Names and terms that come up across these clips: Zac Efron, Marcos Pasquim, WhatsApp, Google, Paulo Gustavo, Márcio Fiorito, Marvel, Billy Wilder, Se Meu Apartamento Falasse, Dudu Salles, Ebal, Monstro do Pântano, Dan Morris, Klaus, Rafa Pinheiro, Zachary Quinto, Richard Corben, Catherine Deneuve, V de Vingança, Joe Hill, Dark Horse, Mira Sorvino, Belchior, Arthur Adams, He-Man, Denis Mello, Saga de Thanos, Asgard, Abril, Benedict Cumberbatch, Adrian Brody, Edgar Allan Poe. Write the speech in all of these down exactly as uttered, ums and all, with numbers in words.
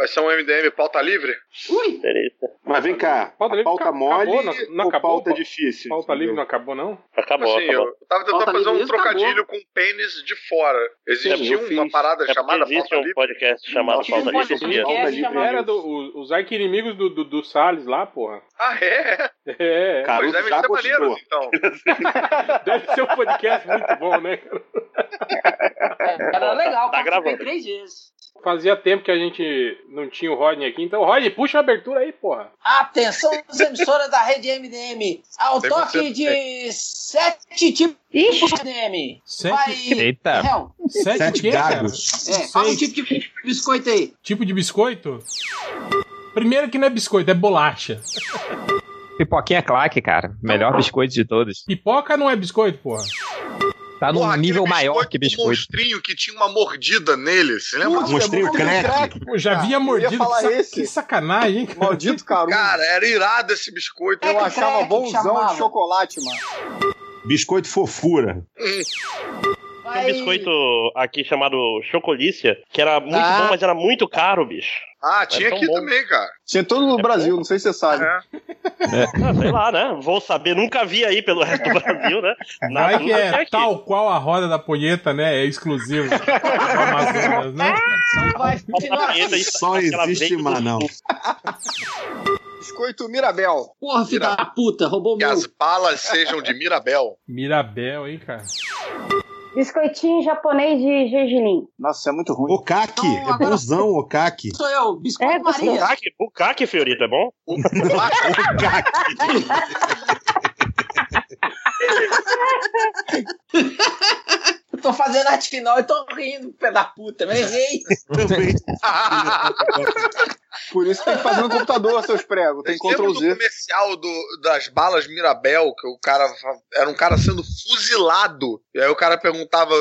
Vai ser um M D M pauta livre? Ui! Mas vem cá, pauta, livre pauta mole acabou, não, não ou acabou, pauta difícil? Pauta livre não acabou, não? Acabou, assim, acabou. Eu tava tentando pauta fazer um trocadilho acabou. Com pênis de fora. Existiu Sim, uma parada é chamada pauta livre? Existe um podcast chamado pauta livre. Existe um podcast Era do, os arqui-inimigos do, do, do Salles lá, porra. Ah, é? É, é. Caruso devem já ser maneiros, então. Deve ser um podcast muito bom, né, cara? É, era legal, tá gravando. Três dias. Fazia tempo que a gente não tinha o Rodney aqui, então Rodney, puxa a abertura aí, porra. Atenção, as emissoras da rede M D M. Ao toque de sete tipos de M D M. Sete? Eita. Sete, sete gagos. É, fala um tipo de biscoito aí. Tipo de biscoito? Primeiro que não é biscoito, é bolacha. Pipoquinha é claque, cara. Melhor biscoito de todos. Pipoca não é biscoito, porra. Tá num porra, nível maior biscoito, que biscoito. Um monstrinho que tinha uma mordida nele, você lembra? Um monstrinho crack. Eu já vi a mordida, que, sa- que sacanagem, hein? Cara? Maldito Caruso. Cara, era irado esse biscoito. É eu achava bonzão de chocolate, mano. Biscoito fofura. Hum. Tinha um biscoito aqui chamado Chocolícia, que era muito ah. bom, mas era muito caro, bicho. Ah, tinha aqui bom. Também, cara. Tinha todo no é Brasil, bom. Não sei se você sabe. É. É. Ah, sei lá, né? Vou saber, nunca vi aí pelo resto do Brasil, né? Nada, que é tal qual a roda da punheta, né? É exclusivo. Amazonas, né? Só vai ficar. Só existe Manaus. Biscoito Mirabel. Porra, filho da puta, roubou meu. Que as balas sejam de Mirabel. Mirabel, hein, cara? Biscoitinho japonês de gergelim. Nossa, isso é muito ruim. Okaki, então, é bonzão, okaki. Sou eu, biscoito é, Maria. Okaki, okaki, Fiorita, é bom? Okaki. Eu tô fazendo arte final e tô rindo, pé da puta, mas errei. Também. Por isso tem que fazer no computador, seus pregos. Tem Ctrl Z. Comercial do, das balas Mirabel, que o cara era um cara sendo fuzilado. E aí o cara perguntava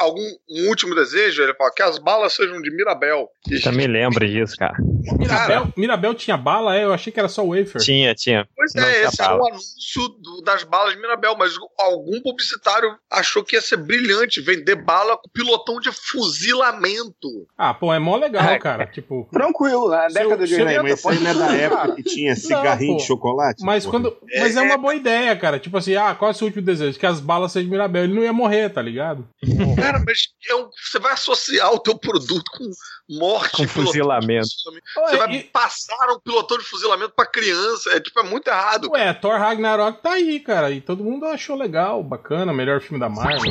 algum um último desejo, ele falava que as balas sejam de Mirabel. Eu também lembro disso, cara. Mirabel, cara. Mirabel tinha bala? É, eu achei que era só wafer. Tinha, tinha. Pois não, é, esse era o anúncio do, das balas Mirabel, mas algum publicitário achou que ia ser brilhante vender bala com pilotão de fuzilamento. Ah, pô, é mó legal, é, cara. É. Tipo, tranquilo, né? Década de oitenta, mas isso aí não é da época que tinha cigarrinho não, de chocolate. Mas, quando, mas é, é uma boa ideia, cara. Tipo assim, ah, qual é o seu último desejo? Que as balas sejam de Mirabel. Ele não ia morrer, tá ligado? Cara, mas eu, você vai associar o teu produto com morte. Com fuzilamento. Você vai e... passar um pilotão de fuzilamento pra criança. É, tipo, é muito errado. Ué, cara. Thor Ragnarok tá aí, cara. E todo mundo achou legal, bacana, melhor filme da Marvel.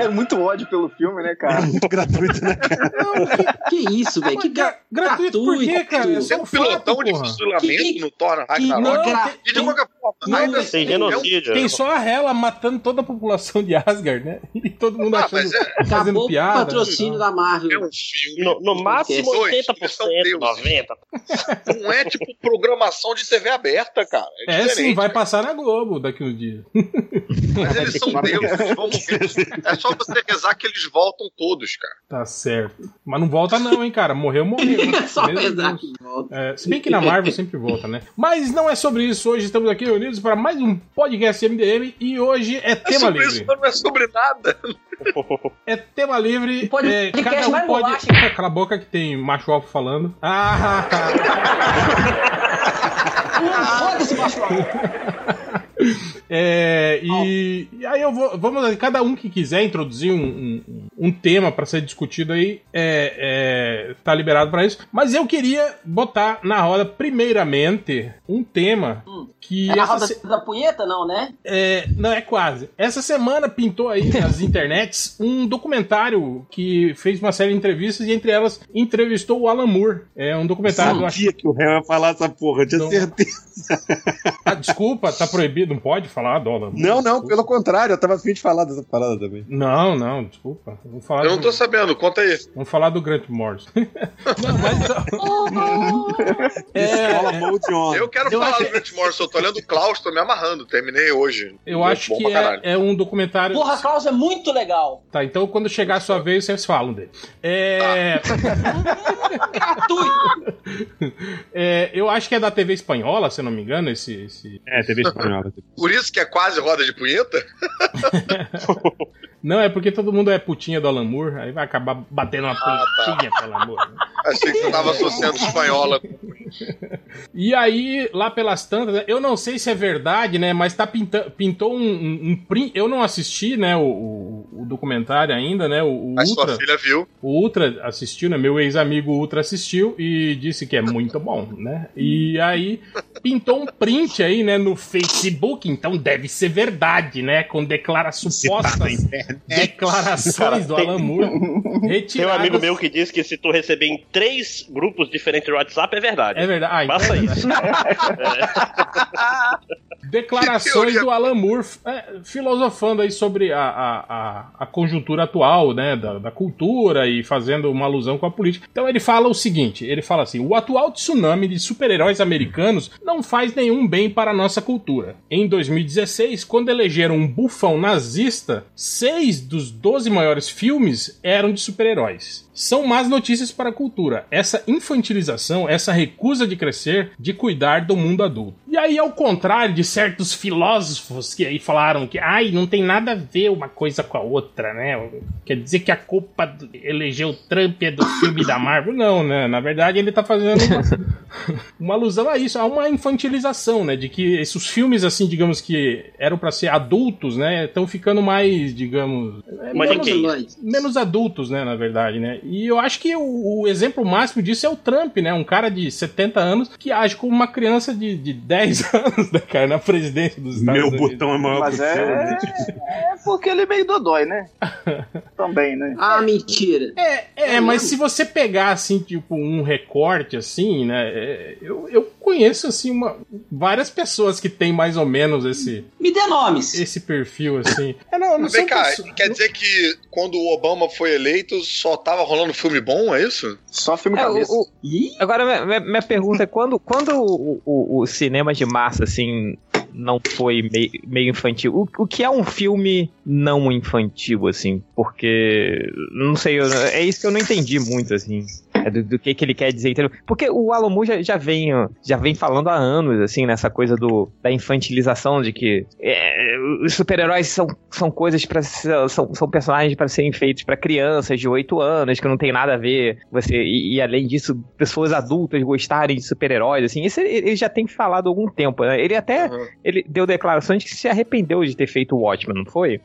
É muito ódio pelo filme, né, cara? É muito gratuito, né, cara? Não, que, que isso, velho? Que gra... gratuito. Gratuito, por quê, cara? É um pilotão de fuzilamento no Thor Ragnarok. E de qualquer forma, ainda tem genocídio. Tem só a Hela matando toda a população de Asgard, né? E todo mundo ah, achando, é, fazendo piada. Acabou o patrocínio da Marvel. É um filme, no, no máximo oitenta por cento, noventa por cento. Não é tipo programação de T V aberta, cara. É, é sim, vai passar na Globo daqui uns dias. Mas eles são deuses, vamos ver. É só você rezar que eles voltam todos, cara. Tá certo. Mas não volta não, hein, cara. Morreu, morreu. Só é, se bem que na Marvel sempre volta, né? Mas não é sobre isso. Hoje estamos aqui reunidos para mais um podcast M D M e hoje é, é tema sobre livre. Isso, não é sobre nada. É tema livre. Pode, é, cada um pode. É, cala a boca que tem macho alfa falando. Ah! Foda-se, macho alfa! É, e, e aí eu vou, vamos, cada um que quiser introduzir um, um, um tema pra ser discutido aí é, é, tá liberado pra isso, mas eu queria botar na roda primeiramente um tema hum. que é na roda se... da punheta não, né? É, não, é quase, essa semana pintou aí nas internets um documentário que fez uma série de entrevistas e entre elas entrevistou o Alan Moore. É um documentário, eu sabia que o réu ia falar essa porra, eu tinha então... certeza. Ah, desculpa, tá proibido. Não pode falar dólar. Não, não, desculpa. Pelo contrário, eu tava afim de falar dessa parada também. Não, não, desculpa. Vamos falar eu do... não tô sabendo, conta aí. Vamos falar do Grant Morrison. Não, mas... é... Eu quero eu falar acho... do Grant Morrison, eu tô olhando o Klaus, tô me amarrando, terminei hoje. Eu é acho que é, é um documentário... Porra, Klaus é muito legal. Tá, então quando chegar a sua vez, vocês falam dele. É... Gratuito! É, eu acho que é da T V espanhola, se eu não me engano, esse... esse... É, T V espanhola. Por isso que é quase roda de punheta? Não, é porque todo mundo é putinha do Alan Moore, aí vai acabar batendo uma ah, putinha tá. pelo amor. Achei que você tava associando espanhola. E aí, lá pelas tantas, eu não sei se é verdade, né, mas tá pinta, pintou um, um, um print, eu não assisti, né, o, o, o documentário ainda, né, o, o mas Ultra. Sua filha viu. O Ultra assistiu, né, meu ex-amigo Ultra assistiu e disse que é muito bom, né, e aí pintou um print aí, né, no Facebook, então deve ser verdade, né, com declara supostas declarações do Alan Moore retiradas. Tem um amigo meu que diz que se tu receber em três grupos diferentes do WhatsApp é verdade. É verdade. Ah, passa então, isso. É. Declarações do Alan Moore é, filosofando aí sobre a, a, a, a conjuntura atual, né, da, da cultura e fazendo uma alusão com a política. Então ele fala o seguinte, ele fala assim, o atual tsunami de super-heróis americanos não faz nenhum bem para a nossa cultura. Em dois mil e dezesseis, quando elegeram um bufão nazista, seis dos doze maiores filmes eram de super-heróis. São más notícias para a cultura. Essa infantilização, essa recusa de crescer, de cuidar do mundo adulto. E aí, ao contrário de certos filósofos que aí falaram que ai, não tem nada a ver uma coisa com a outra, né? Quer dizer que a culpa do... elegeu Trump é do filme da Marvel. Não, né? Na verdade, ele tá fazendo uma, uma alusão a isso, a uma infantilização, né? De que esses filmes, assim, digamos que eram para ser adultos, né? Estão ficando mais, digamos... Menos, menos adultos, né? Na verdade, né? E eu acho que o, o exemplo máximo disso é o Trump, né? Um cara de setenta anos que age como uma criança de, de dez anos, né, cara? Na presidência dos Estados Meu Unidos. Meu botão é maior Mas que o céu. É, é porque ele é meio dodói, né? Também, né? Ah, mentira. É, é, é mas mesmo. Se você pegar, assim, tipo, um recorte, assim, né? É, eu, eu conheço, assim, uma, várias pessoas que têm mais ou menos esse... Me dê nomes. Esse perfil, assim. É, não, não Vem cá, pessoa, quer não... dizer que quando o Obama foi eleito, só tava rolando filme bom, é isso? Só filme é, cabeça. O, o, agora, minha, minha pergunta é quando, quando o, o, o cinema de massa, assim, não foi meio, meio infantil, o, o que é um filme não infantil, assim? Porque, não sei, eu, é isso que eu não entendi muito, assim. Do, do que, que ele quer dizer, entendeu? Porque o Alan Moore já, já, vem, já vem falando há anos, assim, nessa coisa do, da infantilização, de que é, os super-heróis são, são coisas para são, são personagens para serem feitos para crianças de oito anos, que não tem nada a ver você, e, e além disso, pessoas adultas gostarem de super-heróis, assim, isso ele, ele já tem falado há algum tempo, né? Ele até uhum. ele deu declarações que se arrependeu de ter feito o Watchmen, não foi?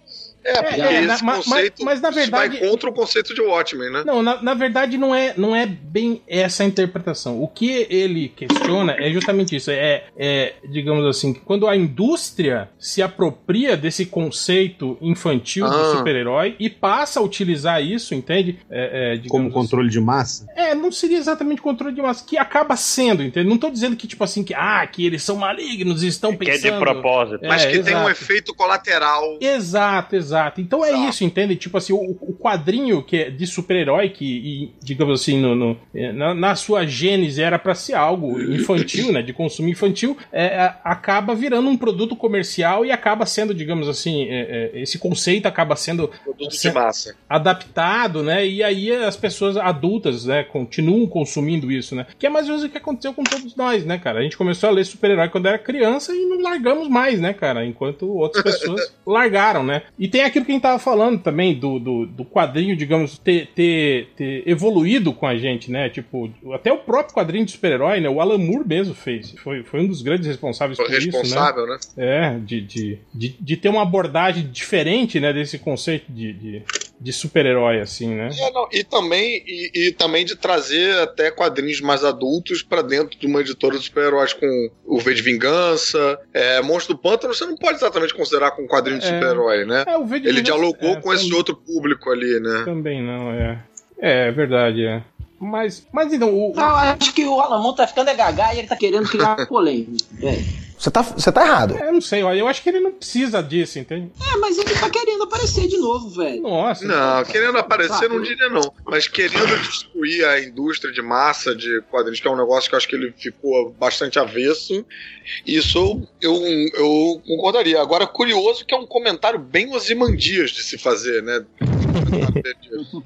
É, porque é, esse na, conceito mas, mas na verdade, vai contra o conceito de Watchmen, né? Não, na, na verdade não é, não é bem essa a interpretação. O que ele questiona é justamente isso. É, é, digamos assim, que quando a indústria se apropria desse conceito infantil ah. do super-herói e passa a utilizar isso, entende? É, é, como controle assim. De massa? É, não seria exatamente controle de massa, que acaba sendo, entende? Não tô dizendo que tipo assim, que, ah, que eles são malignos e estão é pensando... Que é de propósito. É, mas que exato. Tem um efeito colateral. Exato, exato. Exato. Então é Exato. Isso, entende? Tipo assim, o, o quadrinho que é de super-herói que, e, digamos assim, no, no, na, na sua gênese era pra ser algo infantil, né? De consumo infantil, é, acaba virando um produto comercial e acaba sendo, digamos assim, é, é, esse conceito acaba sendo, produto sendo de massa. Adaptado, né? E aí as pessoas adultas, né? Continuam consumindo isso, né? Que é mais ou menos o que aconteceu com todos nós, né, cara? A gente começou a ler super-herói quando era criança e não largamos mais, né, cara? Enquanto outras pessoas largaram, né? E tem aquilo que a gente tava falando também, do, do, do quadrinho, digamos, ter, ter, ter evoluído com a gente, né? Tipo, até o próprio quadrinho de super-herói, né? O Alan Moore mesmo fez. Foi, foi um dos grandes responsáveis foi por responsável, isso, né? né? É, de, de, de, de ter uma abordagem diferente, né? Desse conceito de... de... de super-herói, assim, né? É, não, e, também, e, e também de trazer até quadrinhos mais adultos pra dentro de uma editora de super-heróis com o V de Vingança, é, Monstro do Pântano, você não pode exatamente considerar como um quadrinho de é, super-herói, né? É, o V de Ele Vingança, dialogou é, com esse também, outro público ali, né? Também não, é. É, é verdade, é. Mas, mas então... O... Não, acho que o Alan Moore tá ficando é gagá e ele tá querendo criar polêmica. É. Você tá, você tá errado. É, eu não sei, eu acho que ele não precisa disso, entende? É, mas ele tá querendo aparecer de novo, velho. Nossa. Não, tá... querendo aparecer, tá, não diria não. Mas querendo destruir a indústria de massa de quadrinhos, que é um negócio que eu acho que ele ficou bastante avesso, isso eu, eu concordaria. Agora, curioso que é um comentário bem Ozymandias de se fazer, né?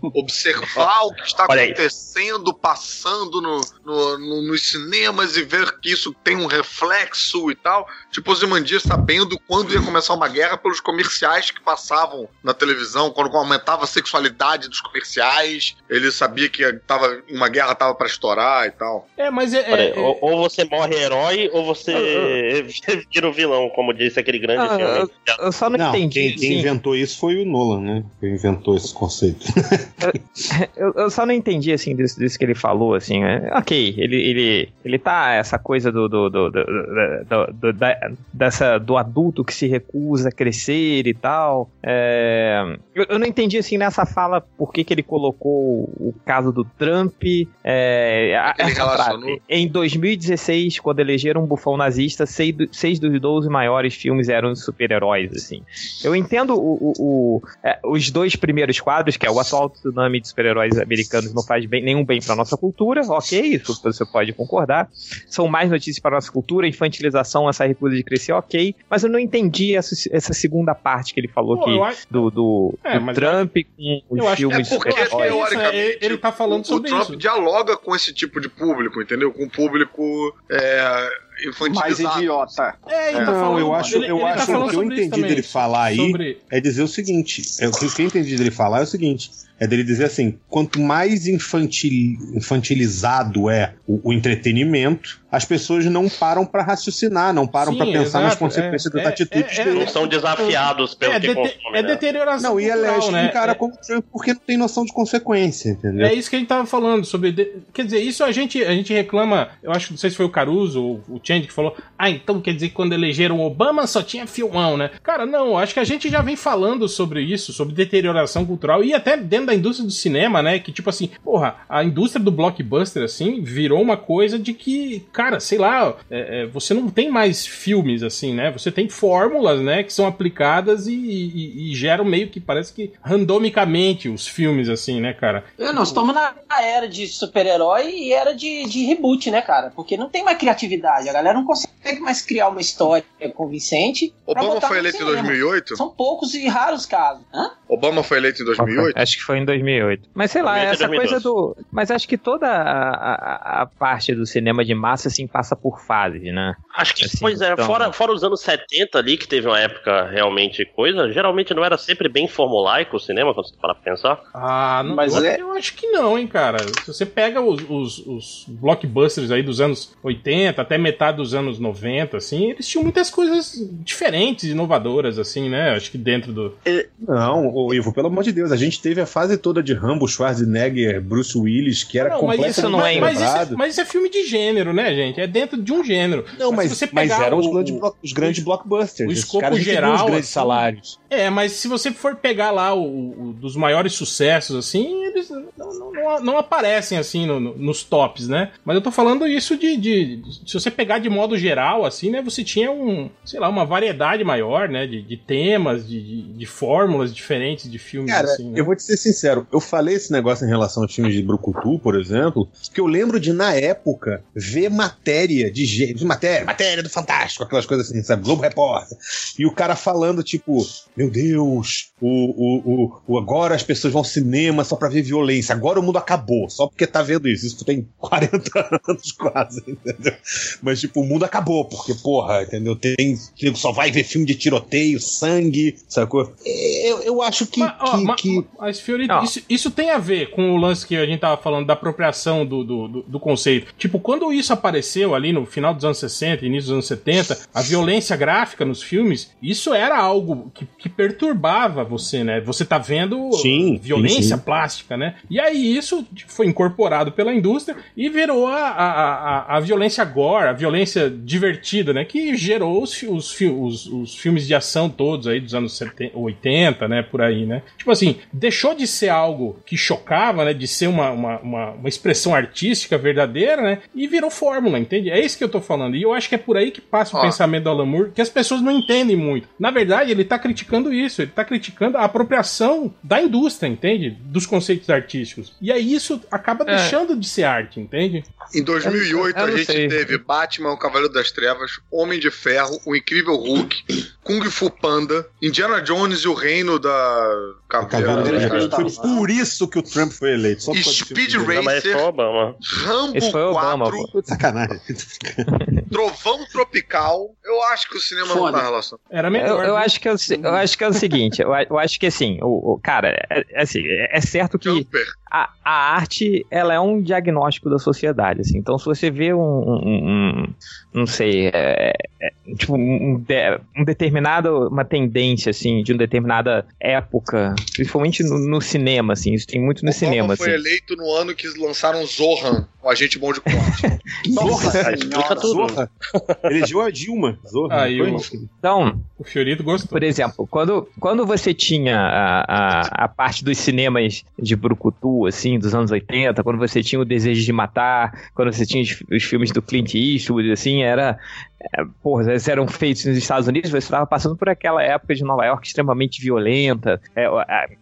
Observar o que está acontecendo, passando no, no, no, nos cinemas e ver que isso tem um reflexo e tal. Tipo os Ozymandias sabendo quando ia começar uma guerra pelos comerciais que passavam na televisão, quando aumentava a sexualidade dos comerciais, ele sabia que tava, uma guerra estava para estourar e tal. É, mas é, é, é... Ou, ou você morre herói ou você ah, ah, vira o vilão, como disse aquele grande ah, filme. Eu, eu só não, não entendi. Quem, quem inventou isso foi o Nolan, né? Quem inventou esse conceito. Eu, eu só não entendi, assim, disso, disso que ele falou, assim, né? Ok, ele, ele, ele tá essa coisa do, do, do, do, do, do da, dessa, do adulto que se recusa a crescer e tal. É, eu, eu não entendi, assim, nessa fala por que que ele colocou o caso do Trump. É, ele relacionou. Em dois mil e dezesseis, quando elegeram um bufão nazista, seis, do, seis dos doze maiores filmes eram super-heróis, assim. Eu entendo o, o, o, é, os dois primeiros quadros, que é o atual tsunami de super-heróis americanos não faz bem, nenhum bem para nossa cultura, ok, isso você pode concordar, são mais notícias para nossa cultura, infantilização, essa recusa de crescer, ok, mas eu não entendi essa, essa segunda parte que ele falou. Pô, que acho... do, do, é, do Trump eu... com os eu filmes acho... é porque, de teoricamente, é, ele tá falando o, sobre o Trump isso. Dialoga com esse tipo de público, entendeu? Com o público é, infantilizado. Mais idiota. É, então, não, eu acho, ele, eu ele acho tá o que eu entendi dele falar aí sobre... é dizer o seguinte, é, o que eu entendi dele falar é o seguinte, é dele dizer assim, quanto mais infantil, infantilizado é o, o entretenimento, as pessoas não param pra raciocinar, não param Sim, pra pensar exato, nas consequências é, das é, atitudes é, é, Não são desafiados pelo é, que consomem. É, né? Deterioração. Não, e elege né? um cara é, como Trump porque não tem noção de consequência, entendeu? É isso que a gente tava falando sobre. De... Quer dizer, isso a gente, a gente reclama, eu acho que não sei se foi o Caruso ou o Change que falou, ah, então quer dizer que quando elegeram o Obama só tinha filmão, né? Cara, não, acho que a gente já vem falando sobre isso, sobre deterioração cultural e até dentro da indústria do cinema, né? Que tipo assim, porra, a indústria do blockbuster, assim, virou uma coisa de que. Cara, sei lá, é, é, você não tem mais filmes assim, né? Você tem fórmulas, né? Que são aplicadas e, e, e geram meio que parece que randomicamente os filmes, assim, né, cara? Eu, nós estamos na era de super-herói e era de, de reboot, né, cara? Porque não tem mais criatividade. A galera não consegue mais criar uma história convincente. Obama foi eleito em dois mil e oito? São poucos e raros casos. Hã? Obama foi eleito em dois mil e oito? Acho que foi em dois mil e oito. Mas sei lá, essa coisa do. Mas acho que toda a, a, a parte do cinema de massa, assim, passa por fases, né? Acho que, assim, pois é, então... fora, fora os anos setenta ali, que teve uma época realmente coisa, geralmente não era sempre bem formulaico o cinema, quando você para pensar. Ah, não, mas é... eu acho que não, hein, cara. Se você pega os, os, os blockbusters aí dos anos oitenta, até metade dos anos noventa, assim, eles tinham muitas coisas diferentes, inovadoras, assim, né? Acho que dentro do... Não, ô, Ivo, pelo amor de Deus, a gente teve a fase toda de Rambo, Schwarzenegger, Bruce Willis, que era não, completamente... Mas isso não é mas, isso, mas isso é filme de gênero, né? Né, gente? É dentro de um gênero. Não, mas, mas, você pegar mas eram o, os, blo- os grandes blockbusters. O escopo geral. Os grandes assim, salários. É, mas se você for pegar lá o, o dos maiores sucessos, assim, eles não, não, não aparecem assim no, no, nos tops, né? Mas eu tô falando isso de, de, de. Se você pegar de modo geral, assim, né? Você tinha um, sei lá, uma variedade maior, né? De, de temas, de, de, de fórmulas diferentes de filmes. Cara, assim, né? Eu vou te ser sincero, eu falei esse negócio em relação aos filmes de Brucutu, por exemplo, que eu lembro de, na época, ver matéria de gênero, matéria, matéria do Fantástico, aquelas coisas assim, sabe? Globo Repórter. E o cara falando, tipo, meu Deus, o, o, o, agora as pessoas vão ao cinema só pra ver violência, agora o mundo acabou, só porque tá vendo isso. Isso tem quarenta anos quase, entendeu? Mas, tipo, o mundo acabou, porque, porra, entendeu? Tem, tipo, só vai ver filme de tiroteio, sangue, sacou? Eu, eu acho que... Mas, que, ó, que... mas Fiorito, ah. isso, isso tem a ver com o lance que a gente tava falando da apropriação do, do, do, do conceito. Tipo, quando isso apareceu ali no final dos anos sessenta, início dos anos setenta, a violência gráfica nos filmes, isso era algo que, que perturbava você, né? Você tá vendo sim, violência sim. plástica, né? E aí isso foi incorporado pela indústria e virou a, a, a, a violência gore, a violência divertida, né? Que gerou os, os, os, os filmes de ação todos aí dos anos setenta, oitenta, né? Por aí, né? Tipo assim, deixou de ser algo que chocava, né? De ser uma, uma, uma, uma expressão artística verdadeira, né? E virou forte. Fórmula, entende? É isso que eu tô falando. E eu acho que é por aí que passa o ah. pensamento do Alan Moore, que as pessoas não entendem muito. Na verdade, ele tá criticando isso, ele tá criticando a apropriação da indústria, entende? Dos conceitos artísticos. E aí isso acaba é. deixando de ser arte, entende? Em dois mil e oito, eu, eu a gente sei. teve Batman, o Cavaleiro das Trevas, Homem de Ferro, o Incrível Hulk, Kung Fu Panda, Indiana Jones e o Reino da Caverna. Foi por isso que o Trump foi eleito. Só Speed tipo Racer, Obama. Rambo quatro, pô. Sacanagem. Trovão Tropical. Eu acho que o cinema Foda. não tá relacionado. Era melhor. Eu, eu, né? acho que eu, eu acho que é o seguinte, eu, eu acho que assim, o, o cara, é, assim, é certo que a, a arte, ela é um diagnóstico da sociedade, assim. Então, se você vê um, um, um não sei, é, é, tipo, um, de, um determinado, uma tendência, assim, de uma determinada época, principalmente no, no cinema, assim, isso tem muito no o cinema, assim. O Obama foi eleito no ano que lançaram Zorra, o agente bom de corte. Zorra, explica tudo. Zorra. Elegeu a Dilma. Zorra. Ah, eu... Então, o Fiorito gostou. Por exemplo, quando, quando você tinha a, a, a parte dos cinemas de brucutu, assim, dos anos oitenta, quando você tinha o Desejo de Matar, quando você tinha os, os filmes do Clint Eastwood, assim, era... É, porra, eles eram feitos nos Estados Unidos, você estava passando por aquela época de Nova York extremamente violenta, é,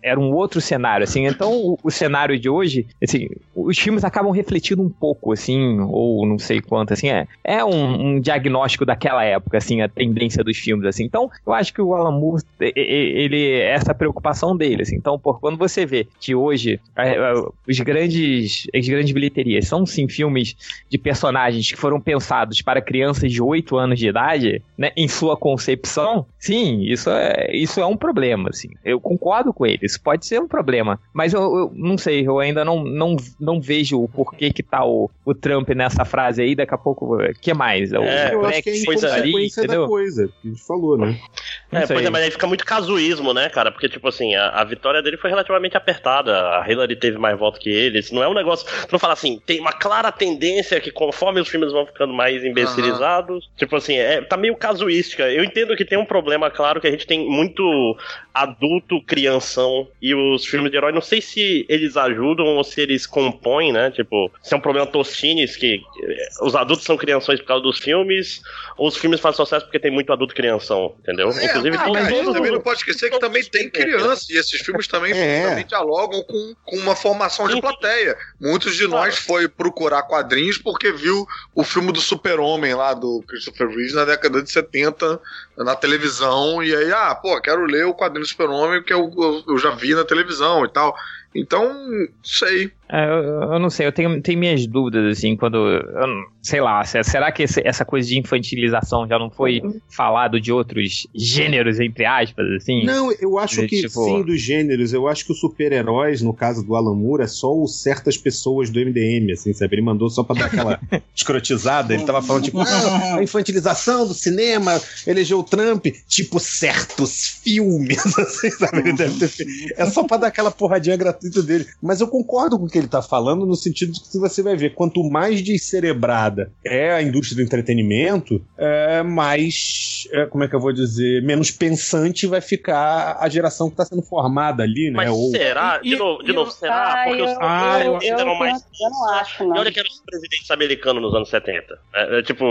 era um outro cenário, assim. Então o, o cenário de hoje, assim, os filmes acabam refletindo um pouco, assim, ou não sei quanto, assim, é, é um, um diagnóstico daquela época, assim, a tendência dos filmes, assim. Então eu acho que o Alan Moore, ele, essa preocupação dele, assim. Então, por, quando você vê que hoje os grandes, as grandes bilheterias são, sim, filmes de personagens que foram pensados para crianças de oito anos de idade, né, em sua concepção, sim, isso é, isso é um problema, assim. Eu concordo com ele, isso pode ser um problema, mas eu, eu não sei, eu ainda não, não, não vejo o porquê que tá o, o Trump nessa frase aí, daqui a pouco, o que mais? O é, eu acho que é a inconsequência ali, da coisa, que a gente falou, né? É, pois é, mas aí fica muito casuísmo, né, cara, porque, tipo assim, a, a vitória dele foi relativamente apertada, a Hillary teve mais voto que ele, isso não é um negócio, tu não fala assim, tem uma clara tendência que conforme os filmes vão ficando mais imbecilizados, uhum. Tipo assim, é, tá meio casuística. Eu entendo que tem um problema, claro, que a gente tem muito adulto, crianção, e os filmes de herói, não sei se eles ajudam ou se eles compõem, né? Tipo, se é um problema Tostines, que os adultos são crianções por causa dos filmes, ou os filmes fazem sucesso porque tem muito adulto crianção, entendeu? É, inclusive, ah, mas todos... também não pode esquecer que também tem criança, e esses filmes também, é. também dialogam com, com uma formação de plateia. Muitos de claro. nós foi procurar quadrinhos porque viu o filme do Super-Homem lá, do Christopher Reeve, na década de setenta, na televisão, e aí, ah, pô, quero ler o quadrinho do Super-Homem que eu, eu já vi na televisão e tal. Então, sei. É, eu, eu não sei, eu tenho, tenho minhas dúvidas, assim, quando, eu, sei lá, será que esse, essa coisa de infantilização já não foi falado de outros gêneros, entre aspas, assim? Não, eu acho de, que tipo... sim, dos gêneros, eu acho que os super-heróis, no caso do Alan Moore, é só o certas pessoas do M D M, assim, sabe? Ele mandou só pra dar aquela escrotizada, ele tava falando, tipo, ah, a infantilização do cinema, elegeu o Trump, tipo, certos filmes, assim, sabe? Ele deve ter feito. É só pra dar aquela porradinha gratuita dele, mas eu concordo com o que ele tá falando, no sentido de que você vai ver, quanto mais descerebrada é a indústria do entretenimento, é mais, é, como é que eu vou dizer, menos pensante vai ficar a geração que tá sendo formada ali, né? Mas Ou... será? De novo, de novo será? Ah, porque eu, os ah, eu, eu, eu, mais... eu não acho, não. E olha que eram os presidentes americanos nos anos setenta. É, é, tipo,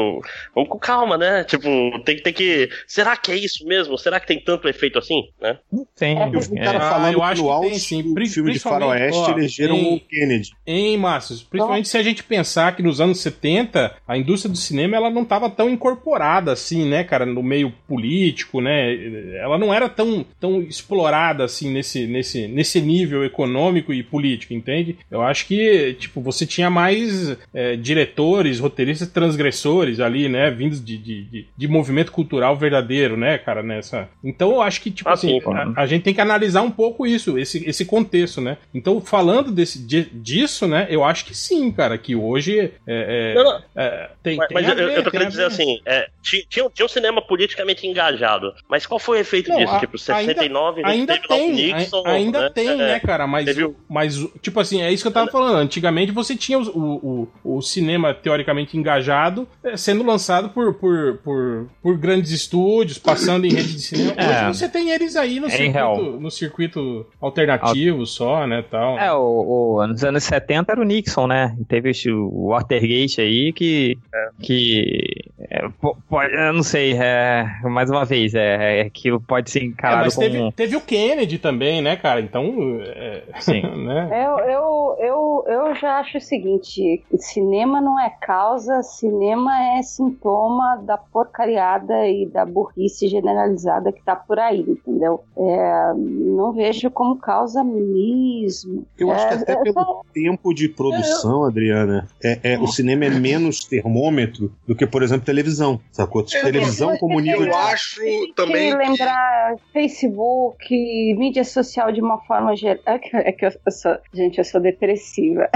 vamos com calma, né? Tipo, tem, tem que... Será que é isso mesmo? Será que tem tanto efeito assim? Né? Não tem. Eu vi um cara é, falando ah, eu no alto, o filme de faroeste, ó, elegeram em... o Kennedy. Hein, Márcio? Principalmente, oh, se a gente pensar que nos anos setenta a indústria do cinema, ela não estava tão incorporada assim, né, cara, no meio político, né, ela não era tão, tão explorada assim nesse, nesse, nesse nível econômico e político, entende? Eu acho que, tipo, você tinha mais é, diretores, roteiristas, transgressores ali, né, vindos de, de, de, de movimento cultural verdadeiro, né, cara, nessa... Então eu acho que, tipo assim, assim a, a gente tem que analisar um pouco isso, esse, esse contexto, né? Então, falando desse, de, disso, né, eu acho que sim, cara, que hoje é, é, não, não. é, tem, mas, tem mas a ver, eu tô querendo dizer ver. assim, é, tinha, tinha um cinema politicamente engajado, mas qual foi o efeito não, disso? A, tipo, sessenta e nove ainda, ainda tem, Nixon, ainda né? tem, é, né, cara, mas, teve... mas tipo assim, é isso que eu tava falando, antigamente você tinha o, o, o, o cinema teoricamente engajado sendo lançado por, por, por, por grandes estúdios, passando em rede de cinema, hoje é. você tem eles aí no, é circuito, no circuito alternativo só, né, tal. É, o, o, nos anos setenta era o Nixon, né, teve o Watergate aí que, é. que É, pode, eu não sei, é, mais uma vez, é, é, aquilo pode ser encarado é, mas teve, como... teve o Kennedy também, né, cara? Então, é, sim. Né? Eu, eu, eu, eu já acho o seguinte, cinema não é causa, cinema é sintoma da porcariada e da burrice generalizada que tá por aí, entendeu? É, não vejo como causa mesmo. Eu é, acho que até é, pelo é, tempo de produção, eu... Adriana, é, é, o cinema é menos termômetro do que, por exemplo, televisão, sacou? Eu televisão eu, comunica... Eu acho tem também que... lembrar Facebook, mídia social de uma forma geral... É que eu sou... Gente, eu sou depressiva.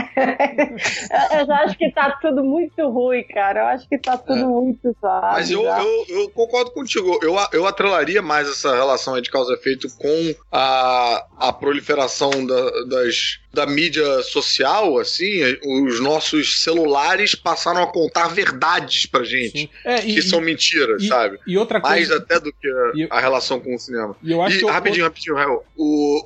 Eu já acho que tá tudo muito ruim, cara. Eu acho que tá tudo é. muito... Sabe, mas eu, eu, eu concordo contigo. Eu, eu atrelaria mais essa relação aí de causa-efeito com a, a proliferação da, das... da mídia social, assim, os nossos celulares passaram a contar verdades pra gente, é, e, que são mentiras, e, sabe? E outra coisa... Mais até do que a, eu, a relação com o cinema. E, eu acho e que eu, rapidinho, rapidinho, Raul, o,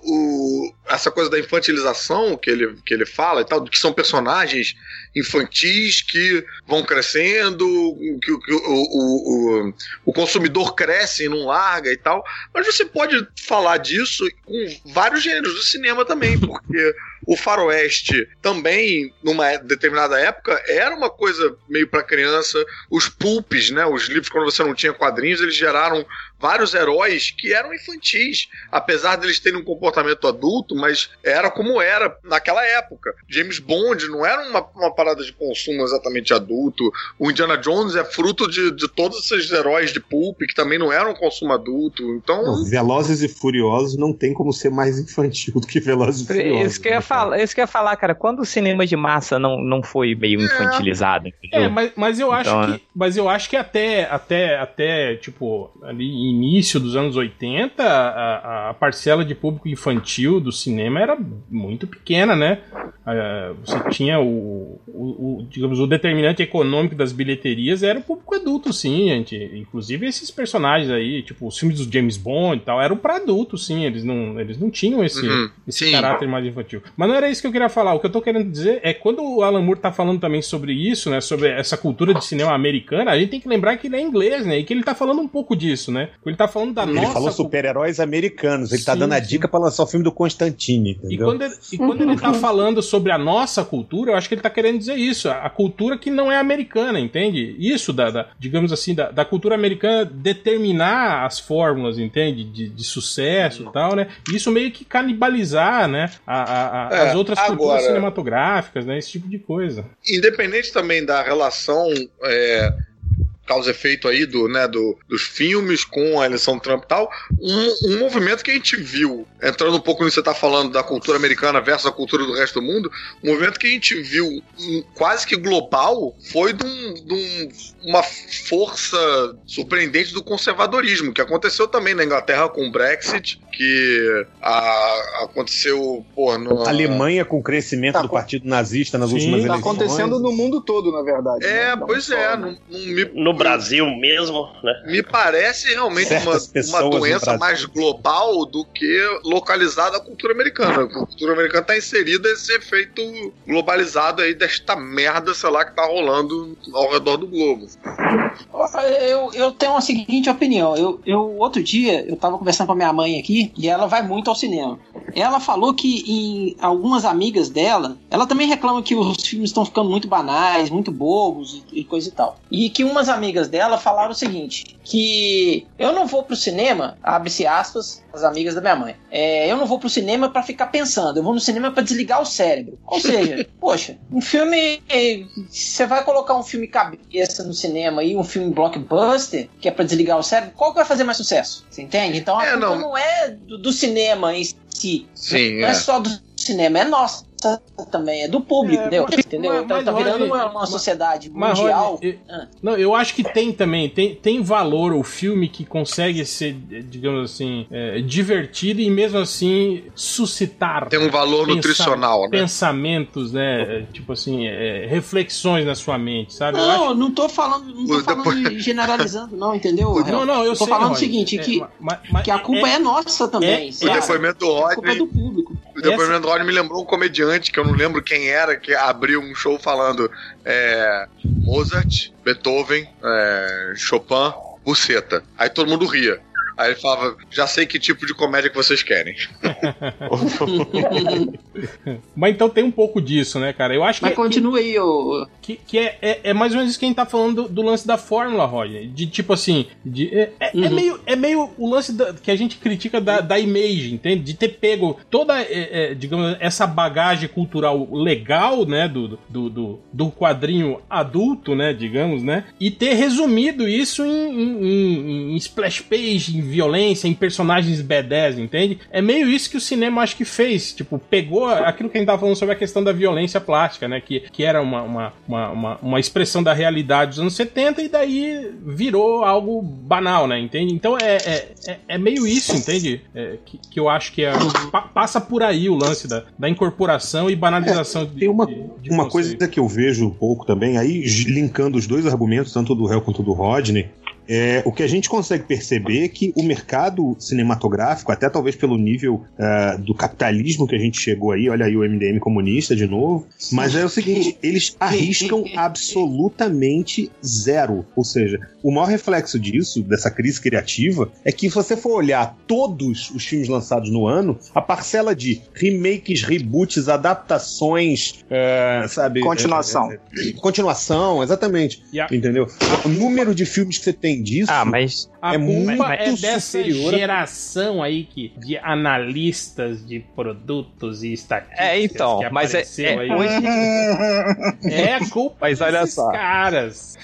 o, essa coisa da infantilização que ele, que ele fala e tal, que são personagens infantis que vão crescendo, que, que o, o, o, o consumidor cresce e não larga e tal, mas você pode falar disso com vários gêneros do cinema também, porque... O faroeste também, numa determinada época, era uma coisa meio pra criança. Os pulpes, né? Os livros, quando você não tinha quadrinhos, eles geraram vários heróis que eram infantis, apesar deles terem um comportamento adulto, mas era como era naquela época. James Bond não era uma, uma parada de consumo exatamente adulto. O Indiana Jones é fruto de, de todos esses heróis de pulp que também não eram consumo adulto. Então, não, Velozes e Furiosos não tem como ser mais infantil do que Velozes e Furiosos. Isso que eu ia falar, isso que eu ia falar, cara. Quando o cinema de massa não, não foi meio infantilizado, entendeu? É, mas, mas eu acho então, que, mas eu acho que até até até tipo ali início dos anos oitenta, a, a parcela de público infantil do cinema era muito pequena, né? Você tinha o, o, o digamos, o determinante econômico das bilheterias era o público adulto, sim, gente. Inclusive esses personagens aí, tipo, os filmes do James Bond e tal, eram pra adultos, sim, eles não, eles não tinham esse, uhum, esse caráter mais infantil. Mas não era isso que eu queria falar, o que eu tô querendo dizer é quando o Alan Moore tá falando também sobre isso, né, sobre essa cultura de cinema americana, a gente tem que lembrar que ele é inglês, né, e que ele tá falando um pouco disso, né? Ele tá falando da ele nossa... Ele falou super-heróis americanos. Ele sim, tá dando a dica sim. pra lançar o filme do Constantine, entendeu? E quando, ele, e quando ele tá falando sobre a nossa cultura, eu acho que ele tá querendo dizer isso. A cultura que não é americana, entende? Isso, da, da, digamos assim, da, da cultura americana determinar as fórmulas, entende? De, de sucesso e tal, né? Isso meio que canibalizar, né? A, a, a, é, as outras agora, culturas cinematográficas, né? Esse tipo de coisa. Independente também da relação... É... causa-efeito aí do, né, do, dos filmes com a eleição do Trump e tal, um, um movimento que a gente viu, entrando um pouco no que você está falando da cultura americana versus a cultura do resto do mundo, um movimento que a gente viu um, quase que global, foi de, um, de um, uma força surpreendente do conservadorismo, que aconteceu também na Inglaterra com o Brexit, que a, aconteceu... Por, no, a Alemanha com o crescimento tá, do partido nazista nas sim, últimas tá eleições. Está acontecendo no mundo todo, na verdade. É, né? Pois é. Não, não me, no Brasil mesmo, né? Me parece realmente uma, uma doença mais global do que localizada à cultura americana. A cultura americana está inserida nesse efeito globalizado aí desta merda, sei lá, que tá rolando ao redor do globo. Eu, eu tenho a seguinte opinião. Eu, eu outro dia, eu tava conversando com a minha mãe aqui, e ela vai muito ao cinema. Ela falou que em algumas amigas dela, ela também reclama que os filmes estão ficando muito banais, muito bobos e, e coisa e tal. E que umas amigas dela falaram o seguinte, que eu não vou pro cinema, abre-se aspas, as amigas da minha mãe, é, eu não vou pro cinema pra ficar pensando, eu vou no cinema pra desligar o cérebro. Ou seja, poxa, um filme, você vai colocar um filme cabeça no cinema e um filme blockbuster, que é pra desligar o cérebro, qual que vai fazer mais sucesso? Você entende? Então a é, culpa não. não é do, do cinema em si, Sim, não é. é só do cinema, é nossa. Também é do público, é, entendeu? Mas, entendeu? Mas, então mas, tá virando Roger, uma, uma sociedade mas, mundial. Roger, eu, ah. Não, eu acho que tem também, tem, tem valor o filme que consegue ser, digamos assim, é, divertido e mesmo assim suscitar. Tem um valor pensa, nutricional, né? Pensamentos, né? É, tipo assim, é, reflexões na sua mente, sabe? Não, eu acho... não tô falando, não tô falando de generalizando, não, entendeu? Não, não, eu tô sei, falando Roger, o seguinte, é, que, mas, mas, que a culpa é, é nossa também. É, é, o depoimento do Roger. A culpa é do público. O depoimento do Raul me lembrou um comediante, que eu não lembro quem era, que abriu um show falando é, Mozart, Beethoven, é, Chopin, Buceta. Aí todo mundo ria. Aí ele falava, já sei que tipo de comédia que vocês querem. Mas então tem um pouco disso, né, cara? Eu acho que Mas é, continue aí, ô... Que, que é, é, é mais ou menos isso que a gente tá falando do, do lance da fórmula, Roger. De tipo assim... De, é, uhum. é, meio, é meio o lance da, que a gente critica da, da image, entende? De ter pego toda, é, é, digamos, essa bagagem cultural legal, né, do, do, do, do quadrinho adulto, né, digamos, né? E ter resumido isso em, em, em, em splash page, em violência, em personagens badass, entende? É meio isso que o cinema acho que fez, tipo, pegou aquilo que a gente tava falando sobre a questão da violência plástica, né, que, que era uma, uma, uma, uma expressão da realidade dos anos setenta e daí virou algo banal, né, entende? Então é, é, é, é meio isso, entende? É, que, que eu acho que é, pa, passa por aí o lance da, da incorporação e banalização. É, tem uma, de, de uma coisa que eu vejo um pouco também, aí linkando os dois argumentos, tanto do Hell quanto do Rodney. É, o que a gente consegue perceber é que o mercado cinematográfico, até talvez pelo nível uh, do capitalismo que a gente chegou aí, olha aí o M D M comunista de novo, mas é o seguinte, eles arriscam absolutamente zero, ou seja, o maior reflexo disso, dessa crise criativa, é que se você for olhar todos os filmes lançados no ano, a parcela de remakes, reboots, adaptações, uh, sabe, continuação é, é, é, continuação, exatamente, yeah. Entendeu? O número de filmes que você tem disso, ah, mas é muito é dessa superior. Geração aí que, de analistas de produtos e estatísticas é, então, que mas apareceu é, é, aí hoje. É a culpa mas olha desses só. Caras.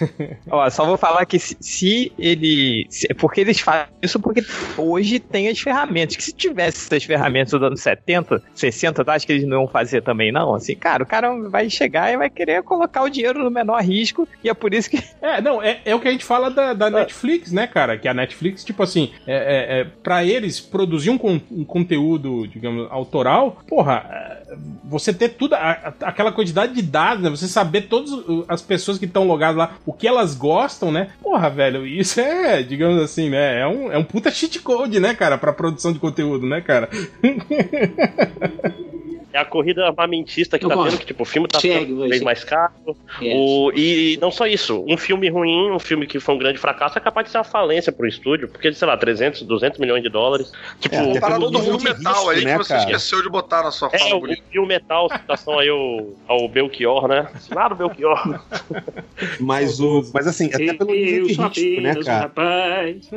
Ó, só vou falar que se, se ele... Se, porque eles fazem isso porque hoje tem as ferramentas. Que se tivesse essas ferramentas dos anos setenta, sessenta, acho que eles não iam fazer também, não. Assim, cara, o cara vai chegar e vai querer colocar o dinheiro no menor risco e é por isso que... É, não, é, é o que a gente fala da, da Netflix, né, cara? Que a Netflix, tipo assim, é, é, é, pra eles produzir um, con- um conteúdo, digamos, autoral, porra, é, você ter tudo, a, a, aquela quantidade de dados, né? Você saber todas as pessoas que estão logadas lá, o que elas gostam, né? Porra, velho, isso é, digamos assim, né? É um, é um puta cheat code, né, cara? Pra produção de conteúdo, né, cara? É a corrida armamentista que eu tá gosto. Tendo, que tipo, o filme tá ficando bem mais caro. Yes. O, e não só isso, um filme ruim, um filme que foi um grande fracasso, é capaz de ser uma falência pro estúdio, porque, sei lá, trezentos, duzentos milhões de dólares. Tipo, é, o parado do filme metal aí, né, que você esqueceu de botar na sua é, fala bonita. É, o filme metal, citação aí ao, ao Belchior, né? Assinado Belchior. Mas, o, mas assim, até pelo nível de ritmo, né, cara? Rapaz.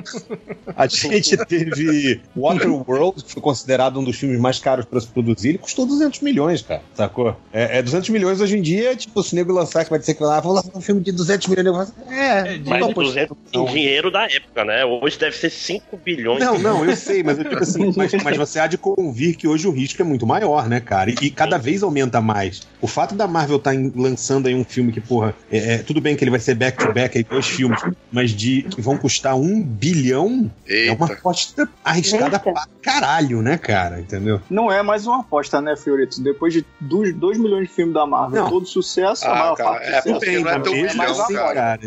A gente teve Waterworld, que foi considerado um dos filmes mais caros pra se produzir, ele custou duzentos milhões, cara, sacou? É, é duzentos milhões hoje em dia, tipo, se o nego lançar que vai dizer que lá, ah, vou lançar um filme de duzentos milhões, eu... é, é mas não, duzentos em dinheiro da época, né? Hoje deve ser cinco bilhões. Não, não, eu sei, mas eu digo assim, mas, mas você há de convir que hoje o risco é muito maior, né, cara? E, e cada Sim. vez aumenta mais. O fato da Marvel tá em, lançando aí um filme que, porra, é, é, tudo bem que ele vai ser back-to-back aí, dois filmes, mas de que vão custar um bilhão. Eita. É uma aposta arriscada Eita. Pra caralho, né, cara? Entendeu? Não é mais uma aposta, né, Fiorito? Depois de dois milhões de filmes da Marvel, não. Todo sucesso, ah, a maior cara, parte é sucesso. Porque não é teu bilhão, cara.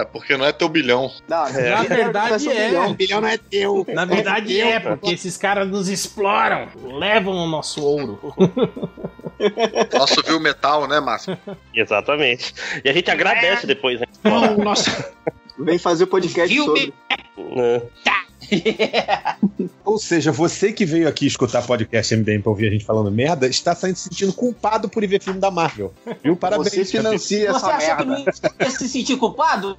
É porque não é teu bilhão. Na verdade é. Bilhão. Bilhão não é teu. Na verdade é, é porque esses caras nos exploram, levam o nosso ouro. Nosso viu metal, né, Márcio? Exatamente. E a gente agradece é. Depois, né? Não, nossa. Vem fazer o podcast viu sobre. É. Tá. Yeah. Ou seja, você que veio aqui escutar podcast M D M pra ouvir a gente falando merda, está se sentindo culpado por ir ver filme da Marvel. Viu? Parabéns. Você financia essa merda. Você acha merda. Que não ia se sentir culpado?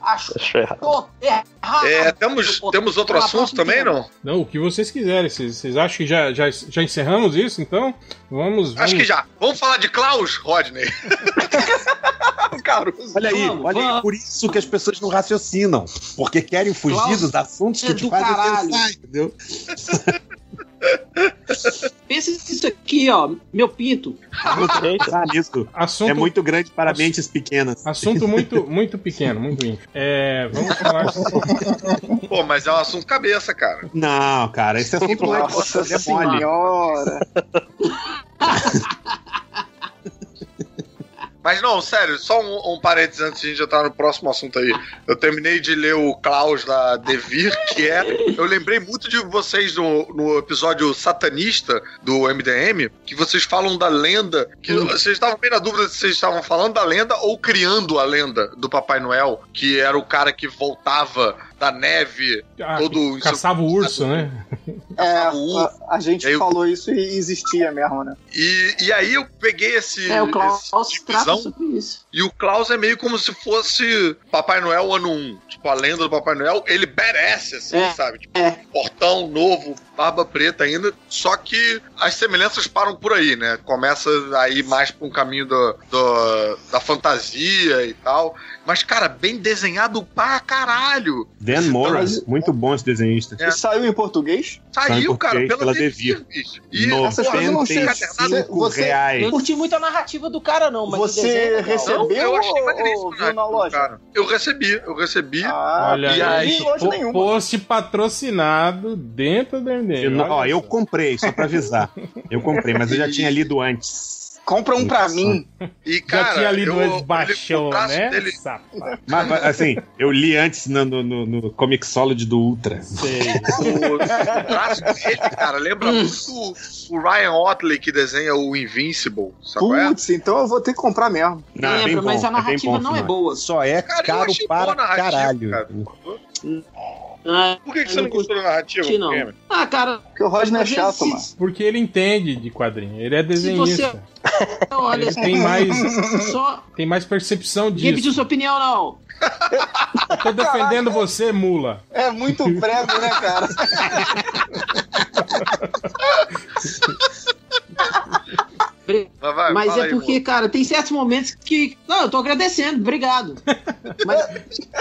Acho, Acho errado. errado. É, temos, temos outro assunto também, não? Não, o que vocês quiserem. Vocês, vocês acham que já, já, já encerramos isso, então? Vamos, vamos... Acho que já. Vamos falar de Klaus, Rodney. Caruso. Olha aí, vamos, olha vamos. Aí. Por isso que as pessoas não raciocinam. Porque querem fugir Klaus. Dos assuntos que do caralho, sai, entendeu? Pensa nisso aqui, ó. Meu pinto. Assunto... É muito grande para Assunto... mentes pequenas. Assunto muito, muito pequeno, muito íntimo. É, vamos falar. Pô, mas é um assunto cabeça, cara. Não, cara, esse assunto não é mole. Mas não, sério, só um, um parênteses antes de a gente entrar no próximo assunto aí. Eu terminei de ler o Klaus da Devir, que é... Eu lembrei muito de vocês no, no episódio satanista do M D M, que vocês falam da lenda, que hum. vocês estavam bem na dúvida se vocês estavam falando da lenda ou criando a lenda do Papai Noel, que era o cara que voltava da neve, ah, todo... Caçava o urso, né? É, urso. A, a gente aí, falou isso e existia mesmo, né? E, e aí eu peguei esse... É, o Klaus trata sobre isso. E o Klaus é meio como se fosse Papai Noel ano um. Tipo, a lenda do Papai Noel, ele merece, assim, é, sabe? Tipo, é. Portão novo, barba preta ainda. Só que as semelhanças param por aí, né? Começa aí mais pra um caminho do, do, da fantasia e tal. Mas, cara, bem desenhado pra caralho. Dan Morris, muito bom esse desenhista. É. E saiu em português? Saiu, saiu em português, cara, pela, pela Devir. E essas coisas não chegam reais. Não curti muito a narrativa do cara, não, mas você recebeu? Não, eu achei magnífico, né, na loja? Cara. Eu recebi, eu recebi. Ah, olha, e aí, aí loja po- post patrocinado dentro do M D M. Eu, ó, eu comprei, só pra avisar. Eu comprei, mas eu já tinha lido antes. Compra um pra mim. E, cara, já tinha lido antes, baixão, né? Dele... Mas, assim, eu li antes no, no, no Comic Solid do Ultra. Sei. O, o traço dele, cara, lembra hum. muito o Ryan Otley que desenha o Invincible, sabe? Putz, é? Então eu vou ter que comprar mesmo. Não, lembra, é bom, mas a narrativa é bom, não é boa. Só é cara, caro para caralho. Cara. Ah, por que, que você não gostou da narrativa? Não. Ah, cara. Porque o Rodney é chato, mano. Porque ele entende de quadrinho. Ele é desenhista. Você... Não, olha, ele tem mais. Só... Tem mais percepção disso. Quem pediu sua opinião, não? Eu tô defendendo Caraca. Você, mula. É muito prego, né, cara? Mas, vai, mas é aí, porque, mano. Cara, tem certos momentos que... Não, eu tô agradecendo, obrigado. Mas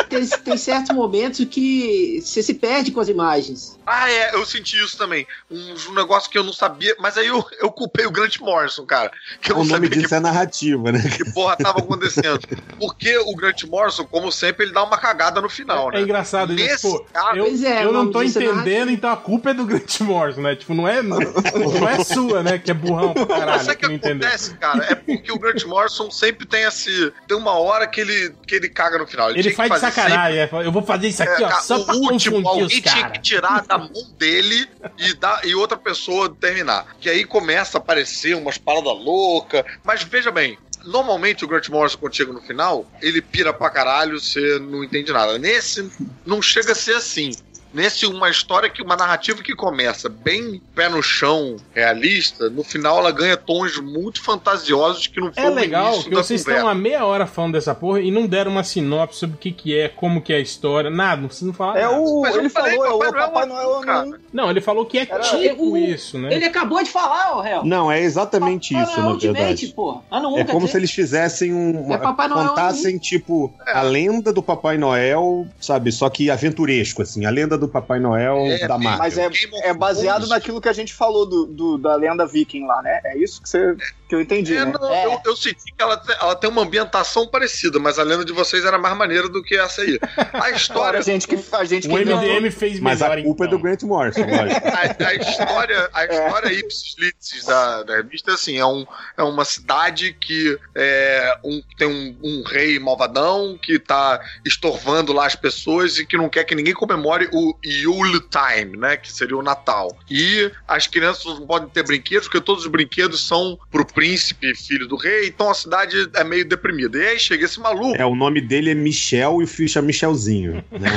tem, tem certos momentos que você se perde com as imagens. Ah, é, eu senti isso também. Um, um negócio que eu não sabia, mas aí eu, eu culpei o Grant Morrison, cara. Que eu o não nome disso que, é narrativa, né? Que porra tava acontecendo. Porque o Grant Morrison, como sempre, ele dá uma cagada no final, é, né? É engraçado. Nesse tipo, cara, eu, é, eu não tô entendendo, é então a culpa é do Grant Morrison, né? Tipo, não é, não, não é sua, né? Que é burrão pra caralho. Mas é que não acontece, cara, é porque o Grant Morrison sempre tem esse... Tem uma hora que ele, que ele caga no final. Ele, ele faz de sacanagem. Sempre... Eu vou fazer isso aqui, é, ó, só pra confundir os caras. O último, alguém tinha que tirar da mão dele e, da, e outra pessoa terminar. Que aí começa a aparecer umas paradas loucas. Mas veja bem, normalmente o Grant Morrison, quando chega no final, ele pira pra caralho, você não entende nada. Nesse, não chega a ser assim. Nesse, uma história, que uma narrativa que começa bem pé no chão, realista, no final ela ganha tons muito fantasiosos que não foram o início da conversa. É legal que vocês estão há meia hora falando dessa porra e não deram uma sinopse sobre o que que é, como que é a história, nada, não precisam falar nada. É o... Mas ele falou, falei, é o Papai Noel, cara. Não, ele falou que é era, tipo o, isso, né? Ele acabou de falar, ô réu. Não, é exatamente Papai isso, Noel na verdade. Porra. Ano um, é como dizer? Se eles fizessem um... É Papai Noel contassem, um... tipo, é. a lenda do Papai Noel, sabe, só que aventuresco, assim, a lenda do Papai Noel é, da Marvel. Mas é, é baseado naquilo que a gente falou do, do, da lenda viking lá, né? É isso que, você, que eu entendi, é, né? Não, é. eu, eu senti que ela, ela tem uma ambientação parecida, mas a lenda de vocês era mais maneira do que essa aí. A história... a gente que, a gente o que M D M não... fez melhor, mas a culpa então. É do Grant Morrison, lógico. a, a história, a história é. Ipsis Litis da, da revista, assim, é, um, é uma cidade que é um, tem um, um rei malvadão que tá estorvando lá as pessoas e que não quer que ninguém comemore o Yule Time, né, que seria o Natal. E as crianças não podem ter brinquedos, porque todos os brinquedos são pro príncipe, filho do rei, então a cidade é meio deprimida. E aí chega esse maluco... É, o nome dele é Michel e o filho chama Michelzinho. Né?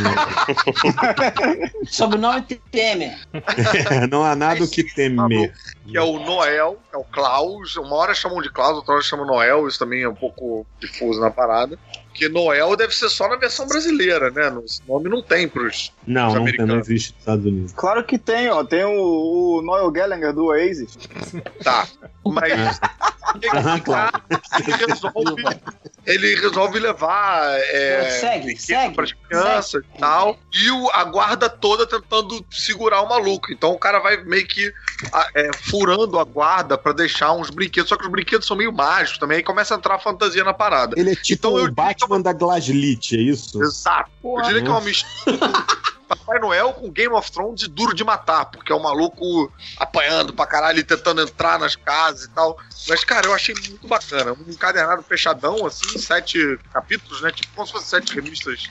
Sobrenome Temer. É, não há nada o que temer. Que é o Noel, é o Klaus, uma hora chamam de Klaus, outra hora chamam Noel, isso também é um pouco difuso na parada. Porque Noel deve ser só na versão brasileira, né? Esse nome não tem pros, não, pros americanos. Não, não existe nos Estados Unidos. Claro que tem, ó. Tem o, o Noel Gallagher do Oasis. Tá. Mas... Aham, claro. Ele resolve, ele resolve levar... É, segue, segue. Para as crianças e tal. E o, a guarda toda tentando segurar o maluco. Então o cara vai meio que é, furando a guarda pra deixar uns brinquedos. Só que os brinquedos são meio mágicos também. Aí começa a entrar a fantasia na parada. Ele é tipo então, um eu... Batman da Glaslit, é isso? Exato. Porra, eu diria nossa. Que é uma mistura Papai Noel com Game of Thrones de Duro de Matar, porque é um maluco apanhando pra caralho e tentando entrar nas casas e tal. Mas, cara, eu achei muito bacana. Um encadernado fechadão, assim, sete capítulos, né? Tipo, como se fosse sete revistas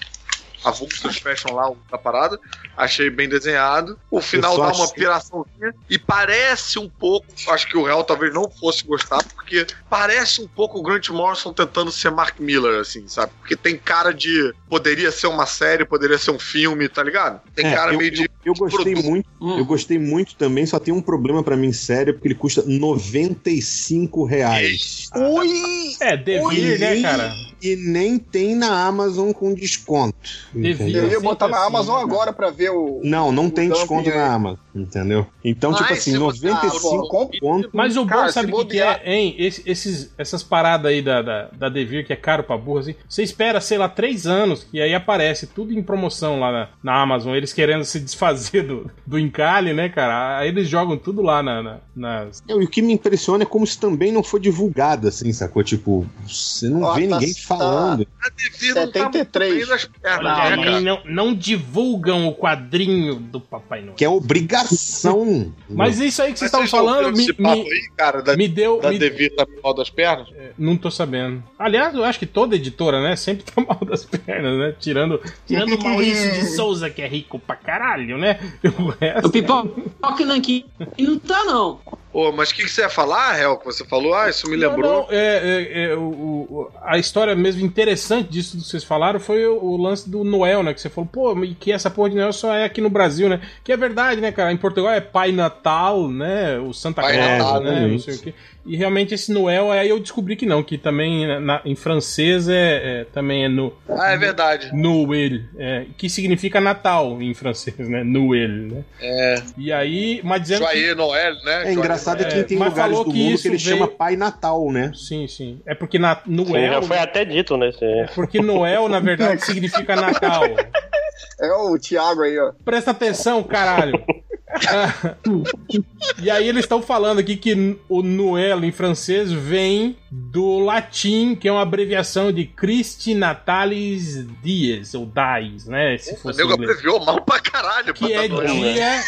avulsas, fecham lá da parada. Achei bem desenhado. O final dá uma piraçãozinha. E parece um pouco, acho que o réu talvez não fosse gostar, porque parece um pouco o Grant Morrison tentando ser Mark Miller, assim, sabe? Porque tem cara de... Poderia ser uma série, poderia ser um filme, tá ligado? Tem é, cara eu, meio de... Eu, eu gostei produto. muito, hum. eu gostei muito também, só tem um problema pra mim sério, porque ele custa noventa e cinco reais. Ui! É, Devir, né, cara? E nem tem na Amazon com desconto. Devia. Eu ia botar na Amazon assim, agora pra ver o... Não, não o tem desconto aí. Na Amazon, entendeu? Então, mas, tipo assim, noventa e cinco conto... Mas o bom, sabe o que, que é, hein? Esse, esses, essas paradas aí da, da, da Devir, que é caro pra burra, assim, você espera, sei lá, três anos, e aí aparece tudo em promoção lá na, na Amazon, eles querendo se desfazer do, do encalhe, né, cara? Aí eles jogam tudo lá na, na, nas... E o que me impressiona é como se também não foi divulgado, assim, sacou? Tipo, você não oh, vê tá ninguém falando. A Devir não tá muito bem nas pernas. Não, não, não divulgam o quadrinho do Papai Noel. Que é obrigação. Mas isso aí que vocês estavam falando me, me, aí, cara, da, me deu... Da me... Devir tá mal das pernas? É, não tô sabendo. Aliás, eu acho que toda editora, né, sempre tá mal das pernas, né? Tirando, tirando o Maurício de Souza, que é rico pra caralho, né? O resto... O Pipoca Nanquim não tá, não. Ô, oh, mas o que, que você ia falar, Hel, que você falou? Ah, isso me lembrou. Não, não. É, é, é, o, o, a história mesmo interessante disso que vocês falaram foi o, o lance do Noel, né? Que você falou, pô, e que essa porra de Noel só é aqui no Brasil, né? Que é verdade, né, cara? Em Portugal é Pai Natal, né? O Santa Claus, né? Exatamente. Não sei o quê. E realmente esse Noel, aí eu descobri que não, que também na, em francês é, é, também é no... Ah, é verdade. Noël, é, que significa Natal em francês, né? Noël, né? É. E aí, mas dizendo Joyeux que... Noël, né? É engraçado é, que tem lugares do que mundo que ele veio... chama Pai Natal, né? Sim, sim. É porque na... Noel... Já foi até dito, né? É porque Noel, na verdade, significa Natal. É o Thiago aí, ó. Presta atenção, caralho. E aí eles estão falando aqui que o Noël em francês vem do latim, que é uma abreviação de Christi Natalis Dies, ou Dies, né? Se Opa, fosse o nego abreviou mal pra caralho. Que é dia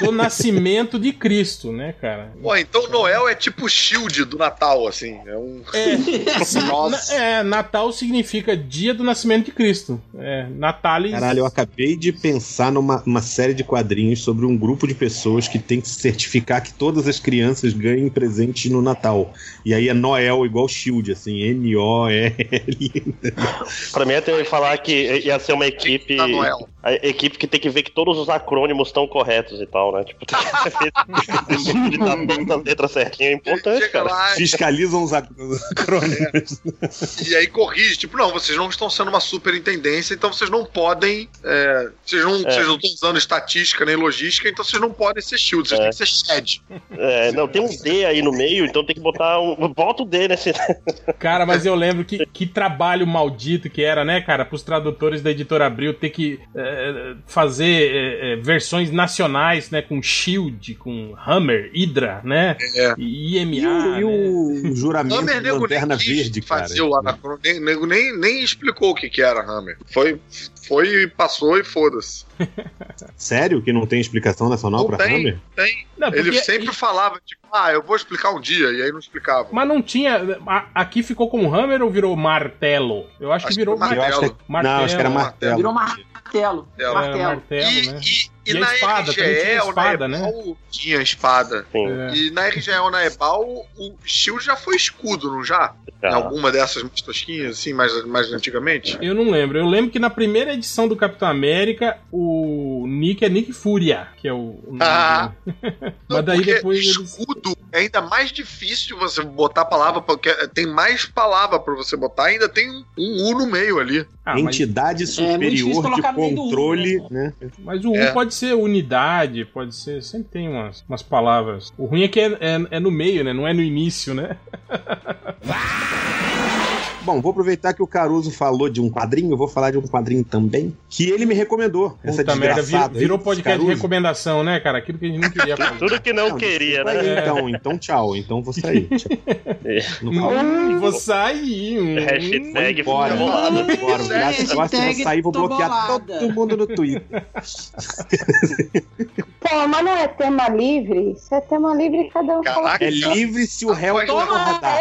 do nascimento de Cristo, né, cara? Pô, então Noel é tipo shield do Natal, assim. É, um... é, é Natal significa dia do nascimento de Cristo. É, Natalis... Caralho, eu acabei de pensar numa uma série de quadrinhos sobre um grupo de pessoas que tem que certificar que todas as crianças ganhem presente no Natal. E aí é Noel igual Shield, assim, N O E L. Pra mim até eu ia falar que ia ser uma equipe... Tá Noel. A equipe que tem que ver que todos os acrônimos estão corretos e tal, né? Tipo, tem que ver que tá todas as letras certinhas, é importante, cara. Lá, fiscalizam os acrônimos. É. E aí corrige, tipo, não, vocês não estão sendo uma superintendência, então vocês não podem... É, vocês não é. estão usando estatística nem logística, então vocês não podem ser shield, vocês é. têm que ser shed. É, não, tem um D aí no meio, então tem que botar um... Bota o D nesse... Cara, mas eu lembro que, que trabalho maldito que era, né, cara, pros tradutores da Editora Abril ter que... É, fazer é, é, versões nacionais, né, com Shield, com Hammer, Hydra, né, é. e I M A, e o, né? E o juramento Hammer, de Lanterna Verde, cara. O é. nego nem, nem explicou o que, que era Hammer. Foi... Foi e passou e foda-se. Sério? Que não tem explicação nacional não pra tem, Hammer? Tem. Não, porque... Ele sempre falava, tipo, ah, eu vou explicar um dia, e aí não explicava. Mas não tinha... A, aqui ficou como Hammer ou virou martelo? Eu acho, acho que virou que martelo. Acho que... martelo. Não, acho que era martelo. Virou martelo. Martelo. martelo. É, martelo e, né? e, e, e na espada, R G E tinha espada, né? Ebal, tinha espada. É. E na R G E ou na Ebal, o Shield já foi escudo, não já? Tá. Em alguma dessas mais tosquinhas, assim, mais, mais antigamente? Eu não lembro. Eu lembro que na primeira edição do Capitão América, o Nick é Nick Fúria, que é o... Ah! Mas daí depois... Escudo eles... é ainda mais difícil você botar a palavra, porque tem mais palavra pra você botar, ainda tem um, um U no meio ali. Ah, entidade mas... superior é, de controle, U, né? né? Mas o U é. pode ser unidade, pode ser... Sempre tem umas, umas palavras. O ruim é que é, é, é no meio, né? Não é no início, né? Bom, vou aproveitar que o Caruso falou de um quadrinho, eu vou falar de um quadrinho também, que ele me recomendou. Essa Puta merda, virou, virou podcast de recomendação, né, cara? Aquilo que a gente não queria fazer. Tudo que não, não queria, né? Aí, então, então tchau, então vou sair. Hum, vou sair. Hum. Hashtag embora, fica bolado. Vou sair, vou bloquear bolada. Todo mundo no Twitter. Pô, mas não é tema livre? Se é tema livre, cada um fala. É livre se o réu é concordar.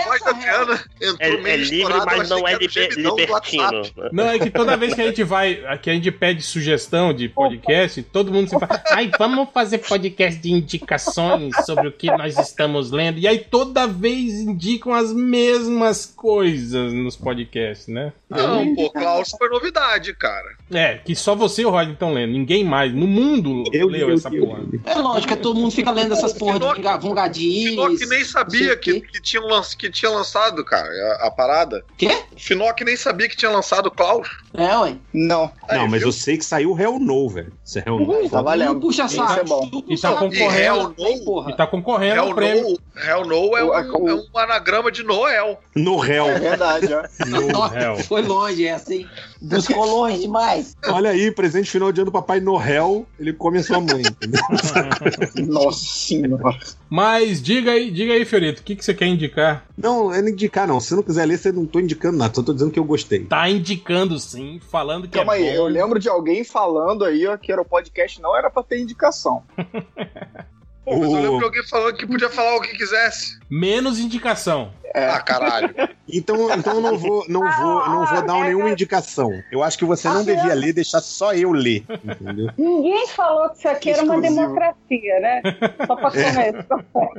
É, é livre, mas não é liber, libertino. Não, é que toda vez que a gente vai, que a gente pede sugestão de podcast, Opa. todo mundo se fala, ai, vamos fazer podcast de indicações sobre o que nós estamos lendo. E aí toda vez indicam as mesmas coisas nos podcasts, né? Não, ah, pô, Klaus foi novidade, cara. É, que só você e o Rod estão lendo, ninguém mais. No mundo eu, leu eu, essa eu, porra. Eu. É lógico, todo mundo fica lendo essas porra de Vongadinho. Finoch nem sabia que, que, tinha lanç, que tinha lançado, cara, a, a parada. Quê? Finoch nem sabia que tinha lançado o Klaus. É, ué? Não. Aí, não, mas viu? Eu sei que saiu o Hell No, velho. Isso é Hell No. Uhum, tá valendo. Puxa saco. É bom. E tá concorrendo. E, e tá concorrendo ao prêmio. Hell No é um, o... é um anagrama de Noel. No Hell. É verdade, ó. No Hell. Foi longe essa, hein? Buscou longe demais. Olha aí, presente final de ano do Papai Noel, ele come a sua mãe, entendeu? Nossa Senhora. Mas diga aí, diga aí, Fiorito, o que, que você quer indicar? Não, eu não indicar, não. Se você não quiser ler, você não tô indicando nada, só tô dizendo que eu gostei. Tá indicando sim, falando que Calma é Calma aí, bom. Eu lembro de alguém falando aí ó, que era o podcast, não era pra ter indicação. Pô, mas eu lembro que alguém falou que podia falar o que quisesse. Menos indicação. É. Ah, caralho. Então, então eu não vou, não vou, não vou dar nenhuma indicação. Eu acho que você não devia ler, deixar só eu ler, entendeu? Ninguém falou que isso aqui era uma democracia, né? Só pra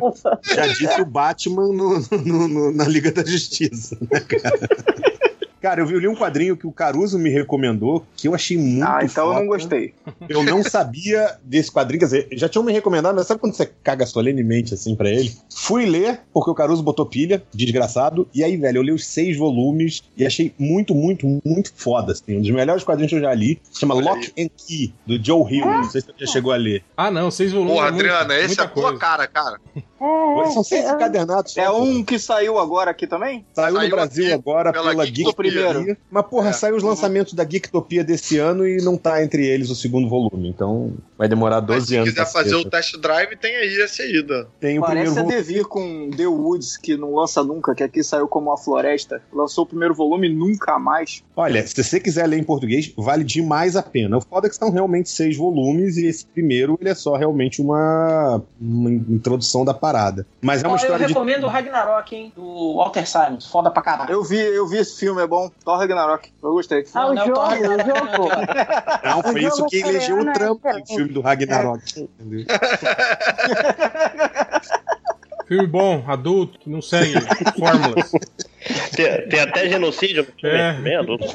começar. É. Já disse o Batman no, no, no, na Liga da Justiça, né, cara? Cara, eu li um quadrinho que o Caruso me recomendou, que eu achei muito Ah, então foda. Eu não gostei. Eu não sabia desse quadrinho, quer dizer, já tinham me recomendado, mas sabe quando você caga solenemente assim pra ele? Fui ler, porque o Caruso botou pilha, desgraçado, e aí, velho, eu li os seis volumes e achei muito, muito, muito foda, assim, um dos melhores quadrinhos que eu já li, se chama Lock and Key, do Joe Hill, não sei se você já chegou a ler. Ah, não, seis volumes. Porra, Adriana, é esse é a tua cara, cara. É, são seis encadernados. É, é um que saiu agora aqui também? Saiu, saiu no Brasil aqui, agora pela, pela Geek primeiro. Mas, porra, é. saiu os lançamentos da Geektopia desse ano e não tá entre eles o segundo volume. Então, vai demorar doze anos. Se quiser fazer o test drive, tem aí essa ida. Tem o Parece primeiro a Devir com The Woods, que não lança nunca, que aqui saiu como A Floresta. Lançou o primeiro volume nunca mais. Olha, se você quiser ler em português, vale demais a pena. O foda é que são realmente seis volumes e esse primeiro, ele é só realmente uma, uma introdução da parada. Mas é uma ah, história eu recomendo de... o Ragnarok, hein? Do Walter Simons. Foda pra caralho. Eu vi, eu vi esse filme, é bom. Thor Ragnarok. Eu gostei. Ah, o não, jogo, não, o jogo. Não, foi o isso que elegeu o Trump no filme do Ragnarok. É. Entendeu? Filme bom, adulto, que não segue fórmulas. Tem, tem até genocídio. É. Bem adulto.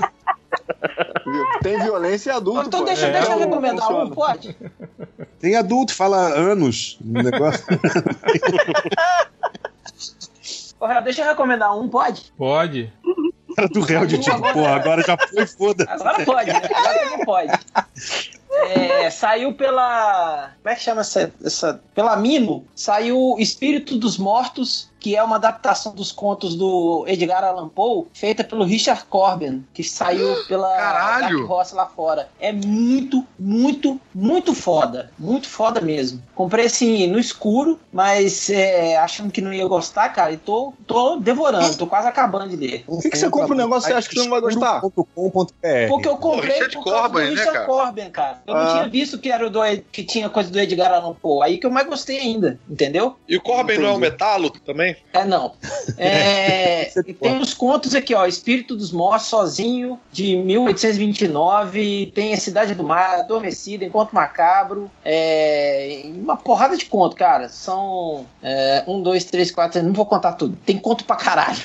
Tem violência adulta. Então deixa, é, deixa eu recomendar um, pode? Tem adulto, fala anos no negócio. Porra, deixa eu recomendar um, pode? Pode. Cara do réu de tipo, agora... porra, agora já foi, foda. Agora pode, né? Agora não pode. É, saiu pela... Como é que chama essa... essa pela Mino, saiu Espírito dos Mortos, que é uma adaptação dos contos do Edgar Allan Poe, feita pelo Richard Corben, que saiu pela Caralho. Dark Horse lá fora. É muito, muito, muito foda. Muito foda mesmo. Comprei, assim, no escuro, mas é, achando que não ia gostar, cara, e tô, tô devorando, tô quase acabando de ler. Por que, que você compra um negócio que você acha que você não vai gostar? Porque eu comprei Richard por causa Corben, do Richard né, Corben, cara. Eu ah. não tinha visto que, era o do, que tinha coisa do Edgar Allan Poe. Aí que eu mais gostei ainda, entendeu? E o Corben não é um metálico também? É, não. É, tem os contos aqui, ó. Espírito dos Mortos, Sozinho, de mil oitocentos e vinte e nove. Tem A Cidade do Mar, Adormecida, Encontro Macabro. É, uma porrada de conto, cara. São é, um, dois, três, quatro... Não vou contar tudo. Tem conto pra caralho.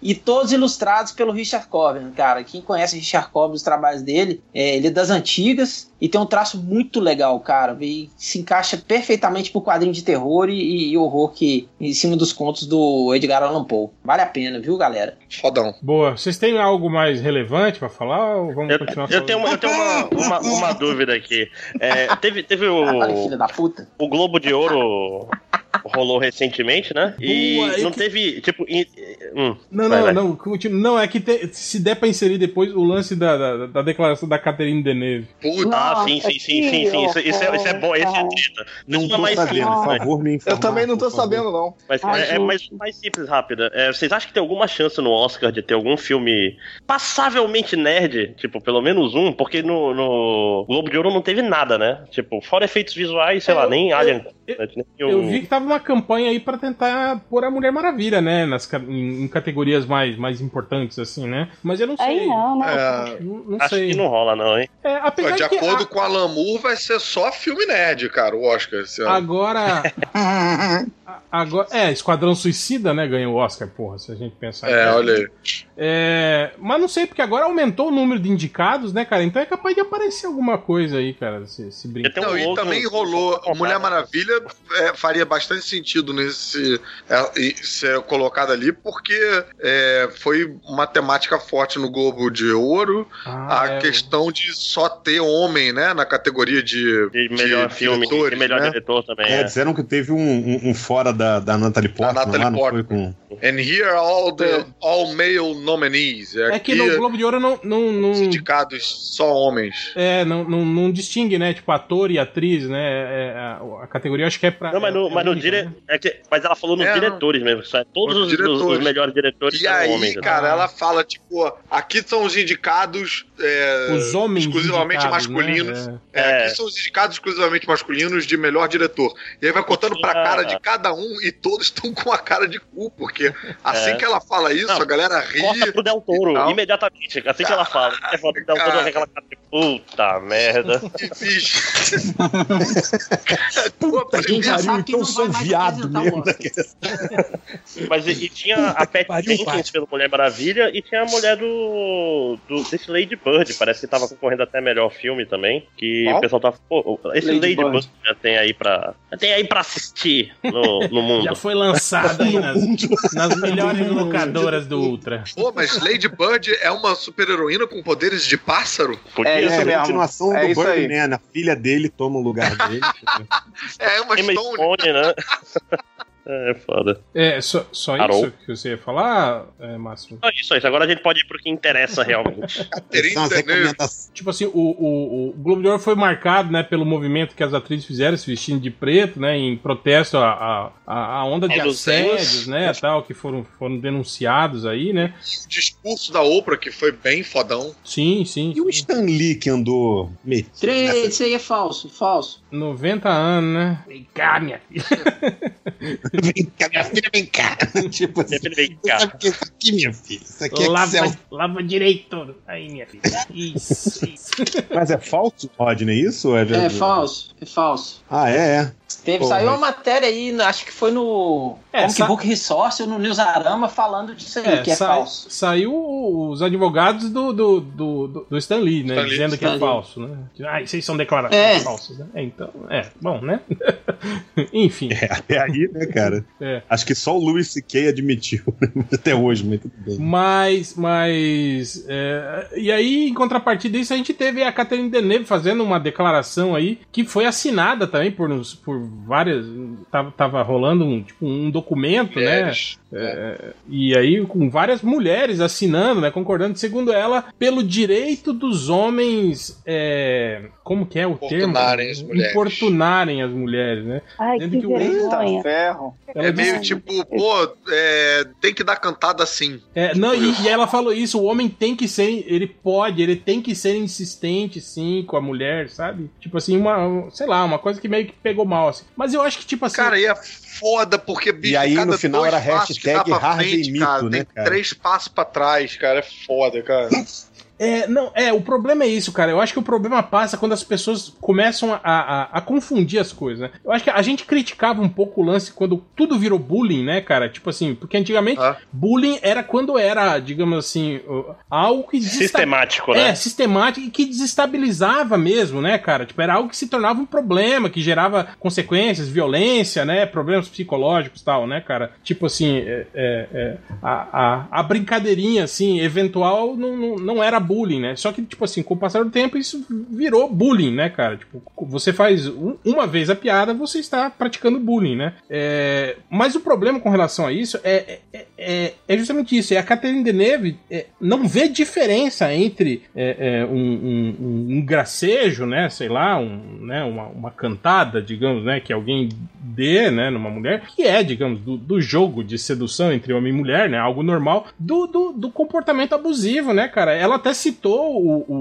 E todos ilustrados pelo Richard Corben, cara. Quem conhece Richard Corben, os trabalhos dele, é, ele é das antigas e tem um traço muito legal, cara. E se encaixa perfeitamente pro quadrinho de terror e, e horror que em cima dos contos do Edgar Allan Poe. Vale a pena, viu, galera? Fodão. Boa. Vocês têm algo mais relevante pra falar? Ou vamos eu, continuar eu tenho, uma, eu tenho uma, uma, uma dúvida aqui. É, teve, teve o... Caralho, filha da puta. O Globo de Ouro... rolou recentemente, né? E Ué, não que... teve, tipo, Hum, não, vai, não, vai. não, continua. Não, é que te, se der pra inserir depois o lance da, da, da declaração da Catherine Deneuve. Puta, ah, sim, sim, sim, sim, sim. Isso, isso, é, isso é bom, esse é treta. Não tô mais sabendo, simples, por favor, me informar, eu também não tô sabendo, não. Mas é, é mais, mais simples, rápida. É, vocês acham que tem alguma chance no Oscar de ter algum filme passavelmente nerd? Tipo, pelo menos um, porque no, no Globo de Ouro não teve nada, né? Tipo, fora efeitos visuais, sei é, lá, nem eu, Alien. Eu, nem eu... eu vi que tava uma campanha aí pra tentar pôr a Mulher Maravilha, né? Nas, em, em categorias mais, mais importantes, assim, né? Mas eu não sei. Ai, não, não, é... não, não acho sei. Que não rola, não, hein? É, apesar de que acordo a... com Alan Moore, vai ser só filme nerd, cara, o Oscar. Esse ano. Agora... Agora... É, Esquadrão Suicida, né? Ganhou o Oscar, porra, se a gente pensar. É, aqui. Olha aí. É... Mas não sei, porque agora aumentou o número de indicados, né, cara? Então é capaz de aparecer alguma coisa aí, cara, se, se brincar. Não, e também rolou. Mulher Maravilha é, faria bastante sentido nesse é, ser colocado ali, porque é, foi uma temática forte no Globo de Ouro. Ah, a é, questão de só ter homem, né, na categoria de, de melhor de filme e melhor né? diretor também. É, é, disseram que teve um, um, um fora da, da Natalie Portman. Da Natalie lá, Portman. Com... And here are all the all male nominees. É, é que no Globo de Ouro não, não, não... Os indicados só homens. É, não, não, não distingue, né? Tipo, ator e atriz, né? É, a, a categoria acho que é pra... Não, mas, no, é, mas, no dire... é que, mas ela falou nos é, diretores mesmo. É, todos os, diretores. Os, os melhores diretores e são aí, homens. E aí, cara, ela fala, tipo, aqui são os indicados é, os homens exclusivamente indicados, masculinos. Né? É. É, aqui são os indicados exclusivamente masculinos de melhor diretor. E aí vai contando pra cara de cada um e todos estão com a cara de cu, porque assim é. que ela fala isso, não, a galera ri. Corta pro Del Toro, imediatamente. Assim cara, que ela fala. É foda pro Del Toro, é aquela cara de puta merda. Que bicho. Puta que pariu, então sou viado mesmo. Mas e, e tinha a Pat Jenkins pelo Mulher Maravilha e tinha a mulher do, do desse Lady Bird, parece que tava concorrendo até melhor filme também, que Qual? o pessoal tava, pô, esse Lady, Lady Bird. Bird já tem aí pra já tem aí pra assistir no, no mundo. Já foi lançado aí nas, nas melhores locadoras do Ultra. Pô, mas Lady Bird é uma super-heroína com poderes de pássaro? Porque é, isso é, é a continuação é do Bird, né? A filha dele toma o lugar dele. É uma Stone. Stone, né? É foda. É, só, só isso que você ia falar, é, Márcio? Só isso, só isso. Agora a gente pode ir pro que interessa realmente. Tipo assim, o, o, o Globo de Ouro foi marcado, né, pelo movimento que as atrizes fizeram, se vestindo de preto, né, em protesto à, à, à onda de assédios, né, tal, que foram, foram denunciados aí, né. O discurso da Oprah, que foi bem fodão. Sim, sim. E sim. O Stan Lee, que andou metido. Três, isso aí é falso, falso. noventa anos, né. Vem cá, minha filha. Vem cá, minha filha, vem cá. Tipo assim, vem cá. Sabe que isso aqui, minha filha? Isso aqui é lava, lava direito. Aí, minha filha. Isso, isso. Mas é falso, Rodney, isso? Ou é verdade? É falso, é falso. Ah, é, é. Teve, Pô, saiu mas... uma matéria aí, acho que foi no é, Comic sa... Book Resource ou no Newsarama falando disso aí, é, que é sa... falso. Saiu os advogados do, do, do, do Stan Lee, né? Stan Lee, dizendo Stan que é Lee. falso, né? Ah, vocês são declarados é. falsos, né? É, então, é, bom, né? Enfim. É, até aí, né, cara? É. Acho que só o Louis C K admitiu, né? Até hoje, mas tudo bem. Mas, mas... É... E aí, em contrapartida disso, a gente teve a Catherine Deneuve fazendo uma declaração aí, que foi assinada também por... por várias... Tava, tava rolando um, tipo, um documento, mulheres. né? É, e aí com várias mulheres assinando, né? Concordando, segundo ela, pelo direito dos homens... É, como que é o importunarem termo? As mulheres. Importunarem as mulheres, né? Ai, que, que vergonha. Ferro. É meio tipo, pô, é, tem que dar cantada assim. É, tipo não, e, e ela falou isso, o homem tem que ser... Ele pode, ele tem que ser insistente, sim, com a mulher, sabe? Tipo assim, uma... Sei lá, uma coisa que meio que pegou mal, assim. Mas eu acho que, tipo assim... Cara, e é foda, porque... Bicho, e aí, no final, era hashtag Harvey Mito, né, cara? Tem três passos pra trás, cara. É foda, cara. É, não, é, o problema é isso, cara. Eu acho que o problema passa quando as pessoas começam a, a, a confundir as coisas, né? Eu acho que a gente criticava um pouco o lance quando tudo virou bullying, né, cara? Tipo assim, porque antigamente ah. bullying era quando era, digamos assim, algo que... Sistemático, né? É, sistemático e que desestabilizava mesmo, né, cara? Tipo, era algo que se tornava um problema, que gerava consequências, violência, né? Problemas psicológicos e tal, né, cara? Tipo assim, é, é, é, a, a, a brincadeirinha, assim, eventual não, não, não era bullying, né? Só que, tipo assim, com o passar do tempo, isso virou bullying, né, cara? Tipo, você faz um, uma vez a piada, você está praticando bullying, né? É, mas o problema com relação a isso é, é, é, é justamente isso. É a Catherine Deneuve é, não vê diferença entre é, é, um, um, um, um gracejo, né? Sei lá, um, né, uma, uma cantada, digamos, né? Que alguém dê, né? Numa mulher, que é, digamos, do, do jogo de sedução entre homem e mulher, né? Algo normal, do, do, do comportamento abusivo, né, cara? Ela até citou o, o,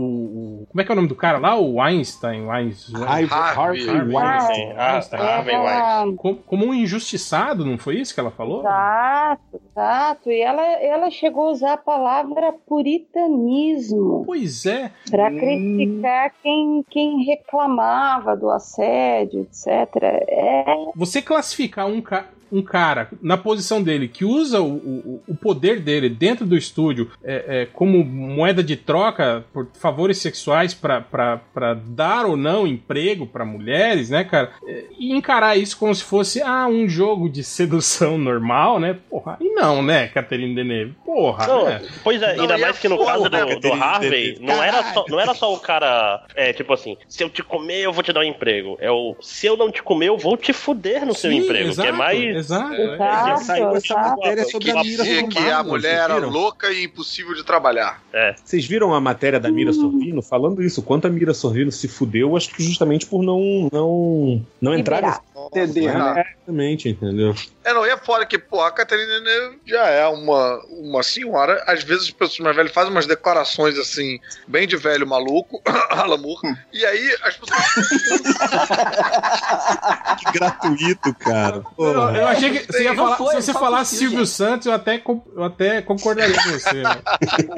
o... Como é que é o nome do cara lá? O Einstein. Einstein Harvey, Harvey, Harvey, Einstein, Einstein, Einstein, Einstein. Como, como um injustiçado, não foi isso que ela falou? Exato, exato. E ela, ela chegou a usar a palavra puritanismo. Pois é. Pra hum... criticar quem, quem reclamava do assédio, etcétera. É... Você classificar um cara... um cara na posição dele, que usa o, o, o poder dele dentro do estúdio é, é, como moeda de troca por favores sexuais para dar ou não emprego para mulheres, né, cara? É, e encarar isso como se fosse, ah, um jogo de sedução normal, né? Porra, e não, né, Catherine Deneuve? Porra, não, né? Pois é, não, ainda mais que no porra, caso do, do Harvey, não era, só, não era só o cara, é, tipo assim, se eu te comer, eu vou te dar um emprego. É o, se eu não te comer, eu vou te fuder no Sim, seu emprego, exato. Que é mais... Exato. Exato, é, exato. Matéria sobre que, a Mira Sorvino. Que a mulher era louca e impossível de trabalhar. É. Vocês viram a matéria da Mira Sorvino falando isso? Quanto a Mira Sorvino se fudeu, acho que justamente por não, não, não entrar nesse... Entendeu? Exatamente, entendeu? É, não, e é fora que, pô, a Catherine já é uma, uma senhora. Às vezes as pessoas mais velhas fazem umas declarações assim, bem de velho maluco, Alan Moore, e aí as pessoas... Que gratuito, cara. Pô, eu, eu achei que você ia falar, foi, se você falasse Silvio gente. Santos, eu até, eu até concordaria com você. Né?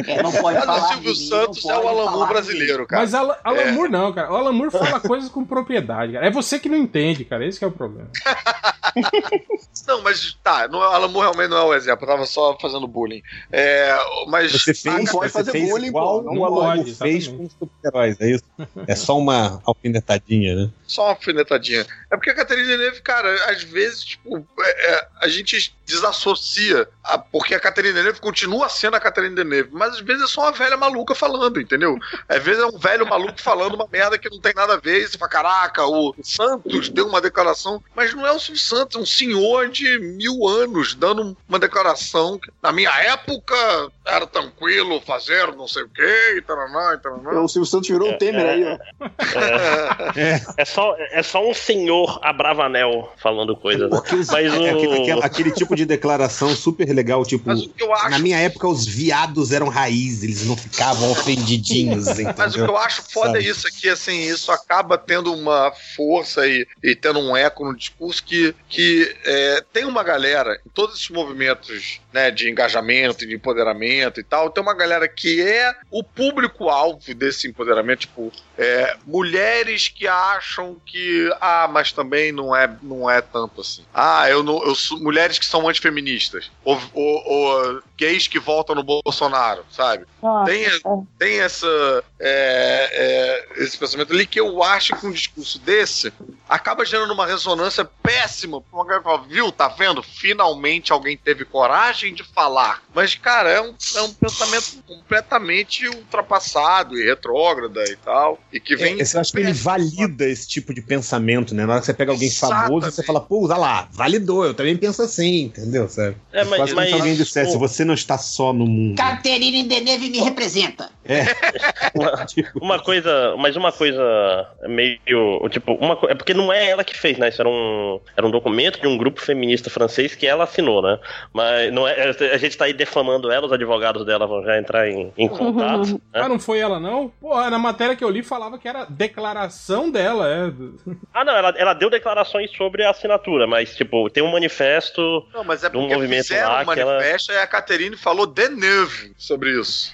É, não pode é, falar. O Silvio mim, Santos é o Alan Moore brasileiro, cara. Mas Alan, Alan é. Moore não, cara. O Alan Moore fala coisas com propriedade, cara. É você que não entende, cara. Esse que é o problema. Não, mas tá, o Alan Moore realmente não é o exemplo, eu tava só fazendo bullying. É, mas você fez, não pode fazer bullying igual o Alan Moore fez com os super-heróis, é isso? É só uma alfinetadinha, né? Só uma alfinetadinha. É porque a Catherine Deneuve, cara, às vezes, tipo, é, a gente desassocia, a, porque a Catherine Deneuve continua sendo a Catherine Deneuve, mas às vezes é só uma velha maluca falando, entendeu? Às vezes é um velho maluco falando uma merda que não tem nada a ver, e você fala, caraca, o Santos deu uma declaração, mas não é o Silvio Santos, é um senhor de mil anos dando uma declaração que, na minha época, era tranquilo fazer não sei o quê, e taraná, e taraná. O Silvio Santos virou o é, Temer é, aí, ó. É, é. É. É, só, é só um senhor abravanel falando coisas. Né? Mas o... aquele, aquele tipo de declaração super legal, tipo, mas o que eu acho... na minha época os viados eram raiz, eles não ficavam ofendidinhos, entendeu? Mas o que eu acho foda Sabe? é isso aqui, assim, isso acaba tendo uma força e, e tendo um eco no discurso que, que é, tem uma galera, em todos esses movimentos, né, de engajamento, de empoderamento e tal, tem uma galera que é o público-alvo desse empoderamento, tipo, é, mulheres que acham que, ah, mas também não é, não é tanto assim. Ah, eu não, eu sou, mulheres que são antifeministas, ou, ou, ou gays que votam no Bolsonaro, sabe? Nossa. Tem, tem essa, é, é, esse pensamento ali que eu acho que um discurso desse acaba gerando uma resonância péssima pra uma galera que fala, viu, tá vendo? Finalmente alguém teve coragem de falar. Mas, cara, é um, é um pensamento completamente ultrapassado e retrógrada e tal. E que vem... É, você acha que ele valida esse tipo de pensamento, né? Na hora que você pega alguém Exatamente. famoso, você fala, pô, olha lá, validou, eu também penso assim, entendeu? Sabe? É, mas, quase mas, como se alguém dissesse, pô, você não está só no mundo. Catherine Deneuve me representa. É. uma, uma coisa, mas uma coisa meio, tipo, uma, é porque não é ela que fez, né? Isso era um, era um documento de um grupo feminista francês que ela assinou, né? Mas não é, a gente tá aí defamando ela, os advogados dela vão já entrar em, em contato. Né? Ah, não foi ela, não? Porra, na matéria que eu li falava que era declaração dela. É. Ah, não, ela, ela deu declarações sobre a assinatura, mas, tipo, tem um manifesto não, mas é de um movimento lá um que ela... manifesto e a Catherine falou de novo sobre isso.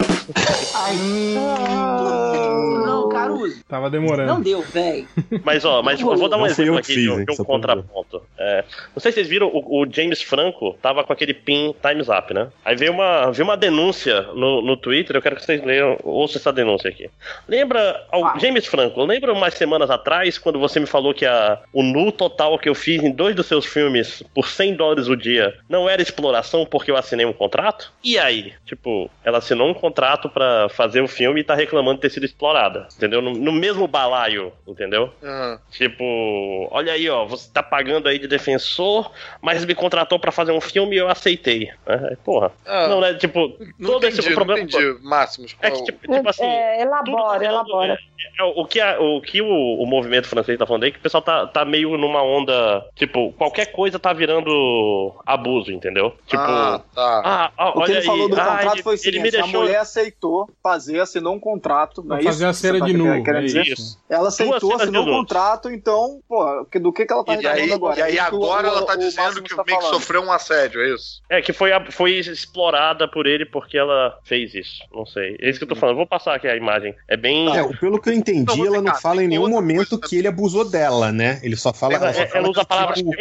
Ai, hum... não, Caruso. Tava demorando. Não deu, velho. Mas, ó, mas eu vou dar um exemplo aqui de um contraponto. É, não sei se vocês viram, o, o James Franco tava com aquele pin Time's Up, né? Aí veio uma, veio uma denúncia no, no Twitter, eu quero que vocês leiam, ouçam essa denúncia aqui. Lembra, ao, James Franco, lembra umas semanas atrás, quando você me falou que a, o nu total que eu fiz em dois dos seus filmes por cem dólares o dia não era exploração porque eu assinei um contrato? E aí? Tipo, ela assinou um contrato pra fazer o filme e tá reclamando de ter sido explorada, entendeu? No, no mesmo balaio, entendeu? Uhum. Tipo, olha aí, ó, você tá pagando aí de defensor, mas me contratou pra fazer um filme e eu aceitei. É, porra. Ah, não, né? Tipo, não todo entendi, esse problema. Não entendi, Máximos. É que, tipo, tipo assim. É, elabora, elabora. É, é, o que, a, o, que o, o movimento francês tá falando aí, que o pessoal tá, tá meio numa onda. Tipo, qualquer coisa tá virando abuso, entendeu? Tipo. Ah, tá. Ah, ah, olha o que ele aí, falou do ah, contrato ele, foi o seguinte: ele me deixou... a mulher aceitou fazer, assinou um contrato. Não é fazer isso? A cena de novo. Ela aceitou, assinou um contrato, então, pô, do que, que ela tá reclamando agora? E aí agora ela tá dizendo que o Mick sofreu um assédio, é isso? É, que foi, foi explorada por ele porque ela fez isso. Não sei. É isso que eu tô falando. Vou passar aqui a imagem. É bem... É, pelo que eu entendi, ela não fala em nenhum momento que ele abusou dela, né? Ele só fala... Ela, ela, só fala ela usa a palavra tipo...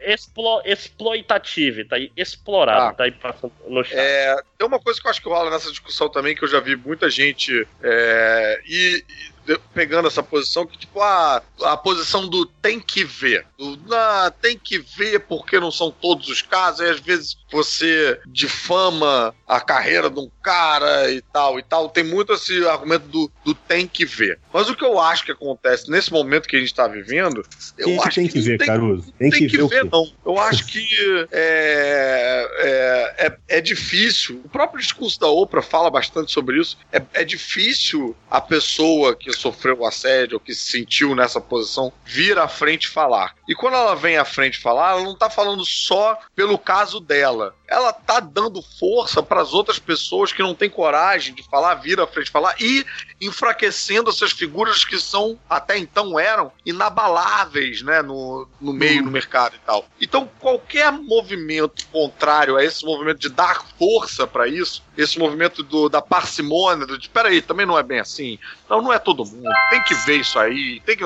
explo, exploitative. Tá aí explorado. Ah, tá aí passando no chat. É, tem uma coisa que eu acho que rola nessa discussão também, que eu já vi muita gente... É, e... e pegando essa posição, que tipo a, a posição do tem que ver, do, ah, tem que ver porque não são todos os casos, e às vezes você difama a carreira de um cara e tal e tal, tem muito esse argumento do, do tem que ver, mas o que eu acho que acontece nesse momento que a gente tá vivendo, eu Quem acho tem que, que ver, tem, Caruso? Tem, tem que, que ver, ver não, eu acho que é, é, é, é difícil, o próprio discurso da Oprah fala bastante sobre isso, é, é difícil a pessoa que sofreu o assédio ou que se sentiu nessa posição vir à frente falar. E quando ela vem à frente falar, ela não tá falando só pelo caso dela. Ela tá dando força para as outras pessoas que não têm coragem de falar, vir à frente falar, e enfraquecendo essas figuras que são, até então eram, inabaláveis, né, no, no meio, no mercado e tal. Então, qualquer movimento contrário a esse movimento de dar força para isso, esse movimento do, da parcimônia, do de peraí, também não é bem assim, não, não é todo mundo, tem que ver isso aí, tem que...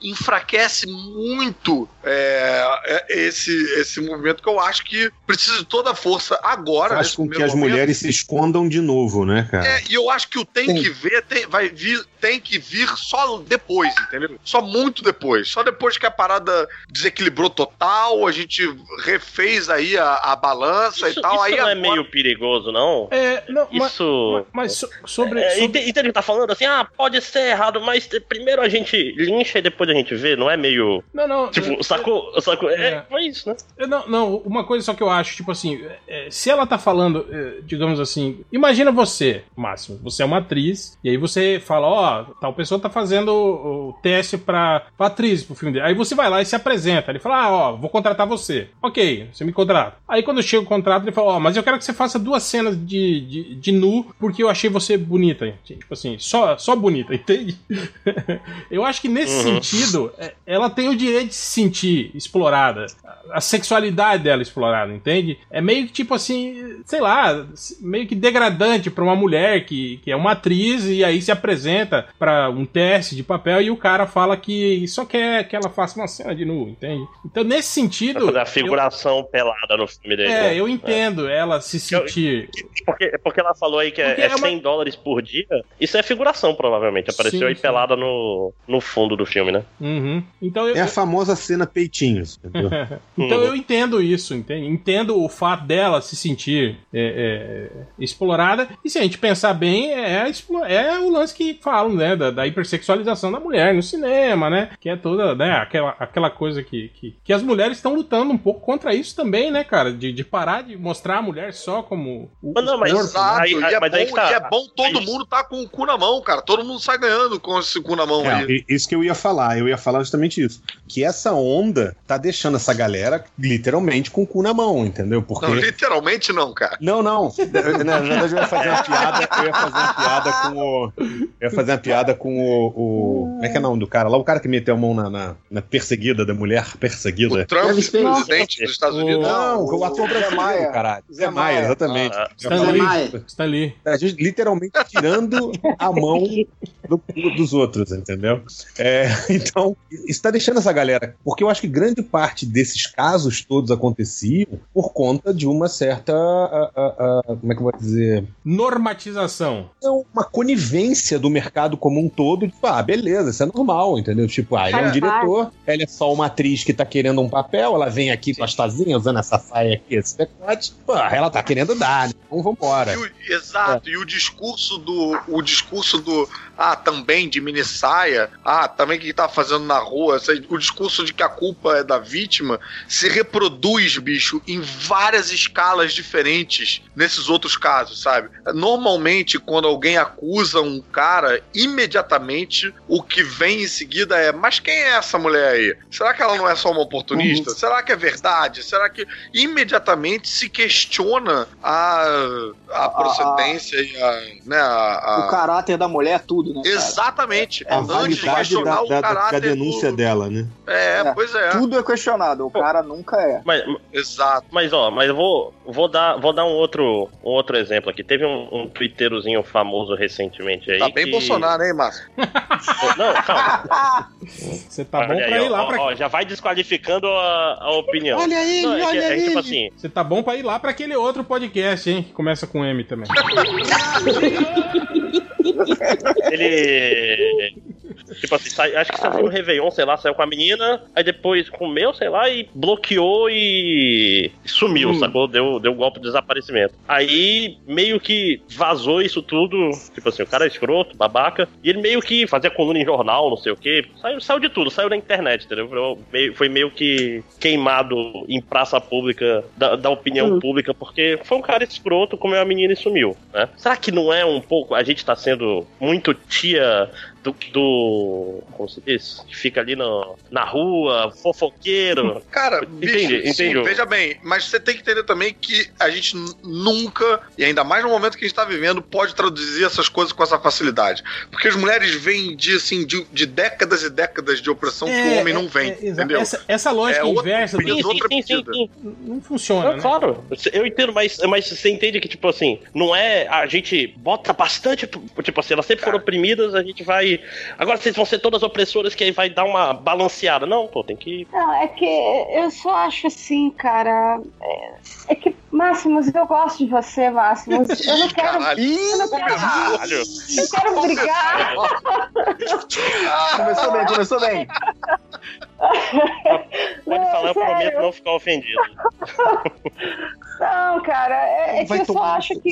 enfraquece muito é, esse, esse movimento que eu acho que precisa de toda a força agora. Faz com que as momento. Mulheres se escondam de novo, né, cara? É, e eu acho que o tem, tem. que ver tem, vai vir, tem que vir só depois, entendeu? Só muito depois. Só depois que a parada desequilibrou total, a gente refez aí a, a balança isso, e tal. Isso aí não agora... é meio perigoso, não? É, não, isso... Mas, mas sobre... É, sobre... Entende que tá falando assim, ah, pode ser errado, mas primeiro a gente lincha e depois a gente vê, não é meio... Não, não... Tipo, sacou? É, sacou, é, é isso, né? Não, não, uma coisa só que eu acho, tipo assim, é, se ela tá falando, é, digamos assim, imagina você, Máximo, você é uma atriz, e aí você fala, ó, oh, tal pessoa tá fazendo o, o teste pra, pra atriz, pro filme dele. Aí você vai lá e se apresenta, ele fala, ah, ó, vou contratar você. Ok, você me contrata. Aí quando chega o contrato, ele fala, ó, oh, mas eu quero que você faça duas cenas de, de, de nu, porque eu achei você bonita, tipo assim, só, só bonita, entende? Eu acho que nesse uhum. sentido, ela tem o direito de se sentir explorada, a sexualidade dela explorada, entende? É meio que tipo assim, sei lá, meio que degradante pra uma mulher que, que é uma atriz e aí se apresenta pra um teste de papel e o cara fala que só quer que ela faça uma cena de nu, entende? Então nesse sentido... A figuração eu, pelada no filme dele. É, eu entendo é. ela se sentir... Porque, porque ela falou aí que é, é cem uma... dólares por dia, isso é figuração provavelmente, apareceu sim, aí sim. pelada no, no fundo do filme, né? Uhum. Então eu, é a famosa cena peitinhos. Entendeu? Então uhum. eu entendo isso, entende? Entendo o fato dela se sentir é, é, explorada, e se a gente pensar bem, é, é o lance que falam, né, da, da hipersexualização da mulher no cinema, né, que é toda, né, aquela, aquela coisa que, que, que as mulheres estão lutando um pouco contra isso também, né, cara, de, de parar de mostrar a mulher só como... O, mas não, mas, exato, aí, e é mas bom, aí que tá, e é bom todo aí... mundo tá com o cu na mão, cara, todo mundo sai ganhando com esse cu na mão é, aí. Isso que eu ia falar, eu ia falar justamente isso, que essa onda tá deixando essa galera literalmente com o cu na mão, entendeu? Porque... Não, literalmente não, cara. Não, não. Na verdade, eu ia fazer uma piada, eu ia fazer uma piada com o... Eu ia fazer uma piada com o... o... Como é que é o nome do cara? Lá o cara que meteu a mão na, na, na perseguida da mulher perseguida. O Trump, presidente dos Estados Unidos. Não, o, o ator brasileiro, caralho. Zé Maia, exatamente. Ah, Stan Lee. Stan Lee. A gente literalmente tirando a mão do, dos outros, entendeu? É, então, isso tá deixando essa galera, porque eu acho que grande parte desses casos todos aconteciam por conta de uma certa, a, a, a, como é que eu vou dizer? normatização. É uma conivência do mercado como um todo, tipo, ah, beleza, isso é normal, entendeu? Tipo, ah, ele é um diretor, ela é só uma atriz que tá querendo um papel, ela vem aqui com as tazinhas, usando essa saia aqui, esse decote, pô, ela tá querendo dar, né? Então vambora. E o, exato, é. E o discurso do, o discurso do, ah, também de minissaia, ah, também que tá fazendo na rua, o discurso de que a culpa é da vítima, se reproduz, bicho, em várias escalas diferentes nesses outros casos, sabe? Normalmente, quando alguém acusa um cara, imediatamente o que vem em seguida é, mas quem é essa mulher aí? Será que ela não é só uma oportunista? Uhum. Será que é verdade? Será que... Imediatamente se questiona a, a, a procedência a, e a, né, a, a... O caráter da mulher, tudo, né? Exatamente. É, é, antes de questionar da, o da, caráter da denúncia do... dela, né? É, é, pois é. Tudo é questionado, o Pô, cara nunca é. Mas, exato. Mas, ó, mas eu vou, vou, dar, vou dar um outro, um outro exemplo aqui. Teve um, um twitteirozinho famoso recentemente aí. Tá bem que... Bolsonaro, hein, Márcio? Não, calma. Você tá olha bom pra aí, ir ó, lá pra... Ó, já vai desqualificando a, a opinião. Olha aí, não, olha é, é, aí. É, tipo assim... Você tá bom pra ir lá pra aquele outro podcast, hein? Que começa com M também. Ele... Tipo assim, sai, acho que saiu no Réveillon, sei lá, saiu com a menina, aí depois comeu, sei lá, e bloqueou e sumiu, hum. sacou? Deu, deu um golpe de desaparecimento. Aí meio que vazou isso tudo, tipo assim, o cara é escroto, babaca, e ele meio que fazia coluna em jornal, não sei o quê, saiu, saiu de tudo, saiu na internet, entendeu? Foi meio que queimado em praça pública, da, da opinião hum. pública, porque foi um cara escroto, comeu a menina e sumiu, né? Será que não é um pouco, a gente tá sendo muito tia... Do, do... Como se diz? Que fica ali no, na rua, fofoqueiro. Cara, entendi, bicho, entendi. Veja bem, mas você tem que entender também que a gente nunca, e ainda mais no momento que a gente tá vivendo, pode traduzir essas coisas com essa facilidade. Porque as mulheres vêm de, assim, de, de décadas e décadas de opressão é, que o homem é, não vem, é, entendeu? Essa, essa lógica é inversa... Outra, sim, outra sim, sim, sim. Não funciona, não, né? Claro, eu entendo, mas, mas você entende que, tipo assim, não é... A gente bota bastante... Tipo assim, elas sempre Cara. foram oprimidas, a gente vai... Agora vocês vão ser todas opressoras que aí vai dar uma balanceada. Não, pô, tem que... Não, é que eu só acho assim, cara... É, é que, Máximos, eu gosto de você, Máximos. Eu não quero... Eu não quero, eu não quero brigar. Começou bem, começou bem. Pode falar, eu prometo não ficar ofendido. Não, cara, é, é que eu só acho que...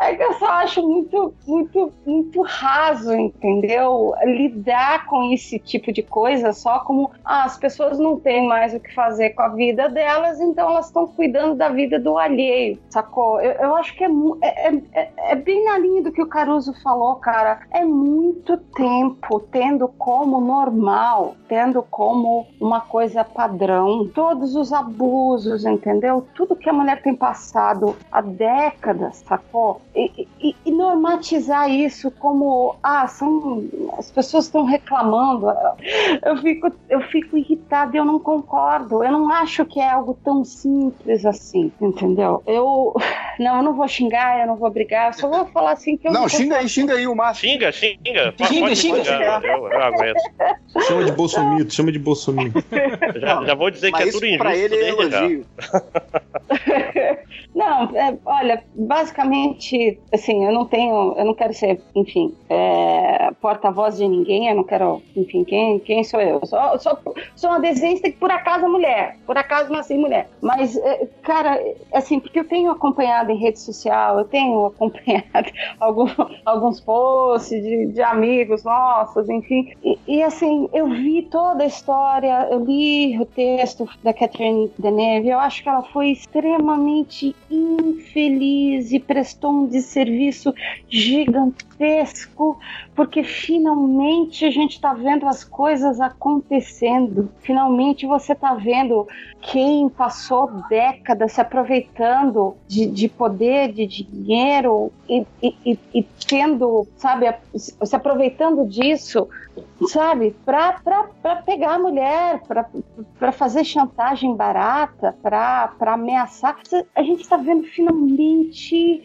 é que eu só acho muito... muito, muito raso, entendeu? Lidar com esse tipo de coisa só como, ah, as pessoas não têm mais o que fazer com a vida delas, então elas estão cuidando da vida do alheio, sacou? Eu, eu acho que é, é, é, é bem na linha do que o Caruso falou, cara. É muito tempo tendo como normal, tendo como uma coisa padrão, todos os abusos, entendeu? Tudo que a mulher tem passado há décadas, sacou? E, e, e normatizar isso como, ah, são, as pessoas estão reclamando, eu fico, eu fico irritada, eu não concordo, eu não acho que é algo tão simples assim, entendeu? Eu não, eu não vou xingar, eu não vou brigar, eu só vou falar assim que eu não, não xinga consigo. Aí, xinga aí o Márcio. Xinga, xinga. Xinga, pode xinga. Xingar, eu, eu aguento. Chama de bolsomito, chama de bolsomito. Já, já vou dizer mas que é tudo injusto. Pra ele é elogio. Não, é, olha, basicamente, assim, eu não tenho, eu não quero ser, enfim, é, porta-voz de ninguém, eu não quero, enfim, quem, quem sou eu? Só, só, sou uma desenhista que por acaso é mulher, por acaso nasci mulher. Mas, é, cara, assim, porque eu tenho acompanhado em rede social, eu tenho acompanhado algum, alguns posts de, de amigos nossos, enfim. E, e, assim, eu vi toda a história, eu li o texto da Catherine Deneuve, eu acho que ela foi extremamente infeliz e prestou um desserviço gigantesco, porque finalmente a gente tá vendo as coisas acontecendo, finalmente você tá vendo quem passou décadas se aproveitando de, de poder, de dinheiro e, e, e tendo, sabe, se aproveitando disso, sabe, pra, pra, pra pegar a mulher, pra, pra fazer chantagem barata, pra, pra ameaçar. a gente está vendo finalmente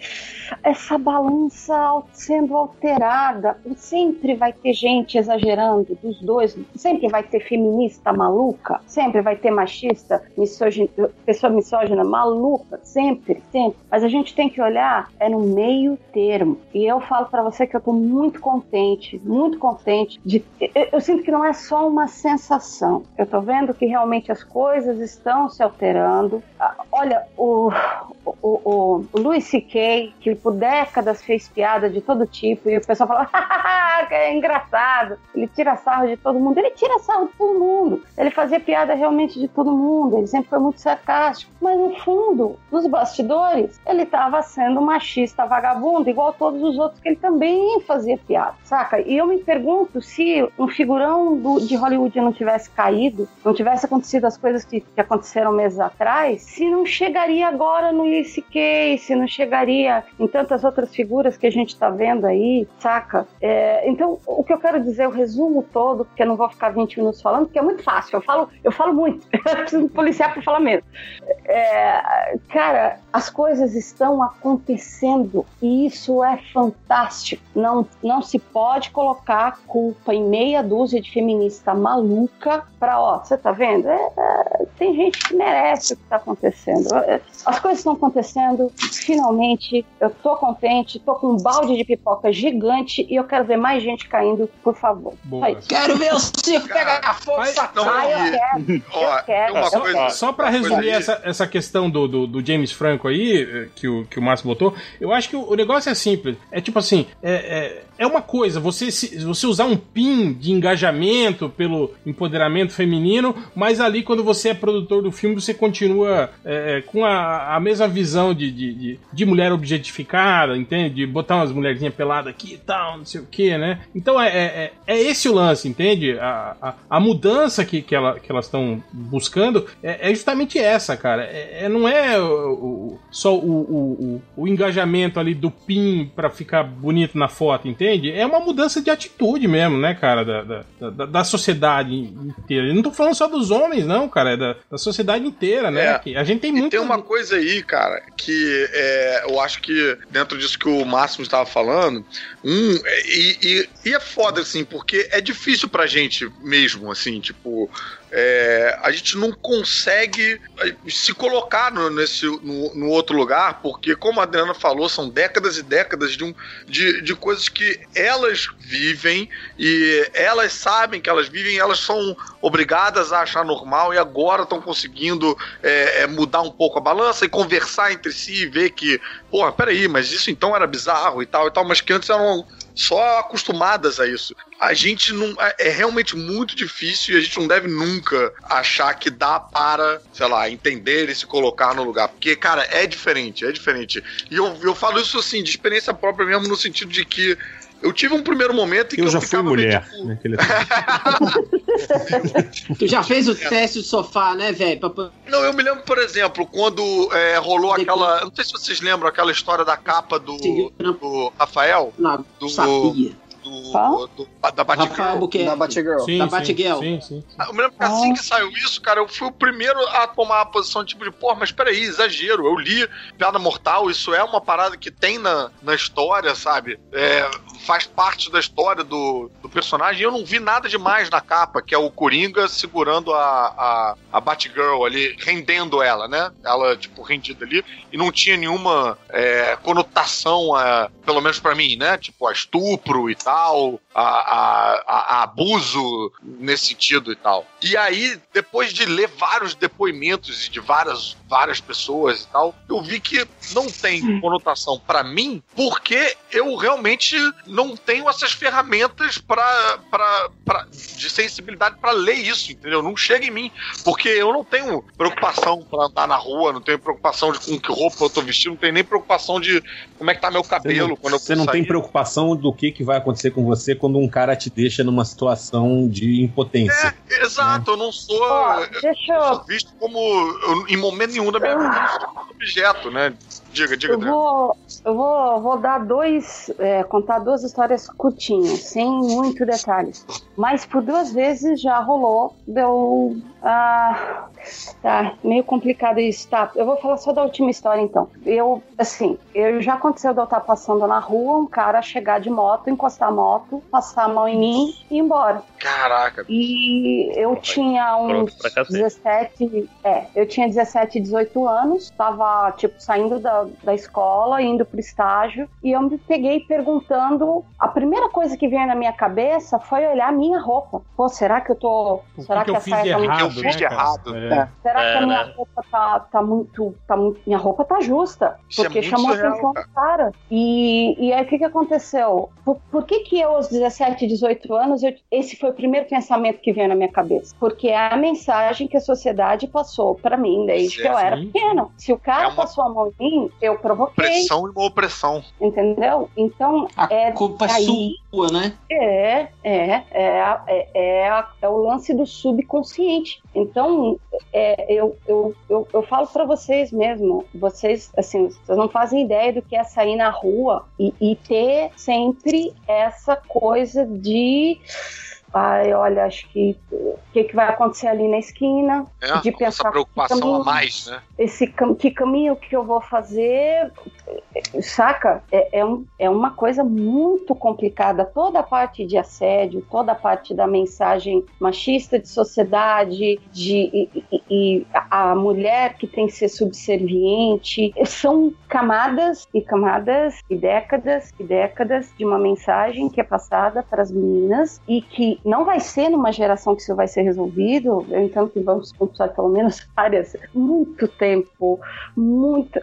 essa balança sendo alterada. Sempre vai ter gente exagerando dos dois, sempre vai ter feminista maluca, sempre vai ter machista, misógino, pessoa misógina maluca, sempre, sempre. Mas a gente tem que olhar é no meio termo. E eu falo pra você que eu tô muito contente, muito contente. De, eu, eu sinto que não é só uma sensação. Eu tô vendo que realmente as coisas estão se alterando. Olha, o, o, o, o Louis C K, que por décadas fez piada de todo tipo, e o pessoal fala, que é engraçado. Ele tira sarro de todo mundo. Ele tira sarro de todo mundo. Ele fazia piada realmente de todo mundo. Ele sempre foi muito sarcástico. Mas no fundo, nos bastidores, ele tava sendo machista vagabundo, igual todos os outros que ele também fazia piada, saca? E eu me pergunto se um figurão do, de Hollywood não tivesse caído, não tivesse acontecido as coisas que, que aconteceram meses atrás, se não chegaria agora no Louis C K, se não chegaria em tantas outras figuras que a gente tá vendo aí, saca? É, então, o que eu quero dizer, eu resumo todo, porque eu não vou ficar vinte minutos falando, porque é muito fácil, eu falo, eu falo muito, eu preciso policiar pra falar mesmo. É, cara, as coisas estão acontecendo e isso é fantástico. Não, não se pode colocar a culpa em meia dúzia de feminista maluca pra, ó, você tá vendo? É, é, tem gente que merece o que tá acontecendo. As coisas estão acontecendo, finalmente, eu tô contente, tô com um balde de pipoca gigante e eu quero ver mais gente caindo, por favor. Quero ver o circo pegar a força. Ah, eu quero, ó, eu quero. Uma eu coisa, quero. Só pra resumir essa, essa questão do, do, do James Franco aí, que o, que o Márcio botou, eu acho que o, o negócio é simples. É tipo assim, é, é, é uma coisa, você, você usar um pin de engajamento pelo empoderamento feminino, mas ali quando você é produtor do filme, você continua é, com a, a mesma visão de, de, de, de mulher objetificada, entende? De botar umas mulherzinhas peladas aqui e tal, não sei o que, né? Então é, é, é esse o lance, entende? A, a, a mudança que, que, ela, que elas estão buscando é, é justamente essa, cara. É, é, não é o, o, só o, o, o, o engajamento ali do pin pra ficar bonito na foto, entende? É uma mudança de atitude mesmo, né, cara? Da, da, da, da sociedade inteira. Eu não tô falando só dos homens, não, cara. É da, da sociedade inteira, né? É. A gente tem muito. Tem uma coisa aí, cara, que é, eu acho que dentro disso que o Máximo estava falando, um, e, e, e é foda, assim, porque é difícil pra gente mesmo, assim, tipo. É, a gente não consegue se colocar no, nesse, no, no outro lugar, porque, como a Adriana falou, são décadas e décadas de, um, de, de coisas que elas vivem e elas sabem que elas vivem, elas são obrigadas a achar normal e agora estão conseguindo é, mudar um pouco a balança e conversar entre si e ver que, porra, peraí, mas isso então era bizarro e tal e tal, mas que antes eram só acostumadas a isso. A gente não... É realmente muito difícil e a gente não deve nunca achar que dá para, sei lá, entender e se colocar no lugar. Porque, cara, é diferente, é diferente. E eu, eu falo isso, assim, de experiência própria mesmo, no sentido de que eu tive um primeiro momento em que eu, eu já fui mulher. Tipo... Naquele... Tu já fez o teste do sofá, né, velho? Pra... Não, eu me lembro, por exemplo, quando é, rolou Depois... aquela... Não sei se vocês lembram aquela história da capa do, do Rafael. Não, do... sabia. Do, do, da Batgirl. Da Batgirl. Sim, da Batgirl. Sim, sim, sim. Eu me lembro que assim ah. que saiu isso, cara, eu fui o primeiro a tomar a posição tipo de, porra, mas peraí, exagero. Eu li Piada Mortal, isso é uma parada que tem na, na história, sabe? É, faz parte da história do, do personagem. E eu não vi nada demais na capa, que é o Coringa segurando a, a, a Batgirl ali, rendendo ela, né? Ela, tipo, rendida ali. E não tinha nenhuma é, conotação, a, pelo menos pra mim, né? Tipo, a estupro e tal. A, a, a abuso nesse sentido e tal. E aí, depois de ler vários depoimentos de várias, várias pessoas e tal, eu vi que não tem conotação pra mim, porque eu realmente não tenho essas ferramentas pra, pra, pra, de sensibilidade pra ler isso, entendeu? Não chega em mim, porque eu não tenho preocupação pra andar na rua, não tenho preocupação de com que roupa eu tô vestindo, não tenho nem preocupação de como é que tá meu cabelo não, quando eu Você não sair. Tem preocupação do que, que vai acontecer com você quando um cara te deixa numa situação de impotência. É, né? Exato, eu não sou, oh, eu... eu sou visto como, eu, em momento nenhum da minha vida, objeto, né? Diga, diga, eu vou, eu vou, vou dar dois, é, contar duas histórias curtinhas, sem muito detalhes. Mas por duas vezes já rolou, deu... Ah, Tá, meio complicado isso, tá? Eu vou falar só da última história, então. Eu, assim, eu já aconteceu de eu estar passando na rua, um cara chegar de moto, encostar a moto, passar a mão em mim e ir embora. Caraca! E eu tinha uns dezessete... É, eu tinha dezessete, dezoito anos, tava, tipo, saindo da, da escola, indo pro estágio, e eu me peguei perguntando... A primeira coisa que veio na minha cabeça foi olhar a minha roupa. Pô, será que eu tô... Será que eu fiz de errado? É. Será é, que a minha né? roupa tá, tá muito... Tá, minha roupa tá justa. Isso porque é chamou a atenção do cara. E, e aí, o que que aconteceu? Por, por que que eu, aos dezessete, dezoito anos, eu, esse foi o primeiro pensamento que veio na minha cabeça? Porque é a mensagem que a sociedade passou pra mim desde certo. que eu era pequena. Se o cara é uma... passou a mão em mim, eu provoquei. Pressão e uma opressão. Entendeu? Então, a é... A culpa aí, sua, né? É, é. É, é, é, é o lance do subconsciente. Então... É, eu, eu, eu, eu falo pra vocês mesmo, vocês, assim, vocês não fazem ideia do que é sair na rua e, e ter sempre essa coisa de... Ai, olha, acho que o que, que vai acontecer ali na esquina? É, de pensar essa preocupação caminho, a mais, né? Esse, que caminho que eu vou fazer? Saca? É, é, um, é uma coisa muito complicada. Toda a parte de assédio, toda a parte da mensagem machista de sociedade, de, e, e, e a mulher que tem que ser subserviente. São camadas e camadas e décadas e décadas de uma mensagem que é passada para as meninas e que não vai ser numa geração que isso vai ser resolvido. Eu entendo que vamos conquistar pelo menos áreas muito tempo, muito...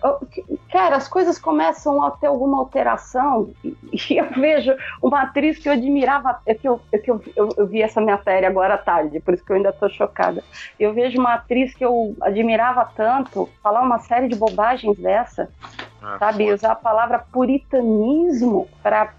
Cara, as coisas começam a ter alguma alteração e eu vejo uma atriz que eu admirava, é que eu, é que eu, eu, eu vi essa minha série agora à tarde, por isso que eu ainda tô chocada. Eu vejo uma atriz que eu admirava tanto falar uma série de bobagens dessa, ah, sabe, forte. Usar a palavra puritanismo para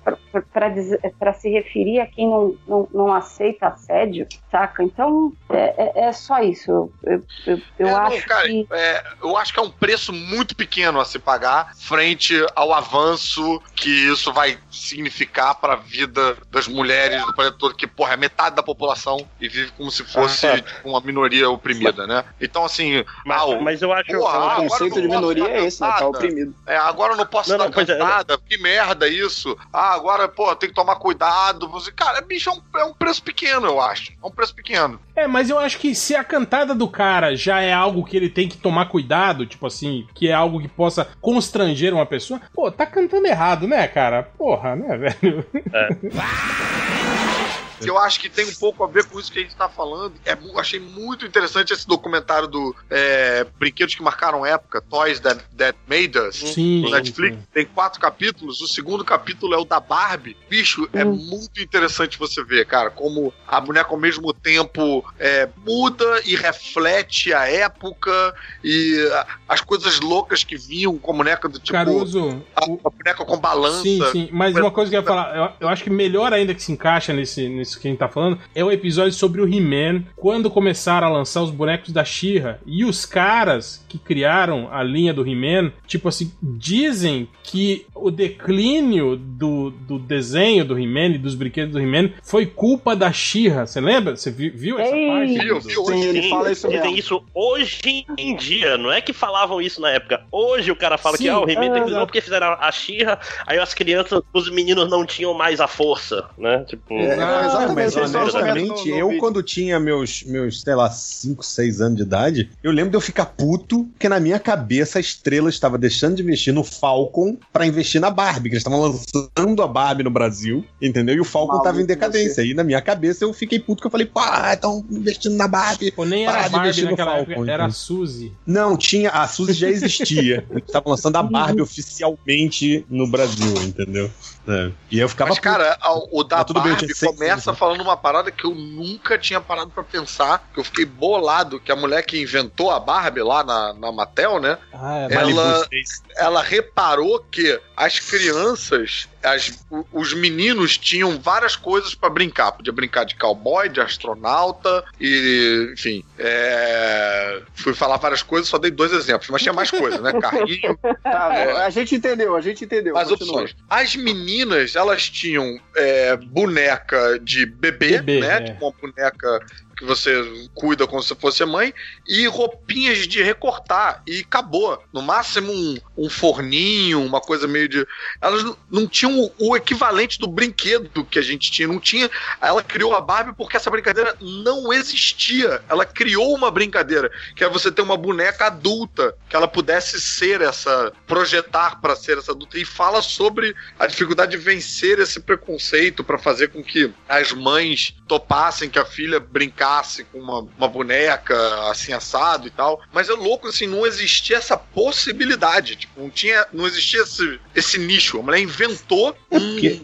se referir a quem não, não, não aceita assédio, saca? Então é, é, é só isso. Eu, eu, eu é, acho não, cara, que... É, eu acho que é um preço muito pequeno a se pagar frente ao avanço que isso vai significar para a vida das mulheres do planeta todo, que porra, é metade da população e vive como se fosse ah, tipo, uma minoria oprimida, né? Então assim, mas, ah, o, mas eu acho que o conceito de minoria é esse, né? Tá oprimido. É, agora eu não posso estar cansada, é, que merda isso. Ah, agora, pô, tem que tomar cuidado. Cara, bicho, é um, é um preço pequeno, eu acho. É um preço pequeno. É, mas eu acho que se a cantada do cara já é algo que ele tem que tomar cuidado, tipo assim, que é algo que possa constranger uma pessoa, pô, tá cantando errado, né, cara? Porra, né, velho? É. Eu acho que tem um pouco a ver com isso que a gente tá falando. É, achei muito interessante esse documentário do é, Brinquedos que Marcaram Época, Toys That, That Made Us, sim, no Netflix. Sim. Tem quatro capítulos, o segundo capítulo é o da Barbie. Bicho, é hum. muito interessante você ver, cara, como a boneca ao mesmo tempo é, muda e reflete a época e a, as coisas loucas que vinham com a boneca do tipo... Caruso... A, o... a boneca com balança... Sim, sim, mas uma coisa que eu ia falar, eu, eu acho que melhor ainda que se encaixa nesse... nesse que a gente tá falando, é o episódio sobre o He-Man, quando começaram a lançar os bonecos da She-Ra, e os caras que criaram a linha do He-Man, tipo assim, dizem que o declínio do, do desenho do He-Man e dos brinquedos do He-Man foi culpa da She-Ra, você lembra? Você viu, viu essa Ei, parte? Viu, viu, sim, ele fala isso mesmo. Dizem isso hoje em dia, não é que falavam isso na época, hoje o cara fala sim, que ah, o He-Man declinou é, é, porque fizeram a She-Ra, aí as crianças, os meninos não tinham mais a força, né? Tipo... É, é, exatamente. Ah, mas, exatamente. Eu, eu, quando tinha meus, meus, sei lá, cinco, seis anos de idade, eu lembro de eu ficar puto porque na minha cabeça a Estrela estava deixando de investir no Falcon pra investir na Barbie, que eles estavam lançando a Barbie no Brasil, entendeu? E o Falcon Maluco, tava em decadência. E na minha cabeça eu fiquei puto, que eu falei, pá, estão investindo na Barbie. Pô, nem era a Barbie naquela Falcon, época, era a Suzy. Não, tinha, a Suzy já existia. Eles estavam lançando a Barbie oficialmente no Brasil, entendeu? É. E eu ficava... Mas, puto, cara, o da Barbie começa falando uma parada que eu nunca tinha parado pra pensar, que eu fiquei bolado, que a mulher que inventou a Barbie lá na, na Mattel, né? Ah, é, ela, ela reparou que as crianças... As, os meninos tinham várias coisas pra brincar. Podia brincar de cowboy, de astronauta e, enfim, é... fui falar várias coisas, só dei dois exemplos, mas tinha mais coisas, né? Carrinho. Tá, é... A gente entendeu, a gente entendeu. As continua. Opções. As meninas, elas tinham é, boneca de bebê, bebê né? É. Tipo uma boneca... que você cuida como se fosse mãe, e roupinhas de recortar, e acabou. No máximo um, um forninho, uma coisa meio de... Elas não, não tinham o, o equivalente do brinquedo que a gente tinha, não tinha. Ela criou a Barbie porque essa brincadeira não existia. Ela criou uma brincadeira, que é você ter uma boneca adulta, que ela pudesse ser essa, projetar para ser essa adulta, e fala sobre a dificuldade de vencer esse preconceito para fazer com que as mães topassem que a filha brincasse com uma, uma boneca assim assado e tal. Mas é louco, assim, não existia essa possibilidade, tipo, não tinha, não existia esse, esse nicho. A mulher inventou um,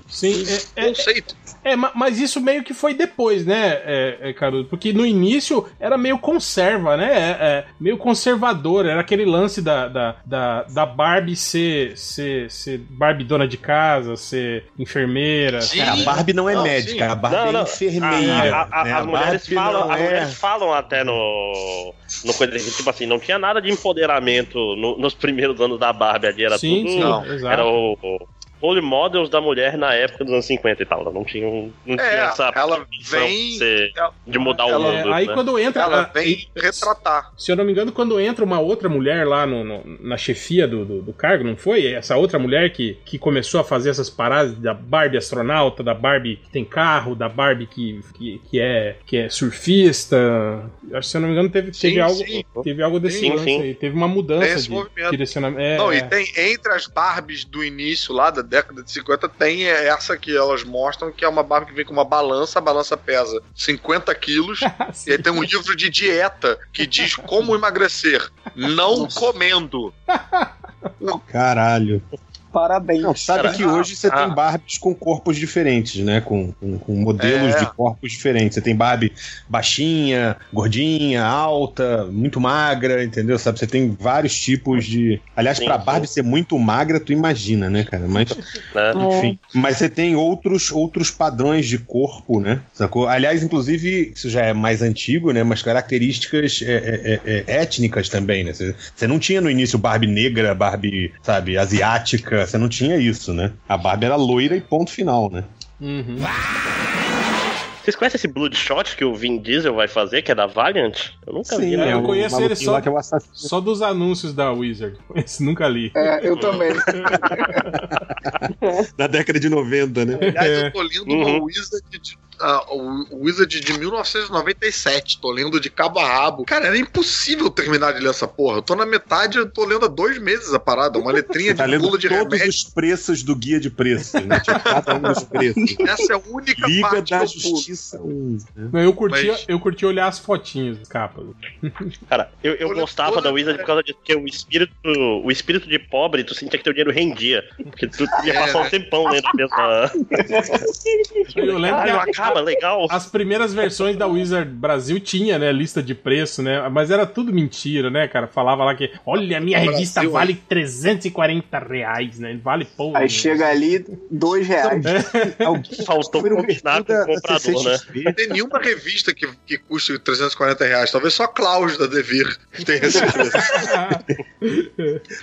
Sim, um é, conceito. É, é, mas isso meio que foi depois, né, é, é, Caruso? Porque no início era meio conserva, né? É, é, meio conservador, era aquele lance da, da, da, da Barbie ser, ser, ser Barbie dona de casa, ser enfermeira. Sim. A Barbie não é não, médica, sim. a Barbie não, não. é enfermeira. A, a, a, né? a as mulheres falam, as é... mulheres falam até no, no coisa, tipo assim, não tinha nada de empoderamento no, nos primeiros anos da Barbie, ali era sim, tudo, sim, não, era o, o role models da mulher na época dos anos cinquenta e tal. Ela não tinha, não tinha é, essa ela vem, de, ser, ela, de mudar o ela, mundo. Aí né? quando entra. Ela, ela vem retratar. Se eu não me engano, quando entra uma outra mulher lá no, no, na chefia do, do, do cargo, não foi? Essa outra mulher que, que começou a fazer essas paradas da Barbie astronauta, da Barbie que tem carro, da Barbie que, que, que, é, que é surfista. Acho que se eu não me engano, teve, sim, teve, algo, teve algo desse sim, lance sim. aí. Teve uma mudança. Esse de movimento. Direcionamento. É, não, e tem entre as Barbies do início lá, da década de cinquenta, tem essa que elas mostram, que é uma Barbie que vem com uma balança, a balança pesa cinquenta quilos, e aí tem um livro de dieta que diz como emagrecer, não Nossa. comendo. Caralho. Parabéns. Não, sabe Caralho. que hoje você ah. tem Barbies com corpos diferentes, né? Com, com, com modelos é. de corpos diferentes. Você tem Barbie baixinha, gordinha, alta, muito magra, entendeu? Sabe? Você tem vários tipos de... Aliás, sim, pra Barbie sim. ser muito magra, tu imagina, né, cara? Mas, é. enfim. Mas você tem outros, outros padrões de corpo, né? Sacou? Aliás, inclusive, isso já é mais antigo, né? Mas características é, é, é, étnicas também, né? Você, você não tinha no início Barbie negra, Barbie, sabe, asiática. Você não tinha isso, né? A Barbie era loira e ponto final, né? Uhum. Vocês conhecem esse Bloodshot que o Vin Diesel vai fazer, que é da Valiant? Eu nunca Sim, vi, né? Eu conheço ele só, que é só dos anúncios da Wizard. Esse nunca li. É, eu também. Da década de noventa, né? Aliás, é. eu tô lendo uhum. uma Wizard de... Uh, o Wizard de mil novecentos e noventa e sete, tô lendo de cabo a rabo. Cara, era impossível terminar de ler essa porra. Eu tô na metade, eu tô lendo há dois meses a parada. Uma letrinha tá de pula de remédio. Todos os preços do guia de preços, né? Tinha cada um dos preços. Essa é a única Liga parte da Justiça. Pulo. Não, eu curti, Mas... eu curti olhar as fotinhas de capa. Cara, eu, eu gostava toda... da Wizard por causa de que o espírito, o espírito de pobre, tu sentia que teu dinheiro rendia. Porque tu ia passar é. um tempão lendo dessa... Eu lembro que a... Ah, legal. As primeiras versões da Wizard Brasil tinha, né, lista de preço, né? Mas era tudo mentira, né, cara? Falava lá que, olha, minha Brasil, revista é. vale trezentos e quarenta reais, né? Vale pouco. Aí né? chega ali, dois reais. É. Faltou combinar com o comprador, né? Não tem nenhuma revista que, que custe trezentos e quarenta reais. Talvez só a Klaus da Devir tenha esse preço.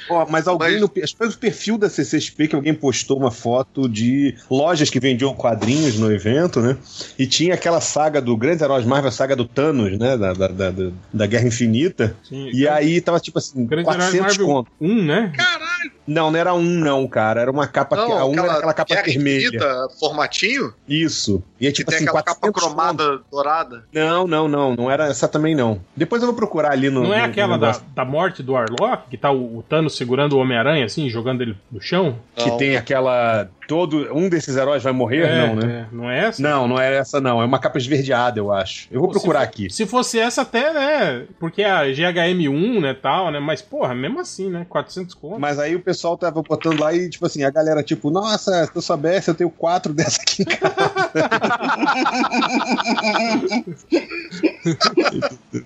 oh, mas alguém, mas... No, acho que foi o perfil da C C X P que alguém postou uma foto de lojas que vendiam quadrinhos no evento, né? E tinha aquela saga do Grandes Heróis Marvel, a saga do Thanos, né? Da, da, da, da Guerra Infinita. Sim, e grande, aí tava tipo assim, quatrocentos conto. Um, né? Caralho! Não, não era um, não, cara. Era uma capa... Não, que, a um era aquela capa vermelha. Infinita, formatinho? Isso. E aí, tipo que assim, tem aquela capa cromada, conto. Dourada? Não, não, não. Não era essa também, não. Depois eu vou procurar ali no... Não no, é aquela da, da morte do Arlok? Que tá o, o Thanos segurando o Homem-Aranha, assim, jogando ele no chão? Não. Que tem aquela... Todo, um desses heróis vai morrer? É, não, né? É. Não é essa? Não, não é essa, não. É uma capa esverdeada, eu acho. Eu vou pô, procurar se aqui. Se fosse essa até, né? Porque é a G H M um, né, tal, né? Mas, porra, mesmo assim, né? quatrocentos contos. Mas aí o pessoal tava botando lá e, tipo assim, a galera, tipo, nossa, se eu soubesse, eu tenho quatro dessa aqui em casa.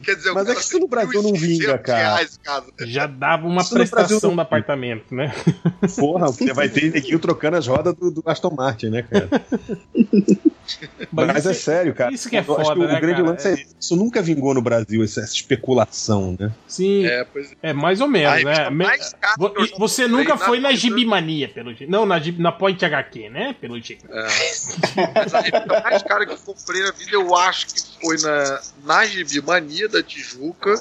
Quer dizer, mas é que isso no Brasil não vinga, cara. Já dava uma isso prestação do não... apartamento, né? Porra, você vai ter neguinho trocando as rodas do, do Aston Martin, né, cara? Mas, mas é, é sério, cara. Isso que é eu foda, acho que o né, grande lance é... é isso. Nunca vingou no Brasil, essa, essa especulação, né? Sim. É, pois é. É mais ou menos, aí, né? Mais você nunca foi na, na Gibimania, pelo jeito. Não, na, na Point H Q, né? Pelo jeito. É. Mas a mais cara que eu comprei na vida, eu acho que foi na, na Gibimania da Tijuca,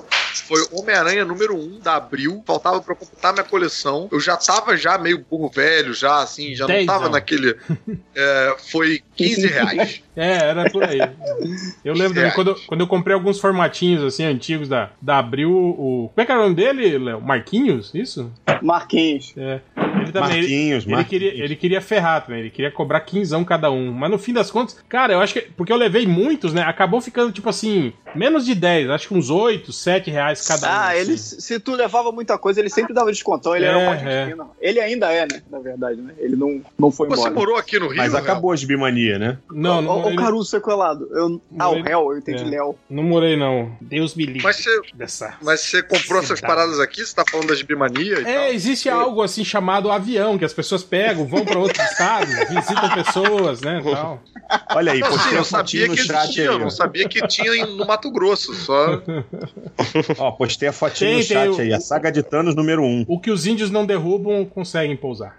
foi Homem-Aranha número um da Abril, faltava pra completar minha coleção, eu já tava já meio burro velho, já assim, já Dez, não tava não. naquele... É, foi quinze reais. É, era por aí. Eu lembro também, quando, quando eu comprei alguns formatinhos assim, antigos da, da Abril, o... Como é que era o nome dele, Léo? Marquinhos? Isso? Marquinhos. É. Ele também, Marquinhos, ele, Marquinhos. Ele queria, ele queria ferrar também, ele queria cobrar quinzão cada um, mas no fim das contas, cara, eu acho que, porque eu levei muitos, né, acabou ficando tipo assim, menos de dez, acho que uns oito, sete reais cada ah, um. Ah, ele, assim. Se tu levava muita coisa, ele sempre dava descontão, ele é, era um argentino. É. Ele ainda é, né, na verdade, né, ele não, não foi embora. Você morou aqui no Rio, mas acabou a Gibimania, né? Não, não. O, o ele... Caruso foi colado. Eu... Ah, o réu, eu entendi, é. Léo. Não morei, não. Deus me livre. Mas você dessa... comprou essas paradas aqui? Você tá falando da Gibimania e tal? É, existe algo assim chamado avião, que as pessoas pegam, vão pra outros estados, visitam pessoas, né, tal. Olha aí, porque eu sabia que existia, eu não sabia que tinha no Mato Grosso, só... Ó, postei a fotinha tem, no chat o... aí, a Saga de Thanos número um. O que os índios não derrubam, conseguem pousar.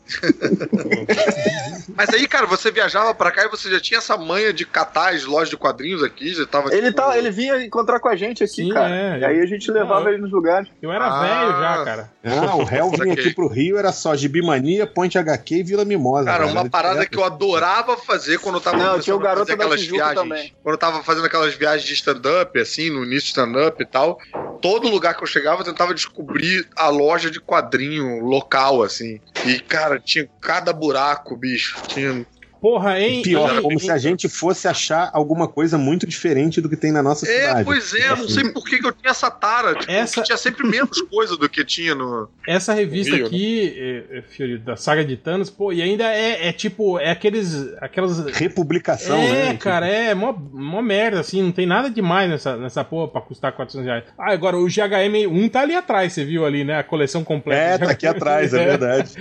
Mas aí, cara, você viajava pra cá e você já tinha essa manha de catar as lojas de quadrinhos aqui, já tava... Ele, tipo... tá, ele vinha encontrar com a gente aqui, sim, cara, é, e aí a gente levava não, ele nos lugares. Eu era ah, velho já, cara. Ah, o réu vinha aqui pro Rio, era só Gibimania, Point H Q e Vila Mimosa. Cara, cara. uma parada que eu adorava fazer quando eu tava não, tinha o garoto da Tijuca também. Quando eu tava fazendo aquelas viagens de stand-up, assim, no início de stand-up e tal, todo lugar que eu chegava eu tentava descobrir a loja de quadrinho local, assim. E, cara, tinha cada buraco, bicho. Tinha... Porra, hein? Pior, como se a gente fosse achar alguma coisa muito diferente do que tem na nossa é, cidade. É, pois é, assim. Não sei por que eu tinha essa tara. Tipo, essa... Tinha sempre menos coisa do que tinha no... Essa revista no Rio, aqui, né? é, é, Fiorito, da Saga de Thanos, pô, e ainda é, é tipo, é aqueles... Aquelas... Republicação, é, né? É, cara, é mó, mó merda, assim, não tem nada demais nessa, nessa porra pra custar quatrocentos reais. Ah, agora, o G H M um tá ali atrás, você viu ali, né? A coleção completa. É, tá aqui atrás, é verdade.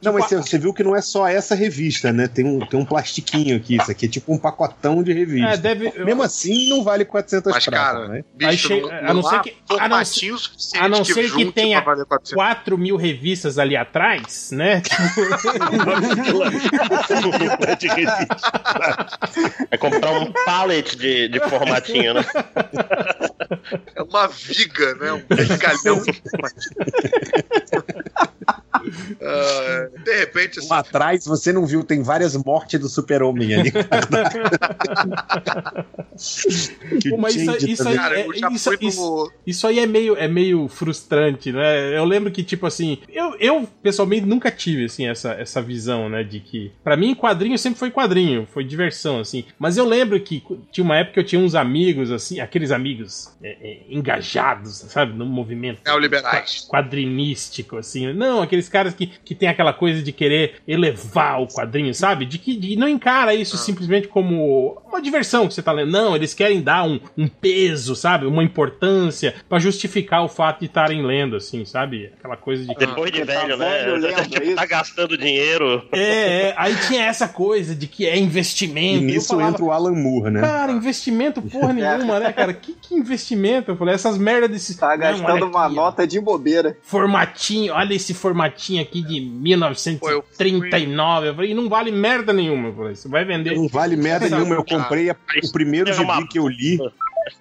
Não, mas você, você viu que não é só essa revista, né? Tem um... um plastiquinho aqui, isso aqui é tipo um pacotão de revista. É, deve, eu... Mesmo assim, não vale quatrocentos Mas, pratas, cara, né? Bicho, che... a não ser que, a não ser, a não ser que, que tenha quatro mil revistas ali atrás, né? É comprar um pallet de, de formatinho, né? É uma viga, né? Um galhão de formatinho. Uh, de repente assim... Lá atrás, você não viu, tem várias mortes do super-homem ali. Pô, mas isso, isso, aí, cara, é, isso, isso, isso aí é meio, é meio frustrante, né? Eu lembro que, tipo assim, eu, eu pessoalmente nunca tive assim, essa, essa visão, né? De que, pra mim, quadrinho sempre foi quadrinho, foi diversão, assim. Mas eu lembro que tinha uma época que eu tinha uns amigos, assim, aqueles amigos é, é, engajados, sabe? No movimento neoliberais, quadrinístico, assim. Não, aqueles caras que, que tem aquela coisa de querer elevar o quadrinho, sabe? De que de não encara isso ah. simplesmente como uma diversão que você tá lendo. Não, eles querem dar um, um peso, sabe? Uma importância pra justificar o fato de estarem lendo, assim, sabe? Aquela coisa de... Depois de velho, né? Tá gastando dinheiro. É, é, aí tinha essa coisa de que é investimento. E nisso entra o Alan Moore, né? Cara, investimento porra nenhuma, né, cara? Que, que investimento? Eu falei, essas merdas desses... Tá gastando uma nota de bobeira. Formatinho, olha esse formatinho aqui de mil novecentos e trinta e nove. Eu falei, não vale merda nenhuma. Eu falei, você vai vender. Não vale merda nenhuma. Eu comprei a, o primeiro gibi que eu li.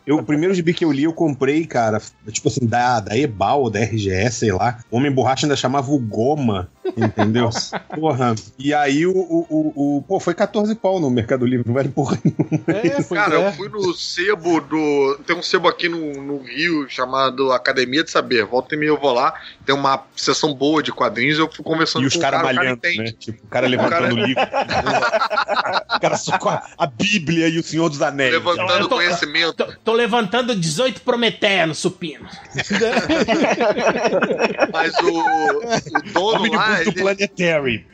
Eu, o primeiro gibi que eu li, eu comprei, cara, tipo assim, da, da Ebal, da R G E, sei lá. O Homem-Borracha ainda chamava o Goma, entendeu? Porra. E aí, o, o, o, o... Pô, foi quatorze pau no Mercado Livre, não vale porra nenhuma. É, cara, é. Eu fui no sebo do... Tem um sebo aqui no, no Rio, chamado Academia de Saber. Volta e meia eu vou lá, tem uma sessão boa de quadrinhos, eu fui conversando e com os cara, cara, malhando, o cara. E né? Tipo, o cara levantando o cara... livro. O cara só com a, a Bíblia e o Senhor dos Anéis. Levantando tô... conhecimento. Tô levantando dezoito Prometeia no supino. Mas o, o dono lá... Do ele...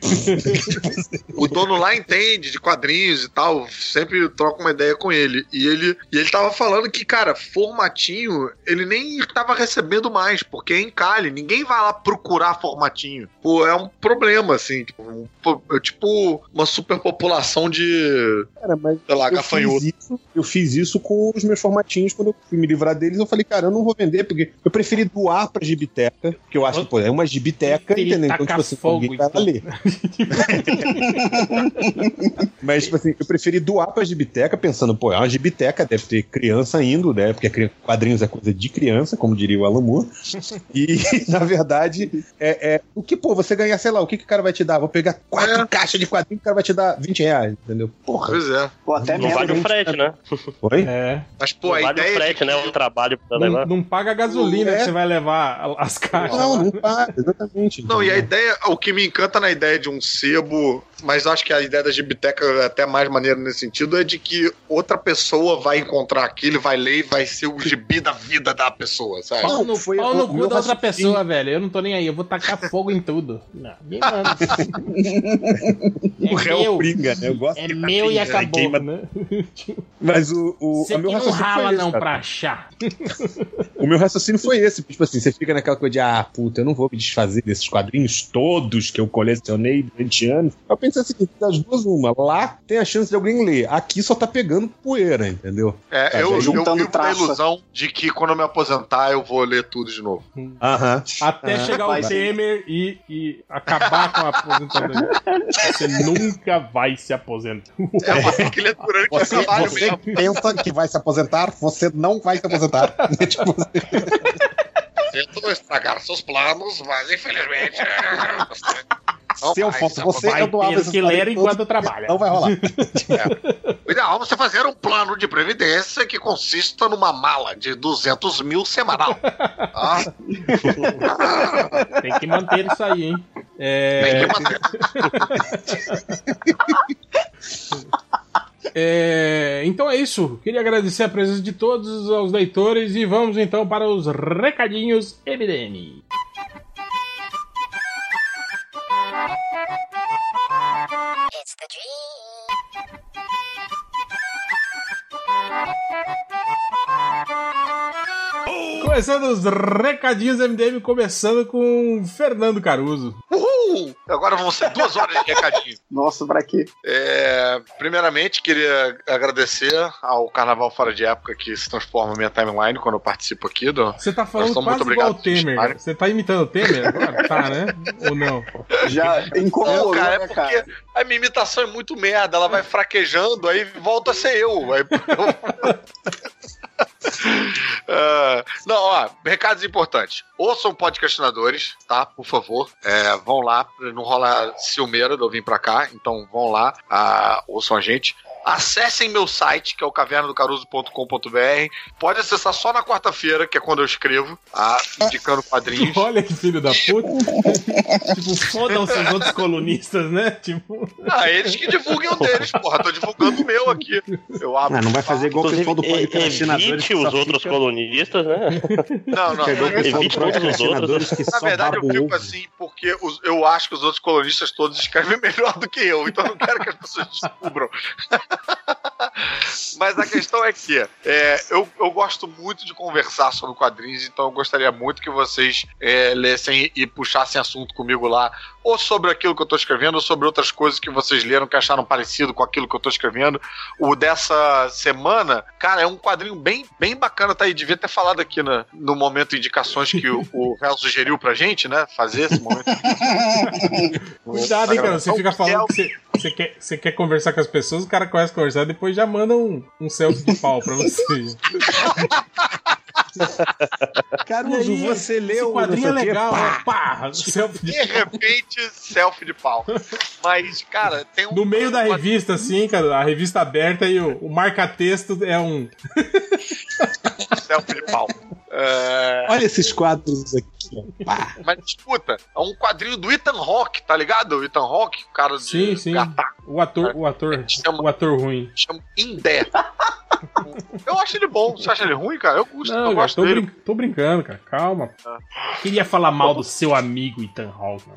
O dono lá entende de quadrinhos e tal. Sempre troco uma ideia com ele. E ele, e ele tava falando que, cara, formatinho, ele nem tava recebendo mais, porque é encalhe. Ninguém vai lá procurar formatinho. Pô, é um problema, assim. Tipo, um, tipo uma superpopulação de... Cara, mas sei lá, eu gafanhoto. Fiz isso, eu fiz isso com os meus formatinhos, quando eu fui me livrar deles, eu falei, cara, eu não vou vender, porque eu preferi doar pra Gibiteca, que eu acho que, pô, é uma Gibiteca, entendeu? Então, tipo assim, fogo. Tá ali. Mas, tipo assim, eu preferi doar pra Gibiteca, pensando, pô, é uma Gibiteca, deve ter criança indo, né? Porque quadrinhos é coisa de criança, como diria o Alan Moore. E, na verdade, é, é, o que, pô, você ganhar, sei lá, o que, que o cara vai te dar? Vou pegar quatro é. caixas de quadrinhos, o cara vai te dar vinte reais, entendeu? Porra. Pois é. Pô, até não mesmo, vale gente, o frete, né? Oi? É. Mas, pô, não aí vale o frete, né? O trabalho pra não, levar. Não paga a gasolina é. que você vai levar as caixas. Não, não paga, exatamente. Não, então, e a ideia, o que me encanta na ideia de um sebo, mas acho que a ideia da Gibiteca é até mais maneira nesse sentido, é de que outra pessoa vai encontrar aquilo, vai ler e vai ser o gibi da vida da pessoa, sabe? Pau no, foi, pau no cu da outra pessoa, velho. Eu não tô nem aí, eu vou tacar fogo em tudo. Não, me manda. É o réu pringa, né? Eu gosto é meu e acabou, queima, né? Mas o, o, o meu não raciocínio rala foi esse, não cara. Pra achar. O meu raciocínio foi esse. Tipo assim, você fica naquela coisa de, ah, puta, eu não vou me desfazer desses quadrinhos todos que eu colecionei durante anos. Eu pensei assim, das duas, uma. Lá tem a chance de alguém ler. Aqui só tá pegando poeira, entendeu? É, tá, eu, eu vivo da ilusão de que quando eu me aposentar eu vou ler tudo de novo. Uhum. Até uhum. chegar o Temer e, e acabar com a aposentadoria. Você nunca vai se aposentar. É, você que lê durante você, o trabalho você mesmo. Você pensa que vai se aposentar, você não vai se aposentar. Tipo, tento estragar seus planos, mas infelizmente... Não, se eu fosse você, eu doava esses que ler enquanto trabalha. Não vai rolar. É. O ideal é você fazer um plano de previdência que consista numa mala de duzentos mil semanal. Ah. Tem que manter isso aí, hein? É... Tem que manter. É, então é isso. Queria agradecer a presença de todos aos leitores e vamos então para os recadinhos M D M. It's the dream. Começando os recadinhos M D M, começando com Fernando Caruso. Uhul! Agora vão ser duas horas de recadinho. Nossa, pra quê? É, primeiramente, queria agradecer ao Carnaval Fora de Época que se transforma na minha timeline quando eu participo aqui. Do... Você tá falando quase muito igual o Temer. Você tá imitando o Temer agora? Tá, né? Ou não? Já incomodou, cara, né, cara? É porque a minha imitação é muito merda. Ela vai fraquejando, aí volta a ser eu. Aí... uh, não, ó, recados importantes. Ouçam podcastinadores, tá? Por favor, é, vão lá, não rola ciumeira de eu vir pra cá, então vão lá, uh, ouçam a gente. Acessem meu site, que é o caverna do caruso ponto com ponto b r. Pode acessar só na quarta-feira, que é quando eu escrevo, ah, indicando quadrinhos. Olha que filho da puta. Tipo, fodam-se os outros colunistas, né? Tipo... Ah, eles que divulguem o deles, porra. Tô divulgando o meu aqui. Eu abro. Não, não vai fazer igual o pessoal do podcastinador. Evite os outros colunistas, né? Não, não. Evite todos os outros. Na verdade, eu fico assim, porque os, eu acho que os outros colunistas todos escrevem melhor do que eu. Então eu não quero que as pessoas descubram. Mas a questão é que é, eu, eu gosto muito de conversar sobre quadrinhos, então eu gostaria muito que vocês é, lessem e puxassem assunto comigo lá, ou sobre aquilo que eu tô escrevendo, ou sobre outras coisas que vocês leram que acharam parecido com aquilo que eu tô escrevendo. O dessa semana, cara, é um quadrinho bem, bem bacana, tá aí, devia ter falado aqui na, no momento indicações que o, o Hell sugeriu pra gente, né, fazer esse momento. Cuidado, hein, cara, você fica falando que você, você, quer, você quer conversar com as pessoas, o cara começa a conversar, depois já manda um, um selfie de pau pra você. Caruso, aí, você leu o quadrinho é legal, pá, pá, selfie de, de repente, selfie de pau. Mas, cara, tem um. No meio da revista, assim, cara, a revista aberta e o, o marca-texto é um. Selfie de pau. É... Olha esses quadros aqui. Pá. Mas, disputa, é um quadrinho do Ethan Rock, tá ligado? O Ethan Rock, o cara de sim, sim. Gatar. O ator, o ator, chama, o ator ruim. Chama Indé. Eu acho ele bom. Você acha ele ruim, cara? Eu gosto, não, eu gosto tô dele. Brin- tô brincando, cara. Calma. Ah. Queria falar mal do seu amigo Ethan Hawke.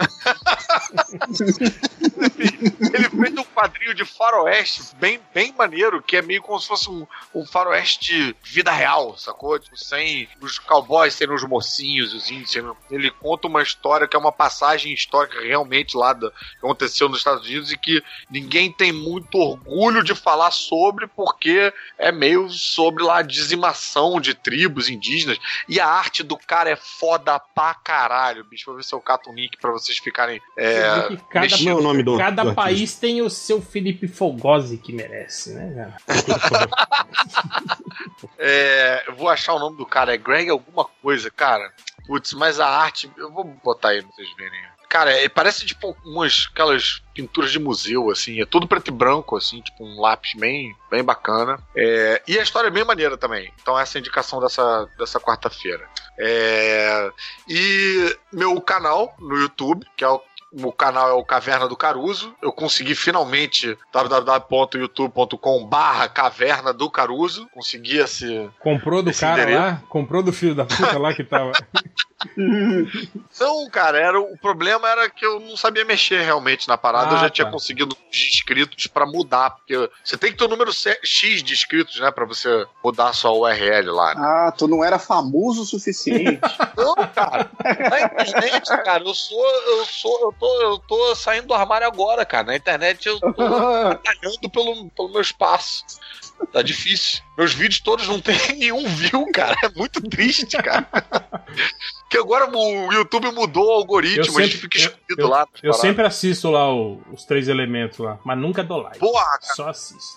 ele fez um quadrinho de faroeste bem, bem maneiro, que é meio como se fosse um, um faroeste de vida real, sacou? Tipo, sem os cowboys serem os mocinhos, os índios. Ele conta uma história que é uma passagem histórica realmente lá da, que aconteceu nos Estados Unidos e que ninguém tem muito orgulho de falar sobre, porque é meio sobre lá a dizimação de tribos indígenas. E a arte do cara é foda pra caralho, bicho. Vou ver se eu cato um link pra vocês ficarem... É, cada não, nome do, cada do país tem o seu Felipe Fogosi que merece, né, cara? É, eu vou achar o nome do cara. É Greg alguma coisa, cara. Putz, mas a arte... Eu vou botar aí pra vocês verem. Cara, é, parece tipo umas... aquelas pinturas de museu, assim. É tudo preto e branco, assim. Tipo um lápis bem, bem bacana. É, e a história é bem maneira também. Então essa é a indicação dessa, dessa quarta-feira. É, e meu canal no YouTube, que é o... O canal é o Caverna do Caruso. Eu consegui finalmente www ponto youtube ponto com barra Caverna do Caruso. Consegui esse... Comprou do esse cara endereço. Lá? Comprou do filho da puta lá que tava... Então, cara, era, o problema era que eu não sabia mexer realmente na parada. Ah, eu já tá. tinha conseguido inscritos pra mudar, porque você tem que ter o um número X de inscritos, né, pra você mudar sua U R L lá, né? Ah, tu não era famoso o suficiente. Não, cara, na internet, cara, eu sou, eu sou, eu tô, eu tô saindo do armário agora, cara. Na internet eu tô batalhando pelo, pelo meu espaço. Tá difícil. Meus vídeos todos não tem nenhum view, cara. É muito triste, cara. Porque agora o YouTube mudou o algoritmo, sempre, a gente fica escondido eu, lá. Eu, eu sempre assisto lá o, os três elementos lá, mas nunca dou like. Porra, cara. Só assisto.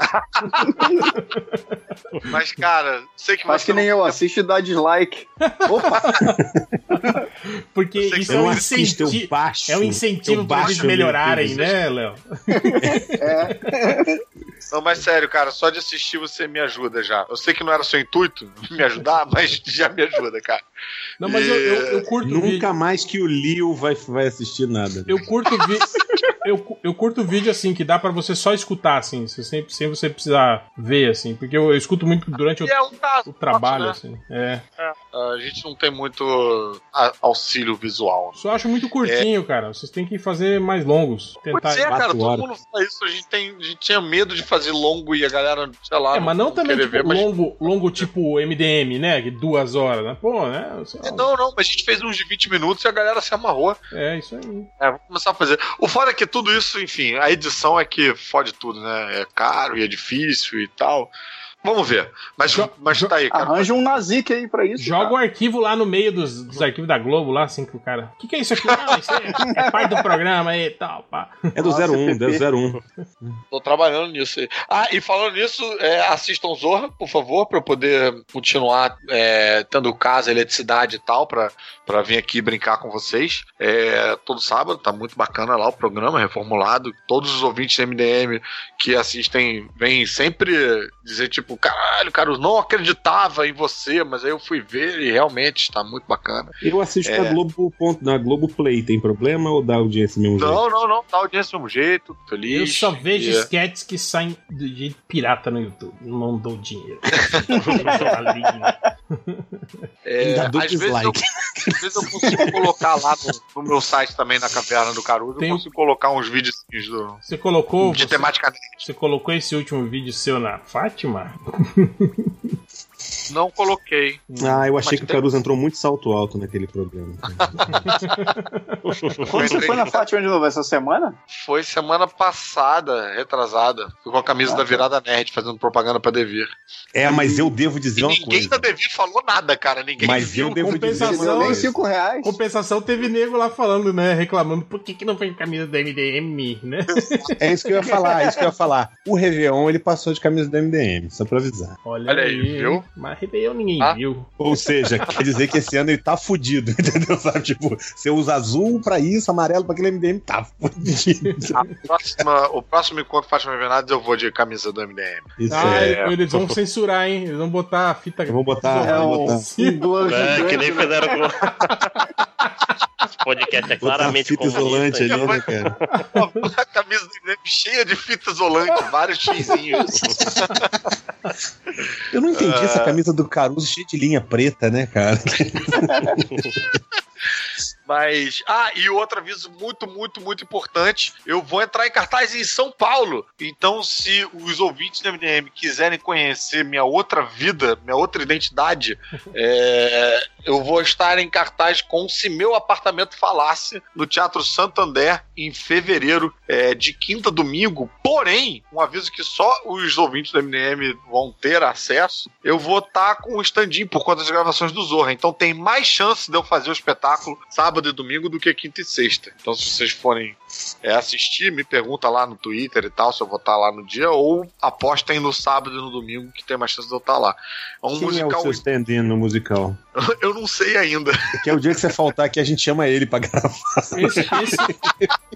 Mas, cara, sei que Mas que nem não... eu assisto e dá dislike. Opa! Porque isso é um, incenti... eu baixo, é um incentivo para eles melhorarem, né, Léo? É. Não, mas sério, cara, só de assistir você me ajuda já. Eu sei que não era seu intuito me ajudar, mas já me ajuda, cara. Não, mas e... eu, eu, eu curto Nunca vídeo. mais que o Leo vai, vai assistir nada. Né? Eu curto vídeo. Eu, eu curto vídeo, assim, que dá pra você só escutar, assim, sem, sem você precisar ver, assim, porque eu, eu escuto muito durante o, é um caso, o trabalho, né? Assim. É. É. A gente não tem muito auxílio visual. Né? Só acho muito curtinho, é. cara. Vocês têm que fazer mais longos. Tentar Pode ser, cara, todo mundo fala isso. A gente, tem, a gente tinha medo de fazer longo e a galera, sei lá... É, mas não, não também tipo, ver, mas... longo, longo tipo M D M, né? Duas horas, né? Pô, né? É, não, não, mas a gente fez uns de vinte minutos e a galera se amarrou. É, isso aí. É, vamos começar a fazer. O foda é que tudo isso, enfim, a edição é que fode tudo, né? É caro e é difícil e tal. Vamos ver. Mas, jo- mas tá aí, cara. Arranja um nazique aí pra isso. Joga o um arquivo lá no meio dos, dos arquivos da Globo, lá, assim, pro cara. O que, que é isso aqui? Ah, isso é, é parte do programa aí e tal, pá. É do Nossa, zero um, é do zero um. Tô trabalhando nisso aí. Ah, e falando nisso, é, assistam Zorra, por favor, pra eu poder continuar é, tendo casa, eletricidade e tal, pra, pra vir aqui brincar com vocês. É, todo sábado, tá muito bacana lá o programa, reformulado. Todos os ouvintes do M D M que assistem, vêm sempre dizer, tipo, caralho, cara, eu não acreditava em você, mas aí eu fui ver e realmente tá muito bacana. Eu assisto é... na Globo, na Globoplay, tem problema ou dá audiência mesmo jeito? Não, não, não, dá audiência do mesmo jeito, feliz. Eu só vejo yeah. sketches que saem de jeito pirata no YouTube, não dou dinheiro. É, Ainda dou às, dislike. Vezes eu, às vezes eu consigo colocar lá no, no meu site também, na Caverna do Caruso, tem... eu consigo colocar uns vídeos do, você colocou, de você, temática. Você colocou esse último vídeo seu na Fátima? Não coloquei. Ah, eu achei Mas que tem... o Caruso entrou muito salto alto naquele programa. Quando você foi na Fátima de novo essa semana? Foi semana passada, retrasada. Fui com a camisa ah, da Virada Nerd fazendo propaganda pra Devir. É, mas eu devo dizer e uma ninguém coisa. Ninguém da Devir falou nada, cara. Ninguém mas viu. Eu devo compensação, dizer cinco reais. Compensação teve nego lá falando, né? Reclamando por que, que não foi camisa da M D M, né? É isso que eu ia falar, é isso que eu ia falar. O Réveillon, ele passou de camisa da M D M, só pra avisar. Olha, Olha aí, viu? Mas Réveillon ninguém ah. viu. Ou seja, quer dizer que esse ano ele tá fudido, entendeu? Sabe? Tipo, você usa azul pra isso, amarelo pra aquele M D M, tá fudido. A próxima, o próximo encontro Fátima Venades eu vou de camisa do M D M. Isso ah, é. Eles vão censurar, hein? Eles vão botar a fita... Vão botar... É, vão botar. Duas é, duas que nem fizeram com... Esse podcast é claramente fita isolante ali, né, cara? A camisa do M D M cheia de fita isolante, vários xizinhos. Eu não entendi uh... essa camisa do Caruso cheia de linha preta, né, cara? Mas, ah, e outro aviso muito, muito, muito importante, eu vou entrar em cartaz em São Paulo, então se os ouvintes do M D M quiserem conhecer minha outra vida, minha outra identidade, é, eu vou estar em cartaz com Se Meu Apartamento Falasse, no Teatro Santander, em fevereiro, é, de quinta a domingo, porém, um aviso que só os ouvintes do M D M vão ter acesso, eu vou estar com o stand-in por conta das gravações do Zorra, então tem mais chance de eu fazer o espetáculo sábado e domingo do que quinta e sexta. Então, se vocês forem é, assistir, me pergunta lá no Twitter e tal, se eu vou estar lá no dia, ou apostem no sábado e no domingo, que tem mais chance de eu estar lá. É um Quem musical... é o seu stand-in no musical? Eu não sei ainda. Porque é o dia que você faltar aqui, a gente chama ele pra gravar. Esse, esse,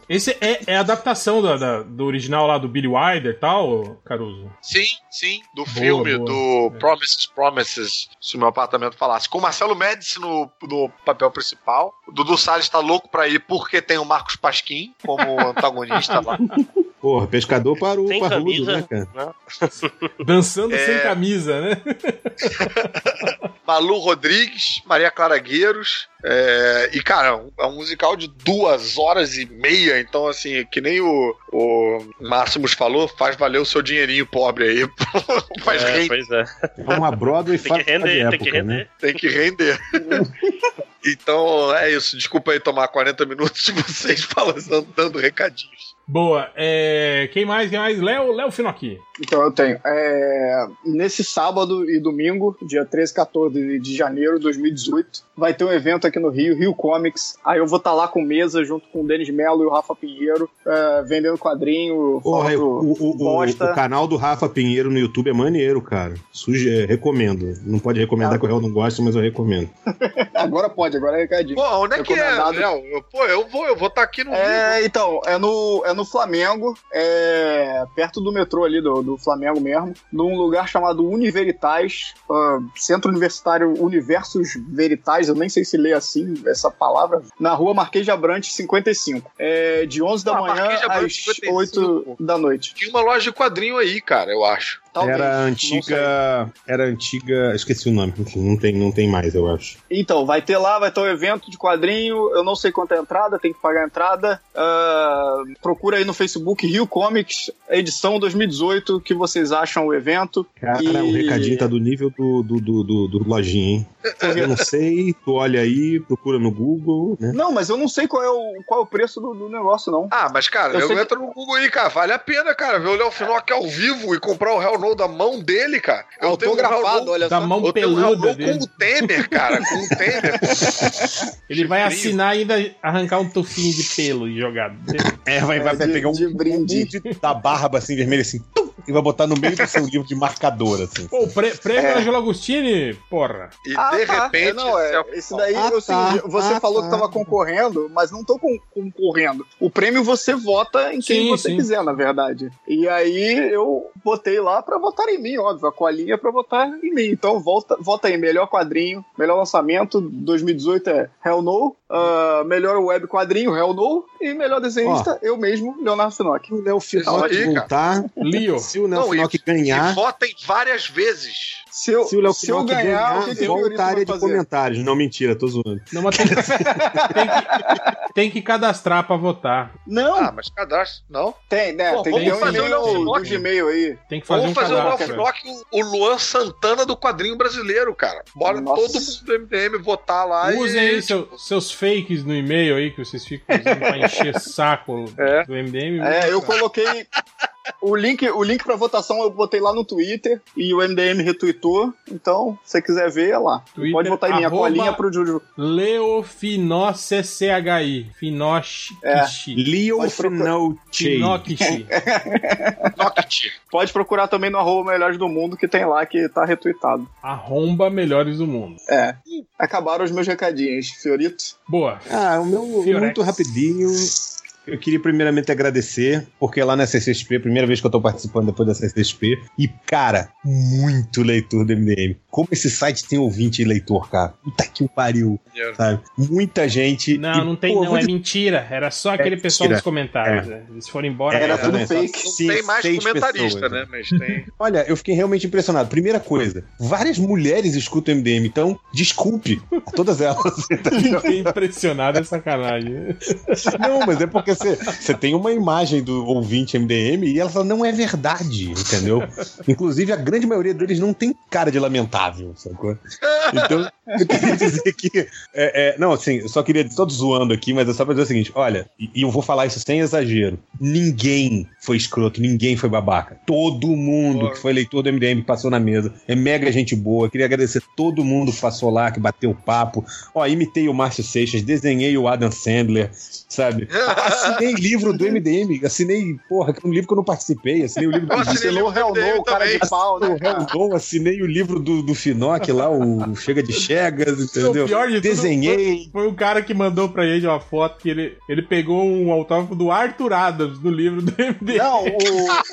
esse é, é a adaptação da, da, do original lá do Billy Wilder e tal, Caruso? Sim, sim. Do boa, filme, boa. do é. Promises, Promises, Se Meu Apartamento Falasse. Com o Marcelo Médici no, no papel principal. O Dudu Salles tá louco pra ir porque tem o Marcos Pasquim como antagonista lá. Porra, pescador parou, sem parrudo, camisa, né, cara? Não. Dançando é... sem camisa, né? Malu Rodrigues, Maria Clara Gueiros, é... e, cara, é um musical de duas horas e meia, então, assim, que nem o, o Máximos falou, faz valer o seu dinheirinho pobre aí. faz é, pois é. É uma Broadway tem que render, época, tem que render. Né? Tem que render. Então, é isso. Desculpa aí tomar quarenta minutos de vocês falando, dando recadinhos. Boa. É... Quem mais? Quem mais? Léo, Léo Finoch. Então eu tenho. É... Nesse sábado e domingo, dia treze e quatorze de janeiro de dois mil e dezoito, vai ter um evento aqui no Rio, Rio Comics. Aí eu vou estar tá lá com mesa, junto com o Denis Mello e o Rafa Pinheiro, é... vendendo quadrinho, foto, o, o, o, o canal do Rafa Pinheiro no YouTube é maneiro, cara. Suge... Recomendo. Não pode recomendar, ah, que o Léo não gosta, mas eu recomendo. Agora pode, agora é recadinho. Pô, onde é que é, Léo? Pô, eu vou eu vou estar tá aqui no é, Rio. Então, é no... É no Flamengo, é perto do metrô ali do, do Flamengo mesmo, num lugar chamado Universitais, uh, Centro Universitário Universos Veritais, eu nem sei se lê assim essa palavra, na rua Marquês de Abrantes cinquenta e cinco, é, de onze da ah, manhã às cinquenta e cinco, oito da noite. Tinha uma loja de quadrinho aí, cara, eu acho. Talvez, era antiga, era antiga, esqueci o nome, enfim, não tem, não tem mais, eu acho. Então, vai ter lá, vai ter um evento de quadrinho, eu não sei quanto é a entrada, tem que pagar a entrada, uh, procura aí no Facebook Rio Comics, edição dois mil e dezoito, o que vocês acham o evento. Cara, e... o recadinho tá do nível do, do, do, do, do lojinha, hein? Eu não sei, tu olha aí, procura no Google, né? Não, mas eu não sei qual é o, qual é o preço do, do negócio, não. Ah, mas cara, eu, eu entro que... no Google aí, cara, vale a pena, cara, ver o Léo Finoch ao vivo e comprar o Hell No da mão dele, cara. Eu autografado, olha só. Da mão eu peluda dele. Com o Temer, cara, com o Temer. Ele vai assinar e ainda arrancar um tufinho de pelo e jogar. É, vai, vai de, pegar um, de brinde um da barba, assim, vermelha, assim, tum, e vai botar no meio do seu livro de marcador, assim. Pô, prêmio é. Angelo Agostini, porra. E ah, de tá. repente... É, não, é, esse daí, ah, eu, assim, tá, você tá, falou tá, que tava tá. concorrendo, mas não tô com, concorrendo. O prêmio você vota em quem sim, você sim. quiser, na verdade. E aí, eu botei lá pra votar em mim, óbvio. A colinha é pra votar em mim. Então, vota, vota aí. Melhor quadrinho, melhor lançamento, dois mil e dezoito é Hell No. Uh, melhor web quadrinho, Hell No. E melhor desenhista, oh. eu mesmo, Leonardo Finoch. O Léo Finoch voltar. Leo. Se o Léo Finoch ganhar... E votem várias vezes. Se eu, se o se eu ganhar, ganhar volta a área de comentários. Não, mentira, tô zoando. Não, mas tem, que, tem, que, tem que cadastrar pra votar. Não. Ah, mas cadastro, não? Tem, né? Pô, tem que fazer um e-mail, o de e-mail aí. Tem que fazer vamos um fazer um cadastro, o Léo Finoch, o Luan Santana do quadrinho brasileiro, cara. Bora Nossa. todo mundo do M D M votar lá. Usem aí tipo... seu, seus fakes no e-mail aí, que vocês ficam usando pra encher saco é. do M D M. É, eu cara. coloquei... O link, o link pra votação eu botei lá no Twitter e o M D M retweetou. Então, se você quiser ver, é lá. Twitter, pode botar em mim a colinha pro Júlio. Leo Finoch, C C H I. Finoch. É. Leo Finoch. Finoch. Pode procurar também no arroba Melhores do Mundo, que tem lá, que tá retweetado. Arromba Melhores do Mundo. É. Acabaram os meus recadinhos, Fiorito. Boa. Ah, o meu Fiorex. Muito rapidinho. Eu queria primeiramente agradecer, porque lá na C C X P, primeira vez que eu tô participando depois da C C X P, e, cara, muito leitor do M D M. Como esse site tem ouvinte e leitor, cara. Puta que pariu, yeah. Sabe? Muita gente... Não, e, não tem, pô, não. É dizer... mentira. Era só aquele é pessoal mentira. Dos comentários. É. Né? Eles foram embora. Era, era tudo né? fake. Não tem mais comentarista, pessoas, né? Mas tem... Olha, eu fiquei realmente impressionado. Primeira coisa, várias mulheres escutam M D M, então desculpe a todas elas. Fiquei impressionado, é sacanagem. Não, mas é porque você tem uma imagem do ouvinte M D M e ela fala, não é verdade, entendeu? Inclusive, a grande maioria deles não tem cara de lamentável, sacou? Então, eu queria dizer que... É, é, não, assim, eu só queria... Tô zoando aqui, mas é só pra dizer o seguinte, olha, e, e eu vou falar isso sem exagero, ninguém foi escroto, ninguém foi babaca. Todo mundo que foi leitor do M D M que passou na mesa, é mega gente boa. Queria agradecer todo mundo que passou lá, que bateu papo. Ó, imitei o Márcio Seixas, desenhei o Adam Sandler, sabe? Assinei livro do M D M, assinei, porra, um livro que eu não participei, assinei o livro do... Assinei o Hell No, o cara de pau, né? Hell No, assinei o livro do, do Finoch lá, o Chega de Chegas, entendeu? O pior de desenhei. Tudo foi, foi o cara que mandou pra ele uma foto que ele, ele pegou um autógrafo do Arthur Adams, do livro do M D M. Não, o...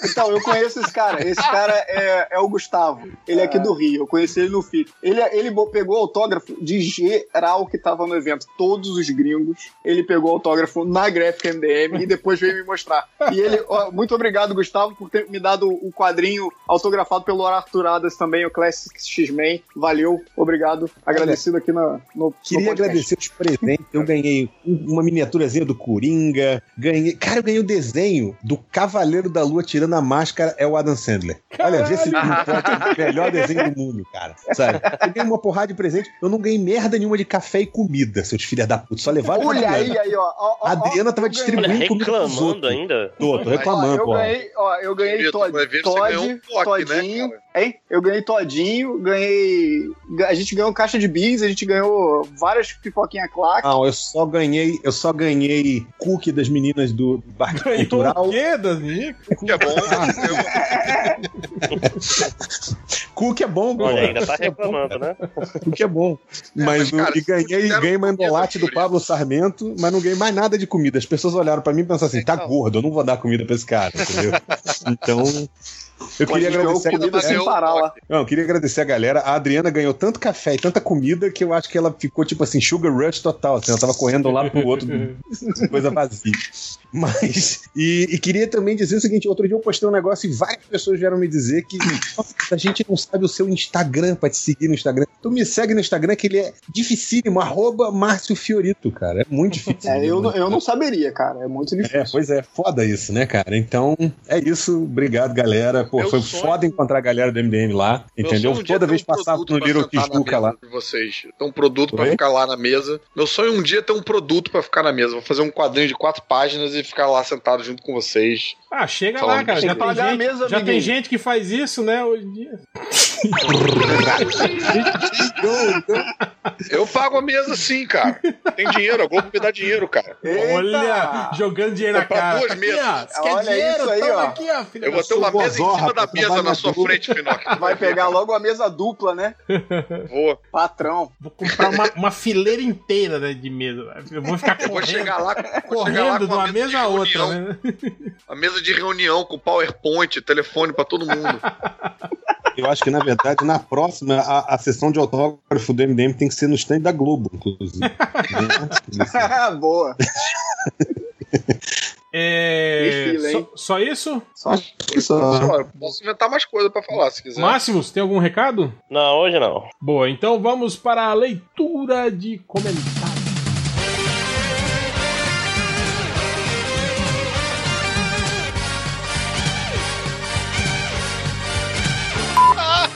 então, eu conheço esse cara, esse cara é, é o Gustavo, ele é aqui do Rio, eu conheci ele no F I C. Ele, ele pegou autógrafo de geral que tava no evento, todos os gringos, ele pegou autógrafo na Graphic M D M e depois veio me mostrar. E ele, ó, muito obrigado, Gustavo, por ter me dado o quadrinho autografado pelo Arthur Adams também, o Classic X-Men. Valeu, obrigado. Agradecido aqui na, no Queria no agradecer os presentes. Eu ganhei uma miniaturazinha do Coringa, ganhei... Cara, eu ganhei o um desenho do Cavaleiro da Lua tirando a máscara, é o Adam Sandler. Olha, vê esse é o melhor desenho do mundo, cara. Sabe? Eu ganhei uma porrada de presente, eu não ganhei merda nenhuma de café e comida, seus filhos da puta. Só levaram... Olha aí, aí, ó. ó, ó a Adriana tava distribuindo olha, comida pros outros. Reclamando ainda? Tô, tô reclamando, pô. Eu ganhei Todd, Todd, Todinho, hein? Eu ganhei Todinho, ganhei... A gente ganhou caixa de bis, a gente ganhou várias pipoquinhas claque. Não, eu só ganhei, eu só ganhei cookie das meninas do Parque Cultural. O quê, das meninas? Cookie é bom, Cookie é bom, pô. Olha, ainda tá reclamando, né? Cookie é bom. Mas, mas cara, e ganhei, ganhei mandolate do Pablo Sarmento, mas não ganhei mais nada de comida. As pessoas olharam pra mim e pensaram assim, tá gordo, eu não vou dar comida pra esse cara, entendeu? Então... Eu queria, agradecer a... sem parar lá. Não, eu queria agradecer a galera. A Adriana ganhou tanto café e tanta comida que eu acho que ela ficou tipo assim, sugar rush total. Assim, ela tava correndo lá pro outro, coisa vazia. Mas, e, e queria também dizer o seguinte: outro dia eu postei um negócio e várias pessoas vieram me dizer que a gente não sabe o seu Instagram pra te seguir no Instagram. Tu me segue no Instagram que ele é dificílimo, arroba Márcio Fiorito, cara. É muito difícil. É, eu, eu não saberia, cara. É muito difícil. É, pois é, foda isso, né, cara? Então, é isso. Obrigado, galera. Pô, foi sonho... foda encontrar a galera do M D M lá, entendeu? Um Toda vez um passava no Little Tijuca lá. Vocês. Tem um produto Oi? pra ficar lá na mesa. Meu sonho é um dia ter um produto pra ficar na mesa. Vou fazer um quadrinho de quatro páginas e ficar lá sentado junto com vocês. Ah, chega lá, cara. Já, tem gente, mesa, já tem gente que faz isso, né? Hoje em dia. Eu pago a mesa sim, cara. Tem dinheiro, a Globo me dá dinheiro, cara. Eita. Olha, jogando dinheiro na cara. Duas mesas. Aqui, quer Olha dinheiro? Isso aí, ó. Aqui, ó, filho eu vou ter uma mesa em cima da mesa na sua frente, Finoch. Vai pegar logo a mesa dupla, né? Vou. Patrão. Vou comprar uma, uma fileira inteira né, de mesa. Eu vou ficar eu correndo. Vou chegar lá, vou correndo chegar lá com de uma mesa, mesa a outra. Né? A mesa de reunião com PowerPoint, telefone pra todo mundo. Eu acho que, na verdade, na próxima, a, a sessão de autógrafo do M D M tem que ser no stand da Globo, inclusive. Boa! É... Fila, so, só isso? Só isso. Posso inventar mais coisa pra falar se quiser. Máximos, tem algum recado? Não, hoje não. Boa, então vamos para a leitura de comentários.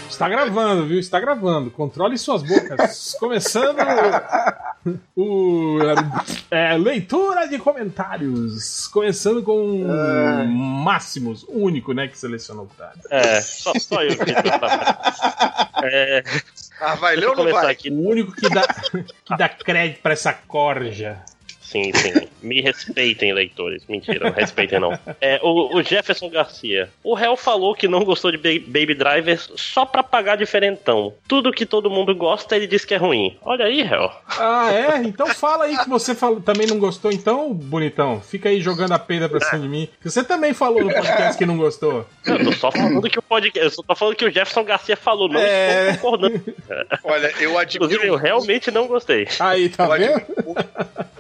Está gravando, viu? Está gravando. Controle suas bocas. Começando o, o é, leitura de comentários. Começando com é... Máximos, o único, né, que selecionou o cara. É, só, só eu que é... Ah, vai ler ou não vai? Aqui. O único que dá, que dá crédito para essa corja. Sim, sim. Me respeitem, leitores. Mentira, não respeitem não. É, o, o Jefferson Garcia. O réu falou que não gostou de Baby Driver só pra pagar diferentão. Tudo que todo mundo gosta, ele diz que é ruim. Olha aí, réu. Ah, é? Então fala aí que você falou, também não gostou, então, bonitão. Fica aí jogando a pedra pra cima de mim. Você também falou no podcast que não gostou. Eu tô só falando que o podcast... Eu só tô falando que o Jefferson Garcia falou, não é... estou concordando. Olha, eu admiro... Inclusive, eu realmente não gostei. Aí, tá eu vendo? Admiro...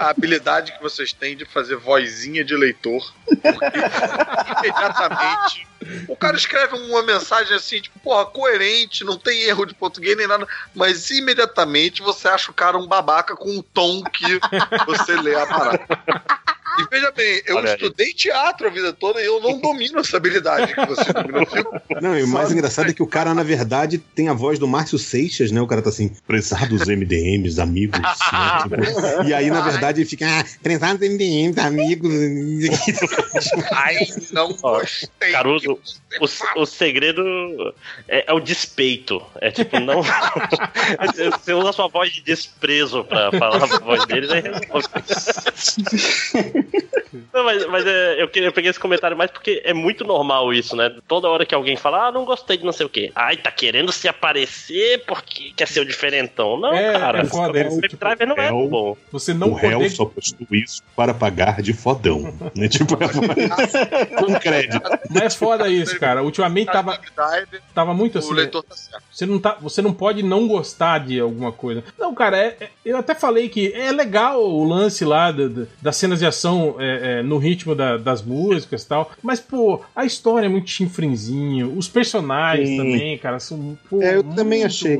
A habilidade que vocês têm de fazer vozinha de leitor, porque imediatamente o cara escreve uma mensagem assim, tipo, porra, coerente, não tem erro de português nem nada, mas imediatamente você acha o cara um babaca com o tom que você lê a parada. E veja bem, eu Olha estudei aí. teatro a vida toda e eu não domino essa habilidade que você domina. Não, e o mais engraçado é que o cara, na verdade, tem a voz do Márcio Seixas, né? O cara tá assim, prezados M D Ms, amigos. Né? E aí, na verdade, ele fica, ah, prezados M D Ms, amigos. Ai, não gostei. Caruso, o, o segredo é, é o despeito. É tipo, não... Você usa a sua voz de desprezo pra falar a voz deles, aí resolve. Não, mas, mas é, eu, eu peguei esse comentário mais porque é muito normal isso, né? Toda hora que alguém fala, ah, não gostei de não sei o quê. Ai, tá querendo se aparecer porque quer ser o diferentão. Não, é, cara. É foda, o Baby Driver não é bom. Você não o poder... réu só postou isso para pagar de fodão. Né? Tipo, é com crédito. Não é foda isso, cara. Ultimamente tava, tava muito assim. O leitor tá certo. Você não, tá, você não pode não gostar de alguma coisa. Não, cara, é, é, eu até falei que é legal o lance lá da, da, das cenas de ação é, é, no ritmo da, das músicas e tal, mas, pô, a história é muito chinfrinzinho, os personagens Sim. também, cara, são, pô, é, eu muito também achei, a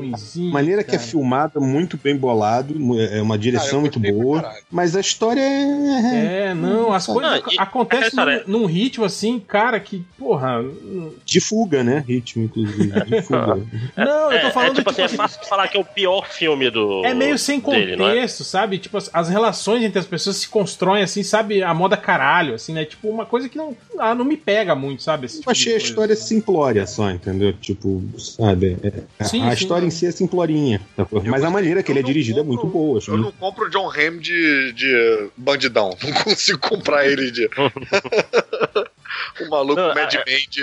maneira cara. que é filmada muito bem bolado, é uma direção ah, muito boa, mas a história é... É, não, as não, coisas e... acontecem é, num, num ritmo assim, cara, que, porra... De fuga, né, ritmo, inclusive, de fuga. Não, eu tô falando... É, é, tipo, tipo assim, é fácil de falar que é o pior filme do... É meio sem contexto, dele, é? sabe? Tipo, as, as relações entre as pessoas se constroem assim, sabe, a moda caralho, assim, né? Tipo, uma coisa que não, ah, não me pega muito, sabe? Esse eu tipo achei a história assim. simplória só, entendeu? Tipo, sabe? É, sim, a sim, história sim. em si é simplorinha. Tá? Mas eu, a maneira que ele é dirigido compro, é muito boa. Eu não compro o John Hamm de, de bandidão. Não consigo comprar ele de... O maluco não, Mad é... Man de,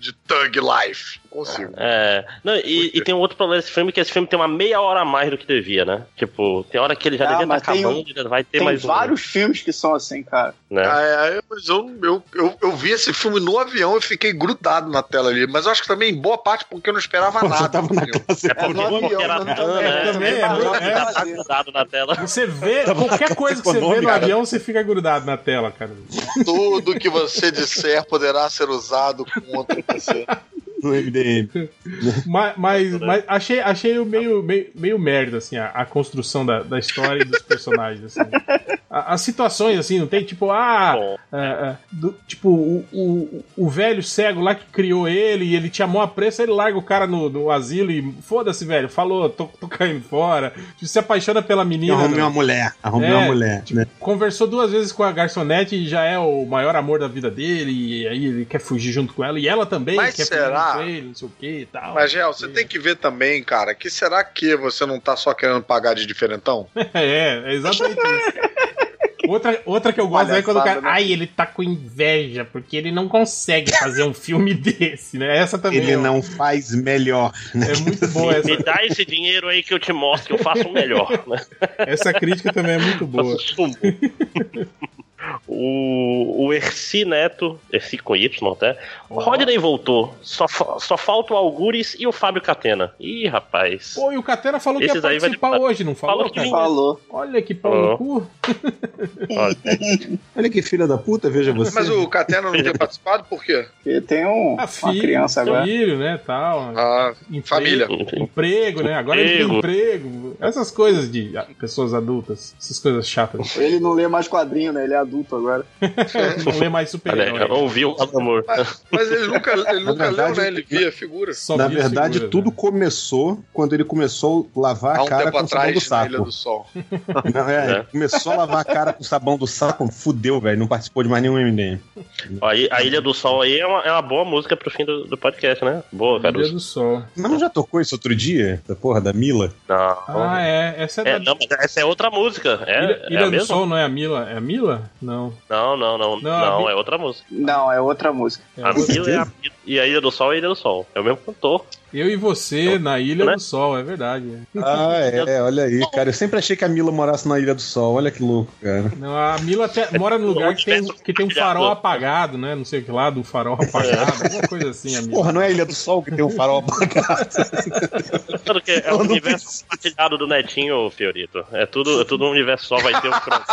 de Thug Life. Não consigo. É. Não, e, e tem um outro problema desse filme, que esse filme tem uma meia hora a mais do que devia, né? Tipo, tem hora que ele já ah, devia estar tá acabando, um... vai ter tem mais vários um. filmes que são assim, cara. Né? É, é, mas eu, eu, eu, eu vi esse filme no avião e fiquei grudado na tela ali. Mas eu acho que também, em boa parte, porque eu não esperava Pô, nada. Tava na classe... É porque, é no porque avião, era na tela, né? Tava grudado na tela. Você vê, qualquer coisa que você vê no avião, você fica grudado na tela, cara. Tudo que você disser poderá ser usado contra você no M D M. Mas, mas, mas achei, achei meio, meio, meio merda, assim, a, a construção da, da história e dos personagens, assim. A, as situações, assim, não tem, tipo, ah... ah do, tipo, o, o, o velho cego lá que criou ele e ele te amou a preço, ele larga o cara no, no asilo e foda-se, velho, falou, tô, tô caindo fora. Tipo, se apaixona pela menina. Arrumei uma mulher, arrumei é, uma mulher. Tipo, né? Conversou duas vezes com a garçonete e já é o maior amor da vida dele e aí ele quer fugir junto com ela e ela também mas quer será? fugir. Ele, não sei o que e tal. Mas, Gel, você tem que ver também, cara, que será que você não tá só querendo pagar de diferentão? É, é exatamente isso. Outra, outra que eu gosto é quando o cara... Né? Ai, ele tá com inveja, porque ele não consegue fazer um filme desse, né? Essa também. Ele é uma... não faz melhor. Né? É muito boa essa. Me dá esse dinheiro aí que eu te mostro, que eu faço melhor. Né? Essa crítica também é muito boa. O, o Erci Neto, Erci com Y até, o Rodney voltou, só, só falta o Algures e o Fábio Catena. Ih, rapaz. Pô, e o Catena falou que ia participar vai... hoje, não falou? Falou, que falou. Olha que pau no cu. Olha. Olha que filha da puta, veja você. Mas o Catena não tem participado por quê? Porque tem um, ah, filho, uma criança agora. Filho, né, tal. Ah, emprego, família. Emprego, né, agora ele tem emprego. Essas coisas de pessoas adultas, essas coisas chatas. Ele não lê mais quadrinho, né, ele é adulto. agora. É. Não lê mais super-herói. Ouviu o amor. Mas, mas ele nunca, ele nunca verdade, leu, né? Ele via figuras. Só na via verdade, figura, tudo né? começou quando ele começou a lavar a um cara com atrás, sabão do saco. Ilha do Sol. Não, é, é. Começou a lavar a cara com sabão do saco, fudeu, velho. Não participou de mais nenhum M D M. Ó, a Ilha do Sol aí é uma, é uma boa música pro fim do, do podcast, né? Boa, cara. Ilha do Sol. Não já tocou isso outro dia? Da porra, da Mila? Não. Ah, é. Essa é, é da... não, essa é outra música. É, Ilha, Ilha é a do mesma? Sol não é a Mila? É a Mila? Não. Não, não, não. Não, não é outra música. Não, é outra música. É a Mila é a Mila. E a Ilha do Sol é a Ilha do Sol. É o mesmo cantor. Eu e você eu, na Ilha né? do Sol, é verdade. Ah, é, olha aí, cara. Eu sempre achei que a Mila morasse na Ilha do Sol, olha que louco, cara. Não, a Mila até mora num lugar que tem, que tem um farol apagado, né? Não sei o que lá, do farol apagado, alguma coisa assim, a Mila. Porra, não é a Ilha do Sol que tem um farol apagado? É o universo compartilhado do Netinho, Fiorito. É tudo, é tudo um universo só, vai ter um pronto.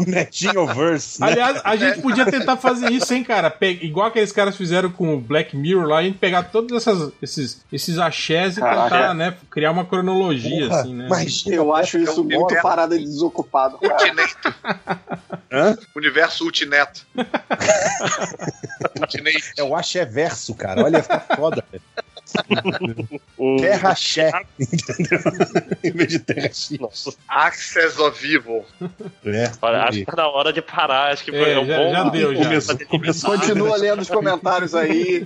O Netinhoverse, né? Aliás, a gente podia tentar fazer isso, hein, cara? Pega, igual aqueles caras fizeram com o Black Mirror lá, a gente pegar todo Essas, esses, esses axés e tentar, é. né, criar uma cronologia. Porra, assim, né? Mas eu acho isso é um muito parada de desocupado. Utineto. Hã? Universo Utineto. Utineto. É o axé verso, cara. Olha, fica foda, velho. Terra axé. Entendeu? Em vez de terra axé. Access ao vivo. É, olha, acho que tá na hora de parar. Acho que foi é, um já, bom. Já deu, já. Começou, começou. Continua lendo os comentários aí.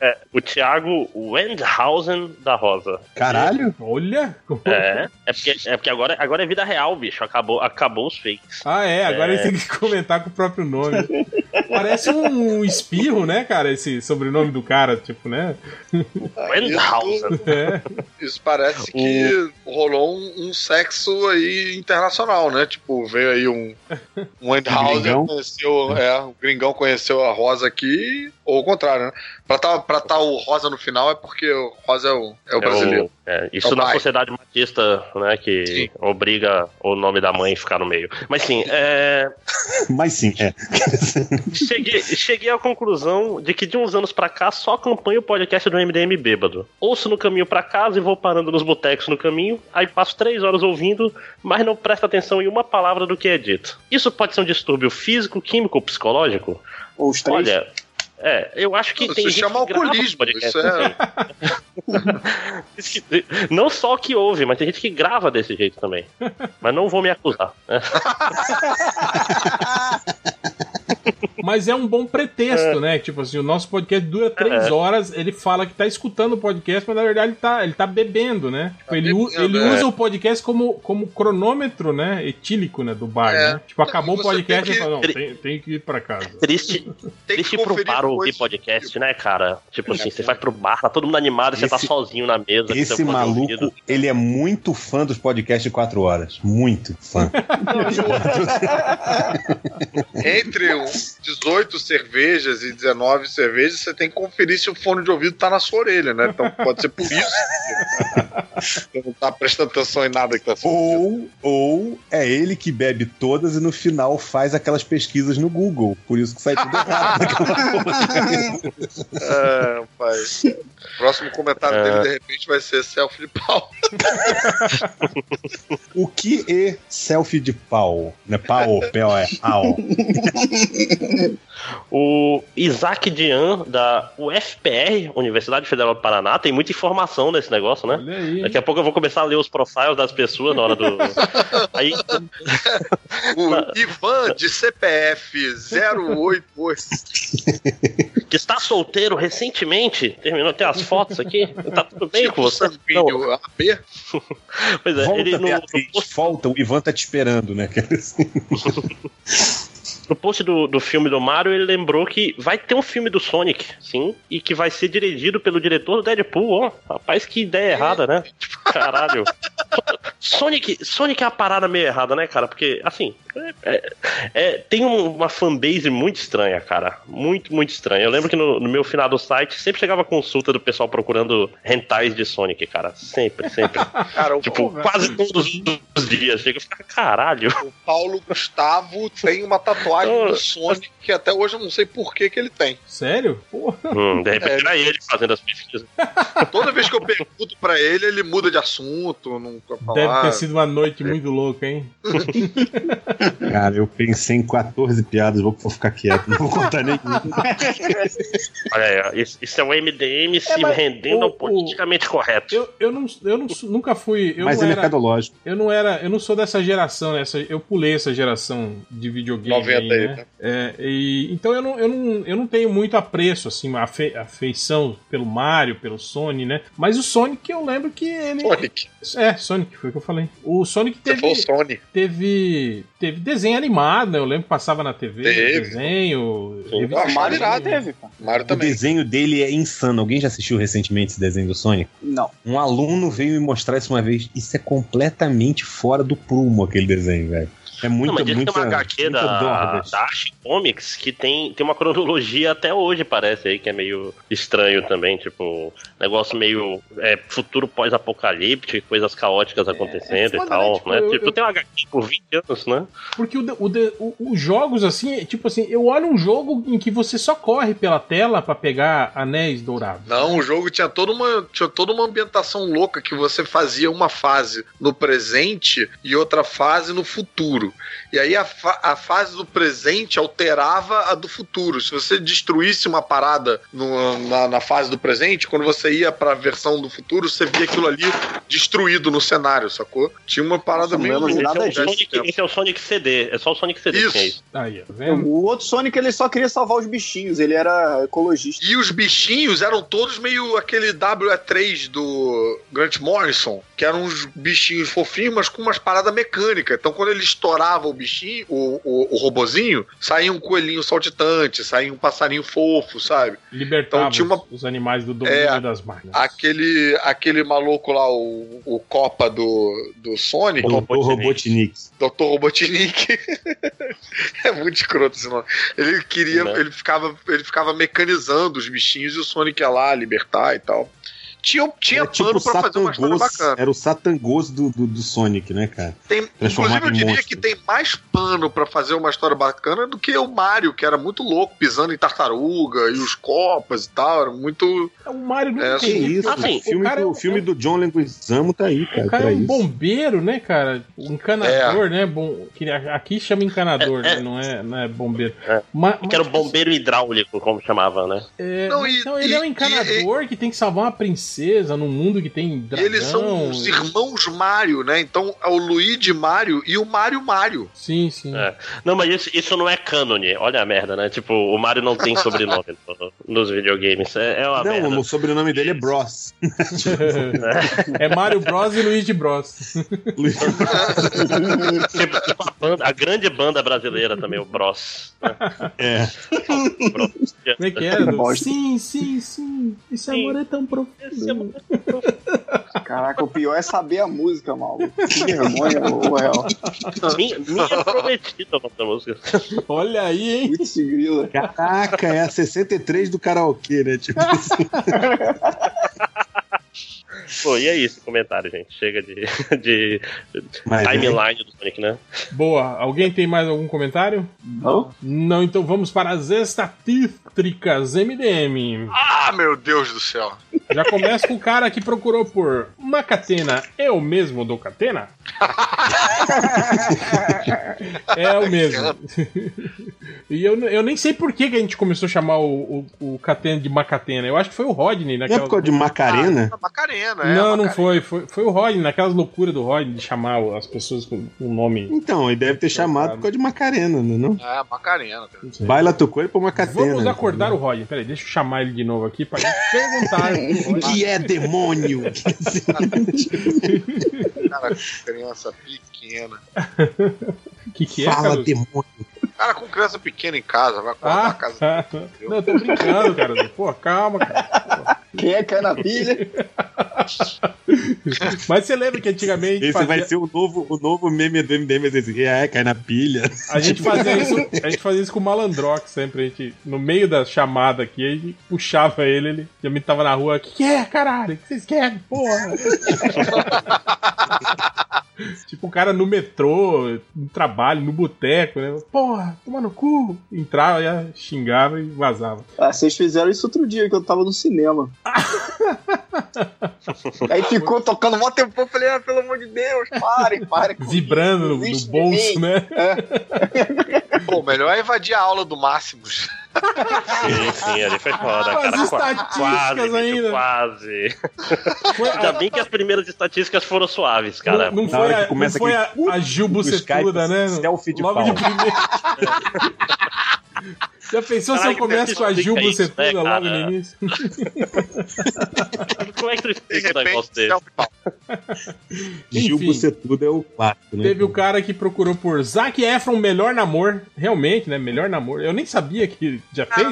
É, o Thiago Wendhausen da Rosa. Caralho? É. Olha! É, é porque, é porque agora, agora é vida real, bicho. Acabou, acabou os fakes. Ah, é? Agora é. ele tem que comentar com o próprio nome. Parece um espirro, né, cara? Esse sobrenome do cara, tipo, né? Wendhausen. Isso, é. isso parece que o... rolou um, um sexo aí internacional, né? Tipo, veio aí um, um Wendhausen, conheceu, é, o gringão conheceu a Rosa aqui, ou o contrário, né? Pra tá, pra tá o Rosa no final é porque o Rosa é o, é o brasileiro. É o, é, isso é o na pai. Sociedade machista, né, que sim. obriga o nome da mãe a ficar no meio. Mas sim, é... Mas sim, é. Cheguei, cheguei à conclusão de que de uns anos pra cá só acompanho o podcast do M D M bêbado. Ouço no caminho pra casa e vou parando nos botecos no caminho, aí passo três horas ouvindo, mas não presto atenção em uma palavra do que é dito. Isso pode ser um distúrbio físico, químico ou psicológico? Ou os três? Olha... É, eu acho que não, tem isso gente chama que alcoolismo, podcast, isso é... assim. Não só que ouve, mas tem gente que grava desse jeito também. Mas não vou me acusar. Mas é um bom pretexto, é. né? Tipo assim, o nosso podcast dura três é. horas, ele fala que tá escutando o podcast, mas na verdade ele tá, ele tá bebendo, né? Tipo, tá ele bebendo, ele é. usa o podcast como, como cronômetro, né? Etílico, né? Do bar, é. né? Tipo, acabou o podcast e fala, não, tem, tem que ir pra casa. Triste, tem triste ir pro bar ouvir podcast, né, cara? Tipo assim, você vai pro bar, tá todo mundo animado, esse, você tá sozinho na mesa. Esse maluco, ouvido. ele é muito fã dos podcasts de quatro horas. Muito fã. Entre um... dezoito cervejas e dezenove cervejas, você tem que conferir se o fone de ouvido tá na sua orelha, né? Então pode ser por isso que você não tá prestando atenção em nada que tá ou, ou é ele que bebe todas e no final faz aquelas pesquisas no Google, por isso que sai tudo errado. É, rapaz. O próximo comentário é. dele, de repente, vai ser selfie de pau. O que é selfie de pau? Não é pau, pau é pau. O Isaac Dian, da U F P R, Universidade Federal do Paraná, tem muita informação nesse negócio, né? Aí, daqui a pouco eu vou começar a ler os profiles das pessoas na hora do... Aí... O Ivan, de C P F zero oito... que está solteiro recentemente, terminou, tem as fotos aqui, tá tudo bem tipo com você? Sanguíneo, A P? Pois é, volta, ele no... Volta, o Ivan tá te esperando, né? No post do, do filme do Mario, ele lembrou que vai ter um filme do Sonic, sim, e que vai ser dirigido pelo diretor do Deadpool, ó. Rapaz, que ideia errada, né? Tipo, caralho. Sonic, Sonic é uma parada meio errada, né, cara? Porque, assim, é, é, tem uma fanbase muito estranha, cara. Muito, muito estranha. Eu lembro que no, no meu final do site sempre chegava consulta do pessoal procurando rentais de Sonic, cara. Sempre, sempre. Cara, tipo, pô, quase todos os dias. Chega e fica, caralho. O Paulo Gustavo tem uma tatuagem do Sonic, que até hoje eu não sei por que que ele tem. Sério? Porra. Hum, de repente é, era ele fazendo as pesquisas. Toda vez que eu pergunto pra ele, ele muda de assunto. Não... Deve ter sido uma noite muito louca, hein? Cara, eu pensei em quatorze piadas, vou ficar quieto, não vou contar nenhuma. Olha aí, isso é um M D M é, se rendendo o, ao politicamente o, correto. Eu, eu, não, eu não, nunca fui... Eu mas não é era, mercadológico. Eu não, era, eu não sou dessa geração, né? Eu pulei essa geração de videogame. noventa aí, né? Tá. É, e, então eu não, eu, não, eu não tenho muito apreço, assim, afe, afeição pelo Mario, pelo Sonic, né? Mas o Sonic eu lembro que ele... Sonic. É, Sonic, foi o que eu falei. O Sonic teve... Você falou Sonic. Teve... Teve desenho animado, né? Eu lembro que passava na T V. Teve. Desenho. Teve. Ah, Mario já teve, pô. Mario também. O desenho dele é insano. Alguém já assistiu recentemente esse desenho do Sonic? Não. Um aluno veio me mostrar isso uma vez. Isso é completamente fora do prumo, aquele desenho, velho. É muito, não, mas muito, tem uma H Q da, da Rio Comics que tem, tem uma cronologia até hoje, parece, aí, que é meio estranho também, tipo, negócio meio é, futuro pós-apocalíptico, coisas caóticas acontecendo é, é e tal, tipo, né? Eu, tipo, eu... tem uma H Q por vinte anos, né? Porque o, o, o, os jogos, assim, tipo assim, eu olho um jogo em que você só corre pela tela pra pegar anéis dourados. Não, o jogo tinha toda uma, tinha toda uma ambientação louca que você fazia uma fase no presente e outra fase no futuro. E aí a, fa- a fase do presente alterava a do futuro. Se você destruísse uma parada no, na, na fase do presente, quando você ia pra versão do futuro, você via aquilo ali destruído no cenário, sacou? Tinha uma parada meio... Esse, nada é o Sonic, esse é o Sonic C D, é só o Sonic C D. Isso. Que é isso. Aí, o outro Sonic, ele só queria salvar os bichinhos, ele era ecologista. E os bichinhos eram todos meio aquele W E três do Grant Morrison, que eram uns bichinhos fofinhos, mas com umas paradas mecânicas. Então quando ele estourava o bichinho, o, o, o robozinho, saía um coelhinho saltitante, saía um passarinho fofo, sabe? Libertava então, tinha uma... os animais do domínio é, das máquinas. Aquele, aquele maluco lá, o, o Copa do, do Sonic. O doutor Robotnik. doutor Robotnik. É muito escroto esse nome. Ele queria, Não. ele ficava, ele ficava mecanizando os bichinhos e o Sonic ia lá libertar e tal. Tinha, tinha pano tipo pra fazer uma história bacana. Era o Satangos do, do, do Sonic, né, cara? Tem, inclusive, eu diria monstro. que tem mais pano pra fazer uma história bacana do que o Mario, que era muito louco, pisando em tartaruga e os copas e tal. Era muito... O Mario não é, tem assim, isso. Assim, o filme, do, é um... filme do John Leguizamo tá aí, cara. O cara é um bombeiro, né, cara? Encanador, é. né? Bom, aqui chama encanador, é, né? É. Não, é, não é bombeiro. É. Mas, mas... Que era o bombeiro hidráulico, como chamava, né? É, não, e, então, ele e, é um encanador e, e... que tem que salvar uma princesa num mundo que tem dragão. Eles são os irmãos Mario, né? Então é o Luigi Mario e o Mario Mario. Sim, sim. É. Não, mas isso, isso não é cânone. Olha a merda, né? Tipo, o Mario não tem sobrenome no, nos videogames. É, é uma não, merda. O sobrenome dele é Bros. É, é Mario Bros e Luigi Bros. Tipo, tipo a, banda, a grande banda brasileira também, o Bros. É. Bros. Como é que é? Sim, sim, sim. Esse sim. amor é tão profundo. Caraca, o pior é saber a música, maluco. Que vergonha, ô real. Minha prometida nossa música. Olha aí, hein? Muito grila. Caraca, é a sessenta e três do karaokê, né? Tipo assim. Pô, e é isso o comentário, gente. Chega de, de timeline é. do Sonic, né? Boa. Alguém tem mais algum comentário? Não. Não, então vamos para as estatísticas M D M. Ah, meu Deus do céu. Já começa com o cara que procurou por uma catena. Eu mesmo dou catena? É o mesmo. E eu, eu nem sei por que a gente começou a chamar o, o, o catena de Macatena. Eu acho que foi o Rodney naquela... É época de Macarena? Ah, Macarena, é. Não, não foi. foi. Foi o Rodney, naquelas loucuras do Rodney de chamar as pessoas com o nome... Então, ele deve ter chamado por causa de Macarena, não é? É, Macarena. Cara. Baila teu corpo ou Macatena. Vamos acordar então, o Rodney. Peraí, deixa eu chamar ele de novo aqui pra gente perguntar... O que é demônio? Cara, criança pequena. Que que é, Fala, Carlos? Demônio. Cara, com criança pequena em casa, vai acordar ah, a casa. Ah, não, eu tô brincando, cara. Pô, calma, cara. Pô. Quem é cai na pilha? Mas você lembra que antigamente... Esse fazia... vai ser o novo, o novo meme do M D M, assim, é, cai na pilha. A gente fazia isso, a gente fazia isso com o Malandrox sempre. A gente, no meio da chamada aqui, a gente puxava ele, ele já me tava na rua, o que, que é, caralho? O que vocês querem? Porra! Tipo, o cara no metrô, no trabalho, no boteco, né? Porra, toma no cu! Entrava, ia, xingava e vazava. Ah, vocês fizeram isso outro dia, que eu tava no cinema. Aí ficou tocando mó tempão, falei, ah, pelo amor de Deus, pare, pare. Vibrando no bolso, né? É. Pô, melhor é invadir a aula do Máximos. Sim, sim, ali foi foda, cara. As estatísticas ainda. Quase. Ainda bem que as primeiras estatísticas foram suaves, cara. Não, não foi a, não foi a, a Gil Bucetuda, né? Selfie de Logo pau. De primeiro. Já pensou Caraca, se eu começo com a Gil Bucetuda é, logo no início? Como é que tu explica o negócio desse? Gil Bucetuda é o clássico, né? Teve o cara que procurou por Zac Efron, melhor namor. Realmente, né? Melhor namor. Eu nem sabia que já fez.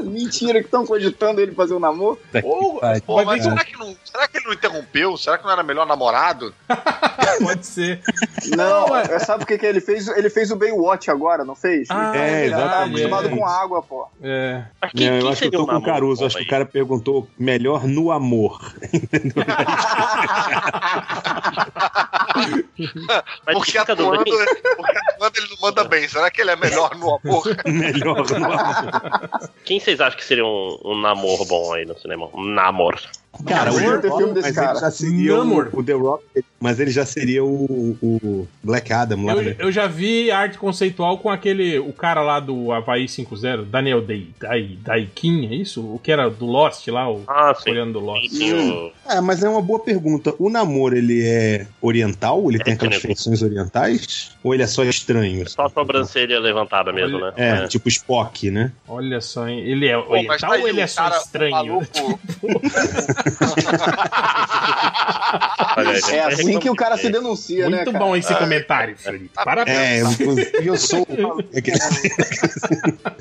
Mentira, que estão cogitando ele fazer um namoro. Oh, pô, mas será que, não, será que ele não interrompeu? Será que não era melhor namorado? Pode ser. Não, não sabe o que, que ele fez? Ele fez o Baywatch agora, não fez? Ah, então, é, ele já tá acostumado é. com água, pô. É. Mas quem, não, eu quem acho que eu tô com o Caruso. Acho que o cara perguntou melhor no amor. Porque atuando, porque atuando ele não manda bem. Será que ele é melhor no amor? Melhor no amor. Quem vocês acham que seria um, um namoro bom aí no cinema? Um namoro. Cara, o The Rock, mas cara. Ele já seria o, o The Rock, mas ele já seria o, o Black Adam lá. Eu, né? eu já vi arte conceitual com aquele, o cara lá do Havaí cinco zero, Daniel Day, Day, Daikin, é isso? O que era do Lost lá? O, ah, sim. Olhando do Lost. Sim, sim. É, mas é uma boa pergunta. O namoro, ele é oriental? Ele é tem aquelas feições orientais? Ou ele é só estranho? É só a sobrancelha levantada mesmo, né? É, é, tipo Spock, né? Olha só, hein? Ele é Pô, oriental tá ou ele é só estranho? É assim que o cara se denuncia, muito né? Muito bom esse comentário, Felipe. Parabéns. É, eu sou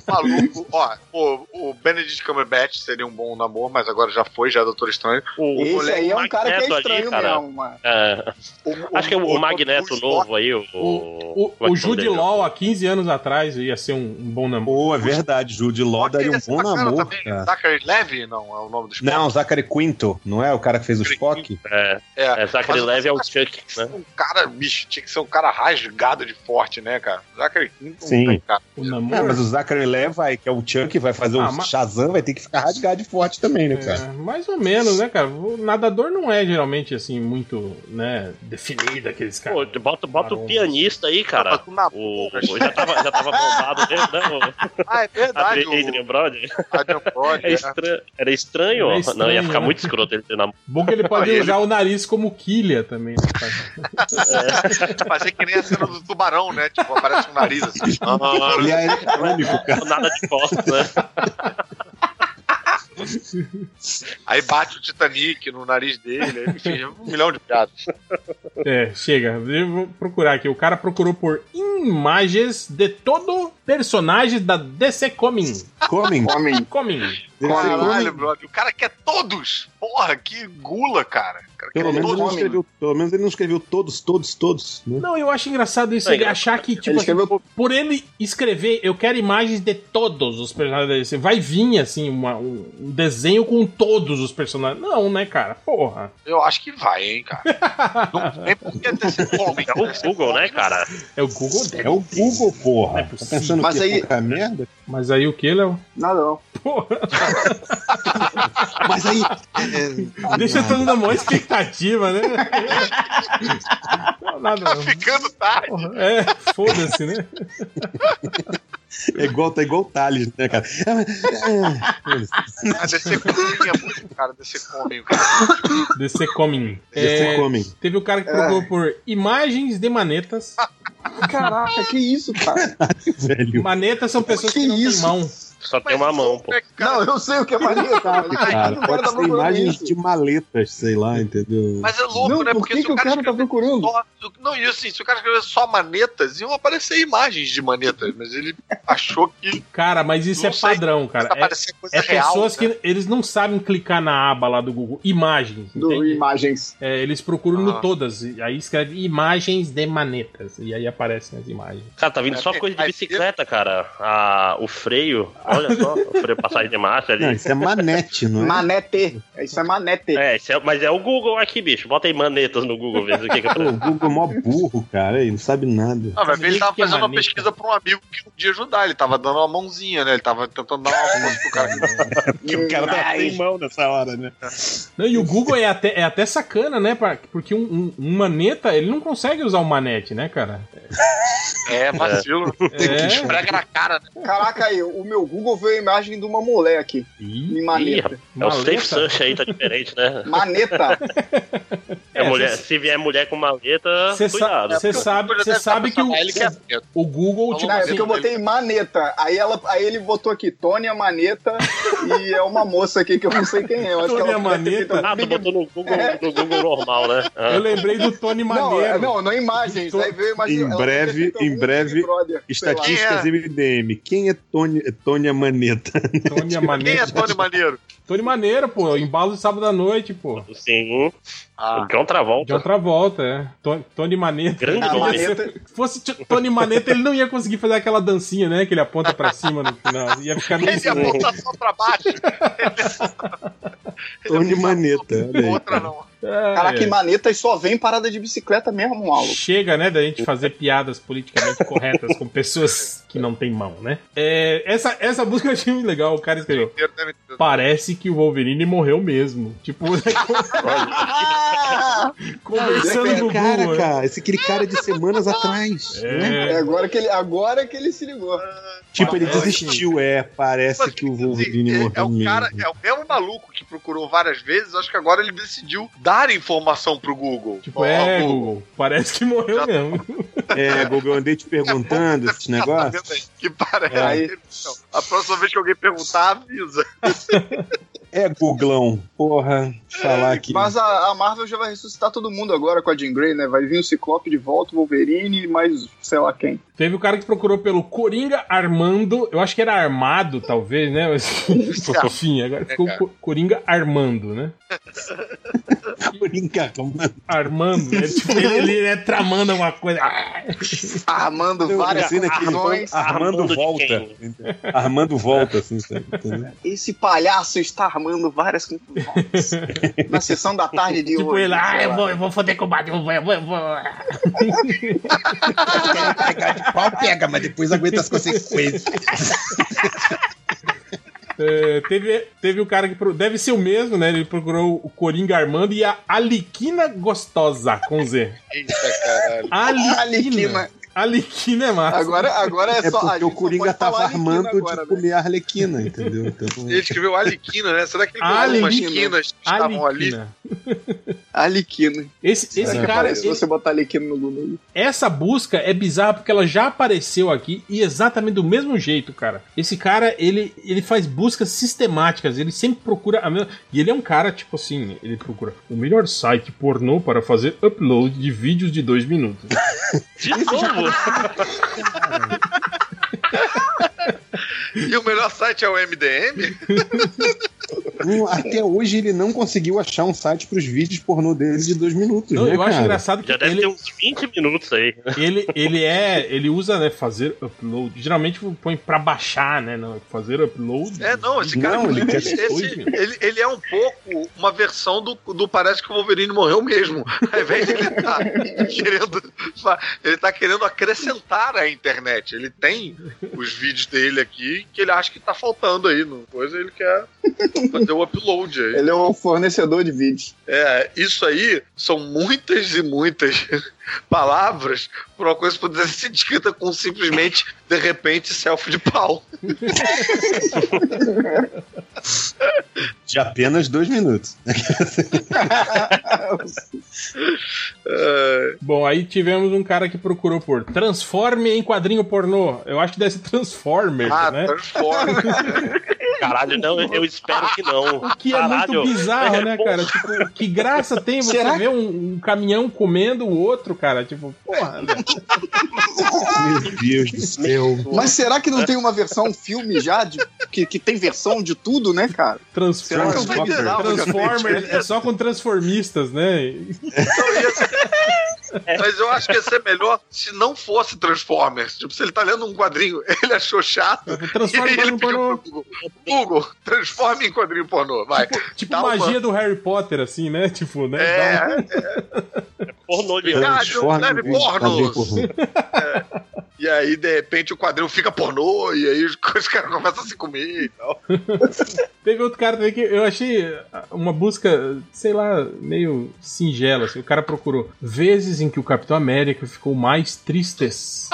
maluco. Ó, o, o Benedict Cumberbatch seria um bom namoro, mas agora já foi, já é Doutor Estranho. O, esse o aí é um Magneto cara que é estranho ali, mesmo, mano. É. O, acho que é o, o Magneto o, novo o, aí. O, o, o, o Jude Law, há quinze anos atrás, ia ser um, um bom namoro. Pô, é verdade. Jude Law daria um bom namoro. Zachary Levi, não, é o nome do Spock. Não, Zachary Quinto, não é? O cara que fez o Spock? É. É, é Zachary Levi é o Chuck, né? Um cara, bicho, tinha que ser um cara rasgado de forte, né, cara? Zachary Quinto, sim. Cara. O namoro... é, mas o Zachary Levi, vai, que é o Chuck, vai fazer ah, o mas... Shazam, vai ter que ficar rasgado de forte também, né, cara? É, mais ou menos, né, cara? O nadador não é geralmente, assim, muito, né, definido, aqueles caras. Pô, bota, bota o pianista aí, cara. Não, o... O... Já tava, já tava bombado mesmo, né? O... Ah, é verdade. O... Adrian Brody. Adrian Brody, é. Estran... Era estranho, Era estranho, não, ia ficar né? muito escroto ele ter namoro. Bom que ele pode usar o nariz como quilha também, né? É. Fazer que nem a cena do tubarão, né? Tipo, aparece um nariz assim. Ele é eletrônico, cara. Nada de costas, né? Aí bate o Titanic no nariz dele, enfim, um milhão de piadas. É, chega. Eu vou procurar aqui. O cara procurou por imagens de todo personagem da D C Comics. Comics. Comics. Caralho, brother. O cara quer todos. Porra, que gula, cara. cara pelo, menos todos. Ele não escreveu, pelo menos ele não escreveu todos, todos, todos. Né? Não, eu acho engraçado isso. É ele engraçado. Achar que, tipo, ele escreveu... assim, por ele escrever, eu quero imagens de todos os personagens da D C. Vai vir, assim, uma, um desenho com todos os personagens. Não, né, cara? Porra. Eu acho que vai, hein, cara. Não tem por que D C Comics. É o Google, né, cara? É o Google. É o Google, porra. É tá pensando Mas que aí... é merda? Mas aí o que, Léo? Nada, não. Porra. Mas aí. É... Deixa todo mundo uma expectativa, né? Não, nada, tá não. ficando tarde. Porra, é, foda-se, né? É igual, tá igual o Thales, né, cara? Ah, D C Comin é muito, cara. D C Comin. D C Comin. É, teve o cara que procurou é. por imagens de manetas. Caraca, que isso, cara? Velho. Manetas são pessoas que, que não têm mão. Só tem uma mão, pô. Não, eu sei o que é maleta. Cara, pode ser imagens de maletas, sei lá, entendeu? Mas é louco, não, né? Porque por que se que o cara, cara tá procurando? Só... Não, e assim, se o cara escrever só manetas, iam aparecer imagens de manetas, mas ele achou que... Cara, mas isso não é padrão, sei, cara. É, é real, pessoas né? que eles não sabem clicar na aba lá do Google. Imagens. Do imagens. É, eles procuram ah. no todas. Aí escreve imagens de manetas. E aí aparecem as imagens. Cara, tá vindo é, só é, coisa de bicicleta, é, cara. Ah, o freio... Ah, Olha só, eu passagem de marcha ali. Não, isso é manete, não é? Manete. Isso é manete. É, isso é, mas é o Google aqui, bicho. Bota aí manetas no Google, vê o que que é. O Google é mó burro, cara. Ele não sabe nada. Ah, mas ele tava fazendo uma pesquisa pra um amigo que podia ajudar. Ele tava dando uma mãozinha, né? Ele tava tentando dar uma mão pro cara. Porque o cara tá sem mão nessa hora, né? Não, e o Google é até, é até sacana, né? Pra, porque um, um, um maneta, ele não consegue usar um manete, né, cara? É, vacilo. É. Tem que esfregar na cara, né? Caraca, aí, o meu Google veio a imagem de uma mulher aqui. Ih, em maneta. É o Safe Search aí, tá diferente, né? Maneta. É, é, mulher, cê... Se vier mulher com maleta, cê cuidado. Você sabe, cê sabe que o, é... o Google... Não, tipo, é porque assim, eu botei ele... maneta. Aí, ela, aí ele botou aqui, Tônia Maneta, e é uma moça aqui que eu não sei quem é. Eu acho Tônia que ela Maneta? Ah, tu botou no Google, é. no Google normal, né? Ah. Eu lembrei do Tony Maneiro. Não, não, não imagens. Tô... Aí veio imagem, em breve, em breve, brother, estatísticas é. M D M. Quem é Tônia, Tônia Maneta? Tônia Maneta. Quem é Tony Maneiro? Tony Maneiro, pô. Embalo de sábado à noite, pô. Sim. Ah. O John Travolta. John Travolta, é. Tony, Tony Maneta. Grande ah, Maneta. Se fosse Tony Maneta, ele não ia conseguir fazer aquela dancinha, né? Que ele aponta pra cima no final. Ia ficar meio... Ele ia apontar só pra baixo. Ele... Tony Maneta. Não outra, não. É. Caraca, e manetas só vem parada de bicicleta mesmo, Mauro. Chega, né, da gente fazer piadas politicamente corretas com pessoas que não tem mão, né? É, essa, essa busca eu achei muito legal. O cara escreveu: parece que o Wolverine morreu mesmo. Tipo, conversando com o Google. Cara, esse aquele cara de semanas atrás. É. Né? É agora, que ele, agora que ele se ligou. Tipo, ele desistiu. É, parece Mas, que o Wolverine é, morreu é o mesmo. Cara, é o mesmo maluco que procurou várias vezes. Acho que agora ele decidiu dar informação pro Google. Tipo, é, Google. Google, parece que morreu Já... mesmo. É, Google, eu andei te perguntando é, esses negócios. Que parece. Aí... A próxima vez que alguém perguntar, avisa. É, Googlão, porra, falar aqui. Mas a, a Marvel já vai ressuscitar todo mundo agora com a Jean Grey, né? Vai vir o Ciclope de volta, o Wolverine, mais sei lá quem. Teve o cara que procurou pelo Coringa Armando, eu acho que era Armado, talvez, né? Enfim, agora ficou é, Coringa Armando, né? Coringa Armando. Armando, né? Tipo, ele, ele é tramando uma coisa. Armando várias ações. Armando, Armando volta. Armando volta, assim, sabe? Esse palhaço está armando várias confusões na sessão da tarde de tipo hoje. Tipo ele, ah, eu vou, eu vou foder com o Batman, eu vou, eu vou, eu vou. O pau pega, mas depois aguenta as consequências. É, teve, teve o cara que... Pro... Deve ser o mesmo, né? Ele procurou o Coringa Armando e a Aliquina Gostosa, com Z. Eita, caralho. Aliquina. Aliquina. Arlequina é massa. Agora, agora é, é só... Porque o Coringa tava armando agora, de comer a Arlequina, entendeu? Então... Ele escreveu Arlequina, né? Será que ele pegou umas quinas que estavam ali? Arlequina. Esse, esse cara... Se você botar Arlequina no Google... Essa busca é bizarra porque ela já apareceu aqui e exatamente do mesmo jeito, cara. Esse cara, ele, ele faz buscas sistemáticas, ele sempre procura... a mesma... E ele é um cara, tipo assim, ele procura o melhor site pornô para fazer upload de vídeos de dois minutos. De novo? E o melhor site é o M D M? Até hoje ele não conseguiu achar um site para os vídeos pornô dele de dois minutos. Não, né, eu cara? Acho engraçado que já deve ele... ter uns vinte minutos aí. Ele, ele é, ele usa, né, fazer upload. Geralmente põe para baixar, né, não, fazer upload. É, não, esse cara não, ele, ele, esse, ele, ele é um pouco uma versão do, do parece que o Wolverine morreu mesmo. Ao invés de ele tá querendo, ele tá querendo acrescentar à internet. Ele tem os vídeos dele aqui que ele acha que tá faltando aí, não coisa ele quer fazer o upload aí. Ele é um fornecedor de vídeos. É, isso aí são muitas e muitas palavras pra uma coisa que poderia ser descrita com simplesmente, de repente, selfie de pau. De apenas dois minutos. É... Bom, aí tivemos um cara que procurou por Transforme em quadrinho pornô. Eu acho que deve ser Transformers, ah, né? Ah, Transformers. Caralho, não, eu espero que não. O que é Caralho. Muito bizarro, é, né, é cara? Tipo, que graça tem você Será? Ver um, um caminhão comendo o outro, cara? Tipo, porra, né? Meu Deus do céu. Mas será que não tem uma versão filme já? De, que, que tem versão de tudo, né, cara? Transformers. Transformers. É só com transformistas, né? Então, ia ser... Mas eu acho que ia ser melhor se não fosse Transformers. Tipo, se ele tá lendo um quadrinho, ele achou chato. Transforma em quadrinho pornô. Google, Google, transforma em quadrinho pornô. Vai. Tipo, tipo magia uma... do Harry Potter, assim, né? Tipo, né? É. Um... é pornô de rádio. Leve pornos. É. E aí, de repente, o quadrinho fica pornô, e aí os caras começam a se comer e tal. Teve outro cara também que eu achei uma busca, sei lá, meio singela. Assim. O cara procurou vezes em que o Capitão América ficou mais tristes.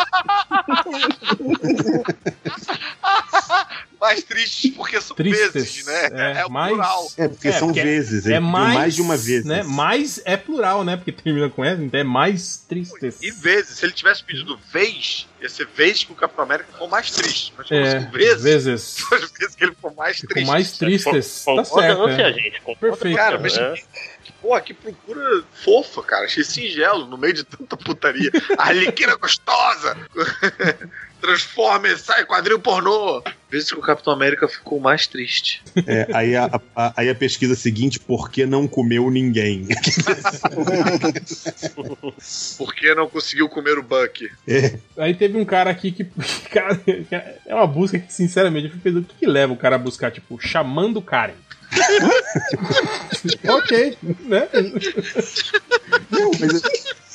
Mais tristes porque são tristes, vezes, né? É, é o mais, plural. É, porque é, são porque vezes. É, é mais, mais de uma vez. Né? Mais é plural, né? Porque termina com S, então é mais tristes. E vezes, se ele tivesse pedido vez... ia ser vezes que o Capitão América ficou mais triste. Mas é, vezes, vezes. Foi as vezes que ele ficou mais ficou triste. mais tristes. Tá certo, né? A gente. Perfeito. Cara, mas é. que, porra, que procura fofa, cara. Achei singelo no meio de tanta putaria. A Arlequina gostosa. Transforma, sai, quadril pornô. Vezes que o Capitão América ficou mais triste. É, aí a, a, aí a pesquisa seguinte, por que não comeu ninguém? Por que não conseguiu comer o Bucky? É. Aí teve um cara aqui que, cara, é uma busca que, sinceramente, eu fico pensando, o que, que leva o cara a buscar, tipo, chamando Karen? Ok, né? Não, mas,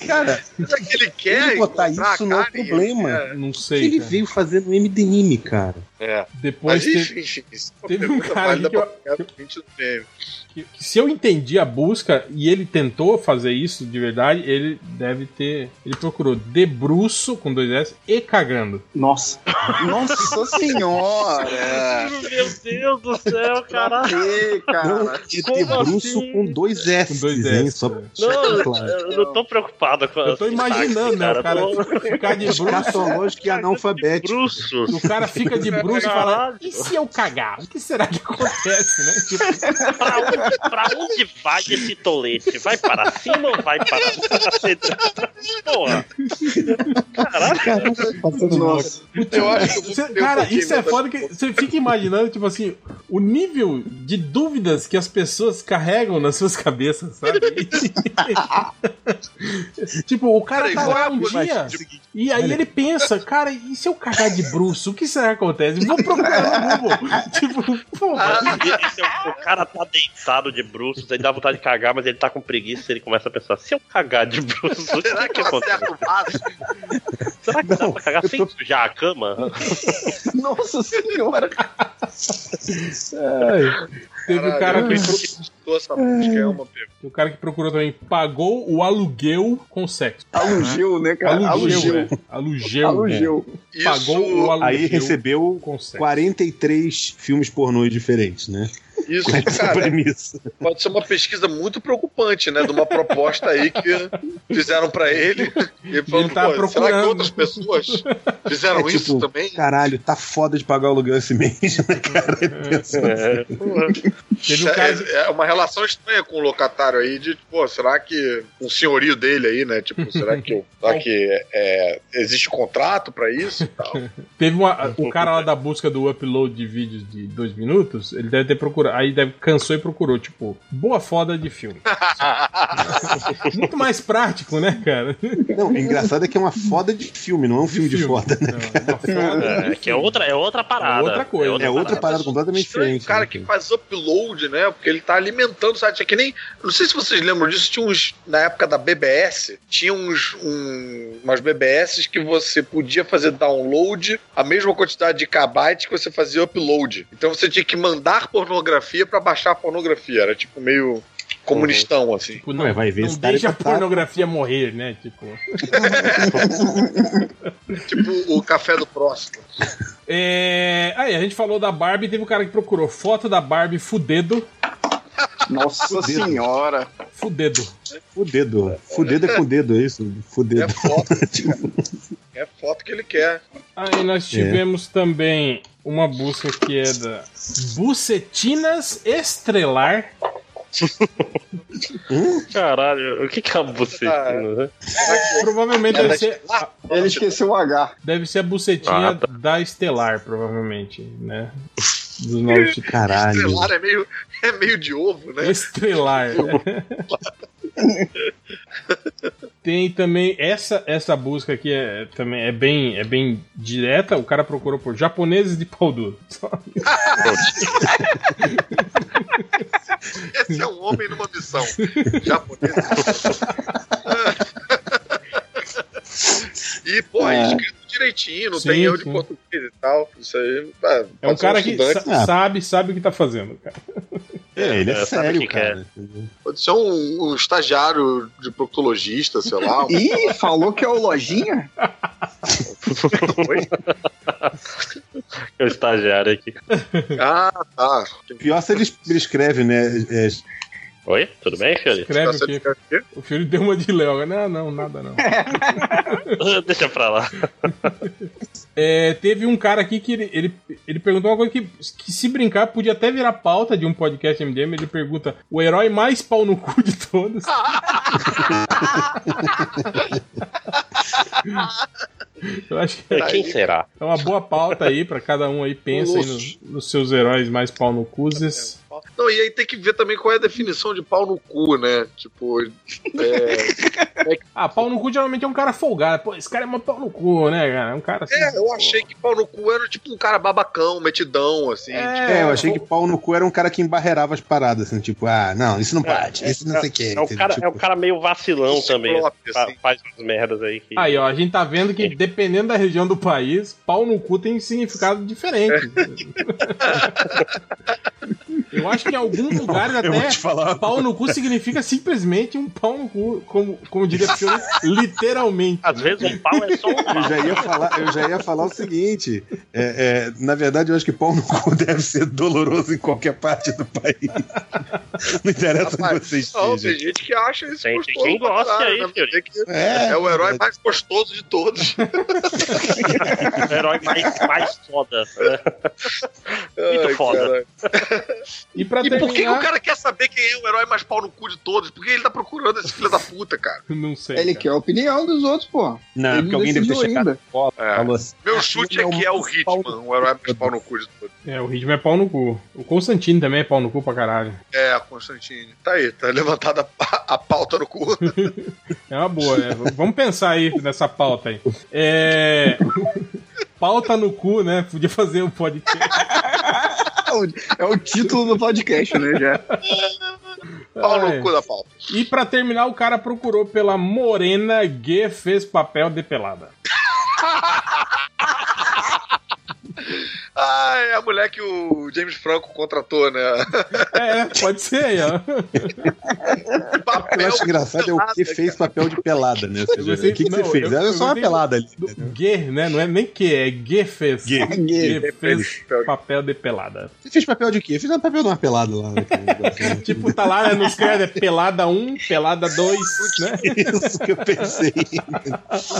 cara, será que ele quer ele botar isso não é problema. É. Não sei. O que ele cara. veio fazer no M D M, cara? É. Depois mas, teve, enfim, teve um cara que, eu, que, eu, que, que se eu entendi a busca e ele tentou fazer isso de verdade, ele deve ter. Ele procurou debruço com dois S e cagando. Nossa, nossa senhora! Meu Deus do céu, caralho! Cara, debruço assim? Com dois S, hein? Só pra não, claro. Eu não tô preocupado com a. Eu tô imaginando, né? O cara ficar de bruço e analfabético. O cara fica de bruço e fala: e se eu cagar? O que será que acontece, né? Tipo... pra, onde, pra onde vai esse tolete? Vai para cima ou vai para baixo? Porra! Caralho! Nossa. Eu acho que eu cara, um isso é foda que você fica imaginando, tipo assim, o nível de dúvidas que as pessoas carregam nas suas cabeças, sabe? Tipo, o cara, cara tá lá um dia de... e aí ele pensa, cara, e se eu cagar de bruxo, o que será que acontece? Vou procurar no Google. Tipo, pô, ah, o cara tá deitado de bruxo, ele dá vontade de cagar, mas ele tá com preguiça, ele começa a pensar, se eu cagar de bruxo, será que acontece? Será que não, dá pra cagar tô... sem sujar a cama? Nossa senhora! Ai. Teve o um cara que procurou essa música, é uma pergunta. O cara que procurou também pagou o aluguel com sexo. Alugeu, né, cara? Alugeu. Alugeu. Alugeu. É. Pagou o aluguel. Aí recebeu com sexo. quarenta e três filmes pornô diferentes, né? Isso, cara, pode ser uma pesquisa muito preocupante, né? De uma proposta aí que fizeram pra ele. E ele falando, tá pô, será que outras pessoas fizeram é, tipo, isso também? Caralho, tá foda de pagar o aluguel esse mês, né, cara? É, assim. é, caso... é uma relação estranha com o locatário aí de, pô, será que um senhorio dele aí, né? Tipo, será que, será que é, existe contrato pra isso e tal? Teve uma, o cara lá da busca do upload de vídeos de dois minutos, ele deve ter procurado. Aí deve, cansou e procurou, tipo, boa foda de filme. Muito mais prático, né, cara? Não, o engraçado é que é uma foda de filme, não é um de filme, filme de foda, né? Não, é, uma foda. É, que é, outra, é outra parada. É outra coisa. É outra, é outra parada, parada completamente diferente. O cara, né, que faz upload, né? Porque ele tá alimentando o site. É que nem. Não sei se vocês lembram disso, tinha uns. Na época da B B S, tinha uns. Um, umas B B S que você podia fazer download a mesma quantidade de kbyte que você fazia upload. Então você tinha que mandar pornografia pra baixar a pornografia, era tipo meio comunistão, assim. Tipo, não, vai ver, não deixa a pornografia morrer, né? Tipo... tipo o café do próximo. É... Aí, a gente falou da Barbie, teve um cara que procurou foto da Barbie fudedo. Nossa fudedo. Senhora! Fudedo. Fudedo. Fudedo é com dedo, é isso? Fudedo. É foto, é foto que ele quer. Aí nós tivemos é. também uma busca que é da Bucetinas Estrelar. Caralho, o que que é uma bucetina, né? Provavelmente deve ser. Ele esqueceu o H. Deve ser a bucetinha ah, tá. da Estelar, provavelmente, né? Dos nomes de caralho. Estelar é meio, é meio de ovo, né? Estrelar. Tem também, essa, essa busca aqui é, também é, bem, é bem direta, o cara procurou por japoneses de pau duro. Esse é um homem numa missão. Japoneses de pau duro. E, pô, é escrito direitinho, não sim, tem erro de português e tal. Isso aí, tá, é um cara um que sa- sabe, sabe o que tá fazendo, cara. É, ele é, é sério, cara. Pode ser um, um estagiário de proctologista, sei lá. Um... Ih, falou que é o Lojinha? Foi? É o estagiário aqui. Ah, tá. Pior se ele, ele escreve, né? É... Oi, tudo bem, Fiori? Escreve aqui. O Fiori deu uma de Léo. Não, não, nada não. Deixa pra lá. É, teve um cara aqui que ele, ele, ele perguntou uma coisa que, que, se brincar, podia até virar pauta de um podcast M D M. Ele pergunta, o herói mais pau no cu de todos? Eu acho que é, quem será? É uma boa pauta aí pra cada um aí. Pensa aí nos, nos seus heróis mais pau no cuzes. Não, e aí tem que ver também qual é a definição de pau no cu, né? Tipo, é... Ah, pau no cu geralmente é um cara folgado. Pô, esse cara é um pau no cu, né, cara? É um cara assim... É, eu achei que pau no cu era tipo um cara babacão, metidão, assim. É, tipo, é eu achei pô... que pau no cu era um cara que embarreirava as paradas, assim, tipo, ah, não, isso não bate, é, isso não é, sei o que. É, o cara, tipo... é um cara meio vacilão também, próprio, assim. Faz umas merdas aí. Que... Aí, ó, a gente tá vendo que dependendo da região do país, pau no cu tem significado diferente. Eu acho que em algum lugar não, até falar, pau no cu significa simplesmente um pau no cu, como, como diria Fiona, literalmente. Às vezes um pau é só um pau. Eu já ia falar, eu já ia falar o seguinte, é, é, na verdade eu acho que pau no cu deve ser doloroso em qualquer parte do país. Não interessa onde você esteja. Tem gente que acha isso tem gostoso. Tem quem gosta aí, né? é, é o herói mais gostoso de todos. O herói mais, mais foda. Muito Ai, foda. Caraca. E, pra e terminar... por que o cara quer saber quem é o herói mais pau no cu de todos? Por que ele tá procurando esse filho da puta, cara? Não sei. Ele cara. quer a opinião dos outros, pô. Não, ele porque alguém deve ter checado. É. Meu chute é, é que é o Hitman, o herói mais pau no cu de todos. É, o Hitman é pau no cu. O Constantine também é pau no cu pra caralho. É, o Constantine. Tá aí, tá levantada a, a pauta no cu. É uma boa, né? Vamos pensar aí nessa pauta aí. É... Pauta no cu, né? Podia fazer um podcast. É o título do podcast, né, já. Pau no cu da pauta. E pra terminar, o cara procurou pela Morena G fez papel de pelada. Ah, é a mulher que o James Franco contratou, né? É, pode ser aí, ó. Papel eu acho engraçado pelada, é o que cara. Fez papel de pelada, né? Seja, sei, o que, que não, você fez? Era só uma pelada ali. Gue, né? Não é nem que, é Gue fez. Gue fez papel de pelada. Você fez papel de quê? Eu fiz um papel de uma pelada lá. Naquele... tipo, tá lá nos caras, é pelada um, pelada dois, né? Isso que eu pensei.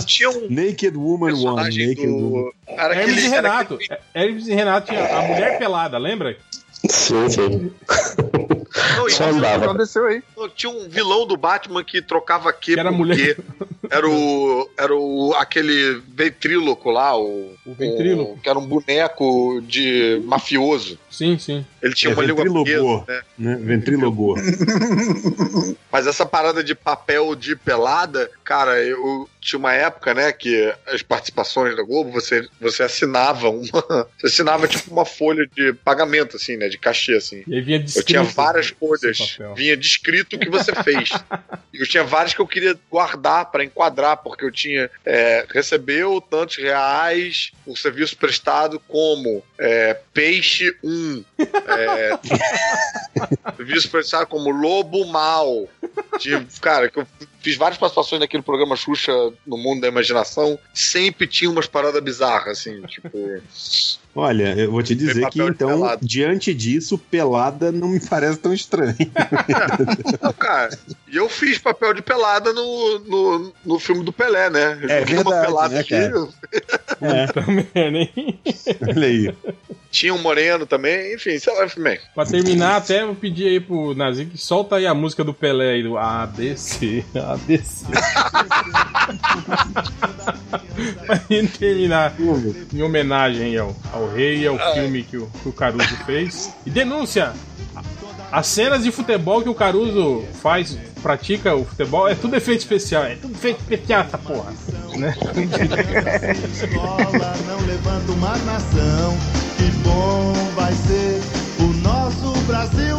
Tinha um Naked Woman um, Naked Woman. Hermes e Renato. Hermes e Renato tinha a mulher pelada, lembra? Sim, sim. Não, só andava. Aconteceu aí. Tinha um vilão do Batman que trocava Q que era por mulher... Q. Era o, era o aquele ventríloco lá, o, o ventríloco. O, que era um boneco de mafioso. Sim, sim. Ele tinha é, uma língua presa, né? né? Ventrílogo. Mas essa parada de papel de pelada, cara, eu tinha uma época, né, que as participações da Globo, você, você assinava uma, você assinava tipo uma folha de pagamento, assim, né, de cachê, assim. E aí vinha descrito, eu tinha várias coisas, vinha descrito o que você fez. Eu tinha várias que eu queria guardar pra enquadrar, porque eu tinha é, recebeu tantos reais por serviço prestado como é, peixe um, é, serviço prestado como lobo mal. De, cara, que eu fiz várias participações naquele programa Xuxa no Mundo da Imaginação, sempre tinha umas paradas bizarras, assim, tipo... Olha, eu vou te dizer que, então, pelado. Diante disso, pelada não me parece tão estranho. Não, cara, e eu fiz papel de pelada no, no, no filme do Pelé, né? Eu é verdade, uma pelada né, aqui. Eu... É, também, hein? Olha aí. Tinha um moreno também, enfim, sei lá, filme. Pra terminar, até eu pedi aí pro Nazi que solta aí a música do Pelé aí, do A D C, A D C. Pra gente terminar em homenagem aí ao, ao rei e ao filme que o, que o Caruso fez. E denúncia! As cenas de futebol que o Caruso faz, pratica o futebol, é tudo efeito especial, é tudo efeito especial essa porra, né? Escola não levando uma nação, que bom vai ser o nosso Brasil,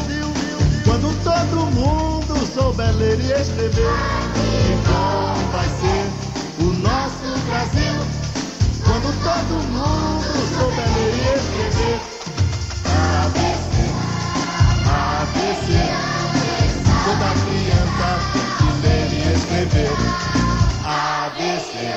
quando todo mundo souber ler e escrever, que bom vai ser o nosso Brasil, quando todo mundo souber ler e escrever. A B C, A B C, toda criança tem que ler e escrever. A B C,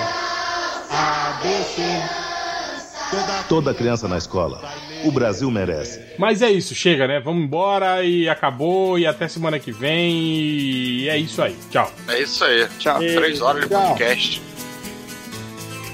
A B C, toda criança na escola. O Brasil merece. Mas é isso, chega, né? Vamos embora e acabou. E até semana que vem. E é isso aí. Tchau. É isso aí. Tchau. E... Três horas de podcast.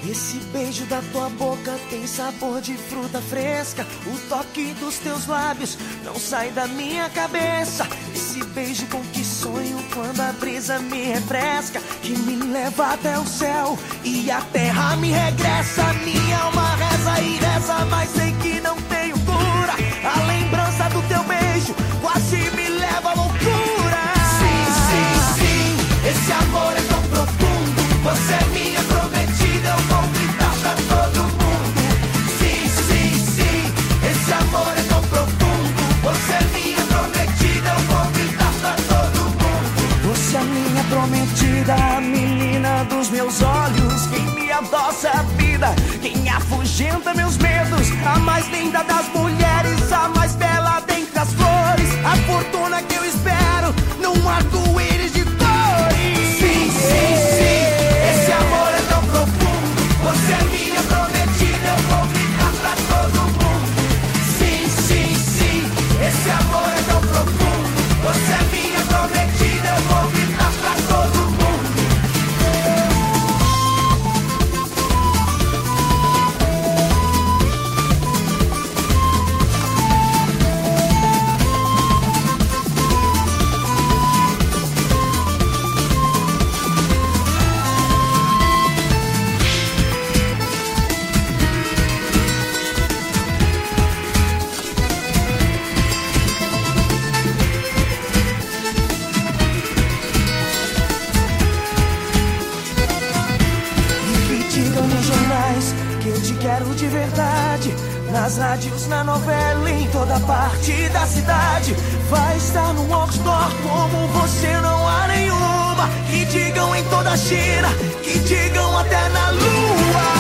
Esse beijo da tua boca tem sabor de fruta fresca. O toque dos teus lábios não sai da minha cabeça. Esse beijo com que sonho quando a brisa me refresca, que me leva até o céu e a terra me regressa. Minha alma reza e reza, mas sei que não tenho cura. A lembrança do teu beijo quase me leva à loucura. Sim, sim, sim, esse amor é tão profundo. Você é minha prometida. Eu vou gritar pra todo mundo. Sim, sim, sim, esse amor é tão profundo. Você é minha prometida. Eu vou gritar pra todo mundo. Você é minha prometida, a menina dos meus olhos, quem me adoça a vida, quem afugenta meus medos, a mais linda das mulheres, a mais bela dentre as flores, a fortuna que eu espero num arco-íris de dores. Sim, sim, sim, esse amor é tão profundo. Você é minha prometida, eu vou gritar pra todo mundo. Sim, sim, sim, esse amor é tão profundo. Você é minha prometida, eu vou gritar pra todo de verdade, nas rádios, na novela, em toda parte da cidade. Vai estar num outdoor como você não há nenhuma. Que digam em toda a China, que digam até na lua.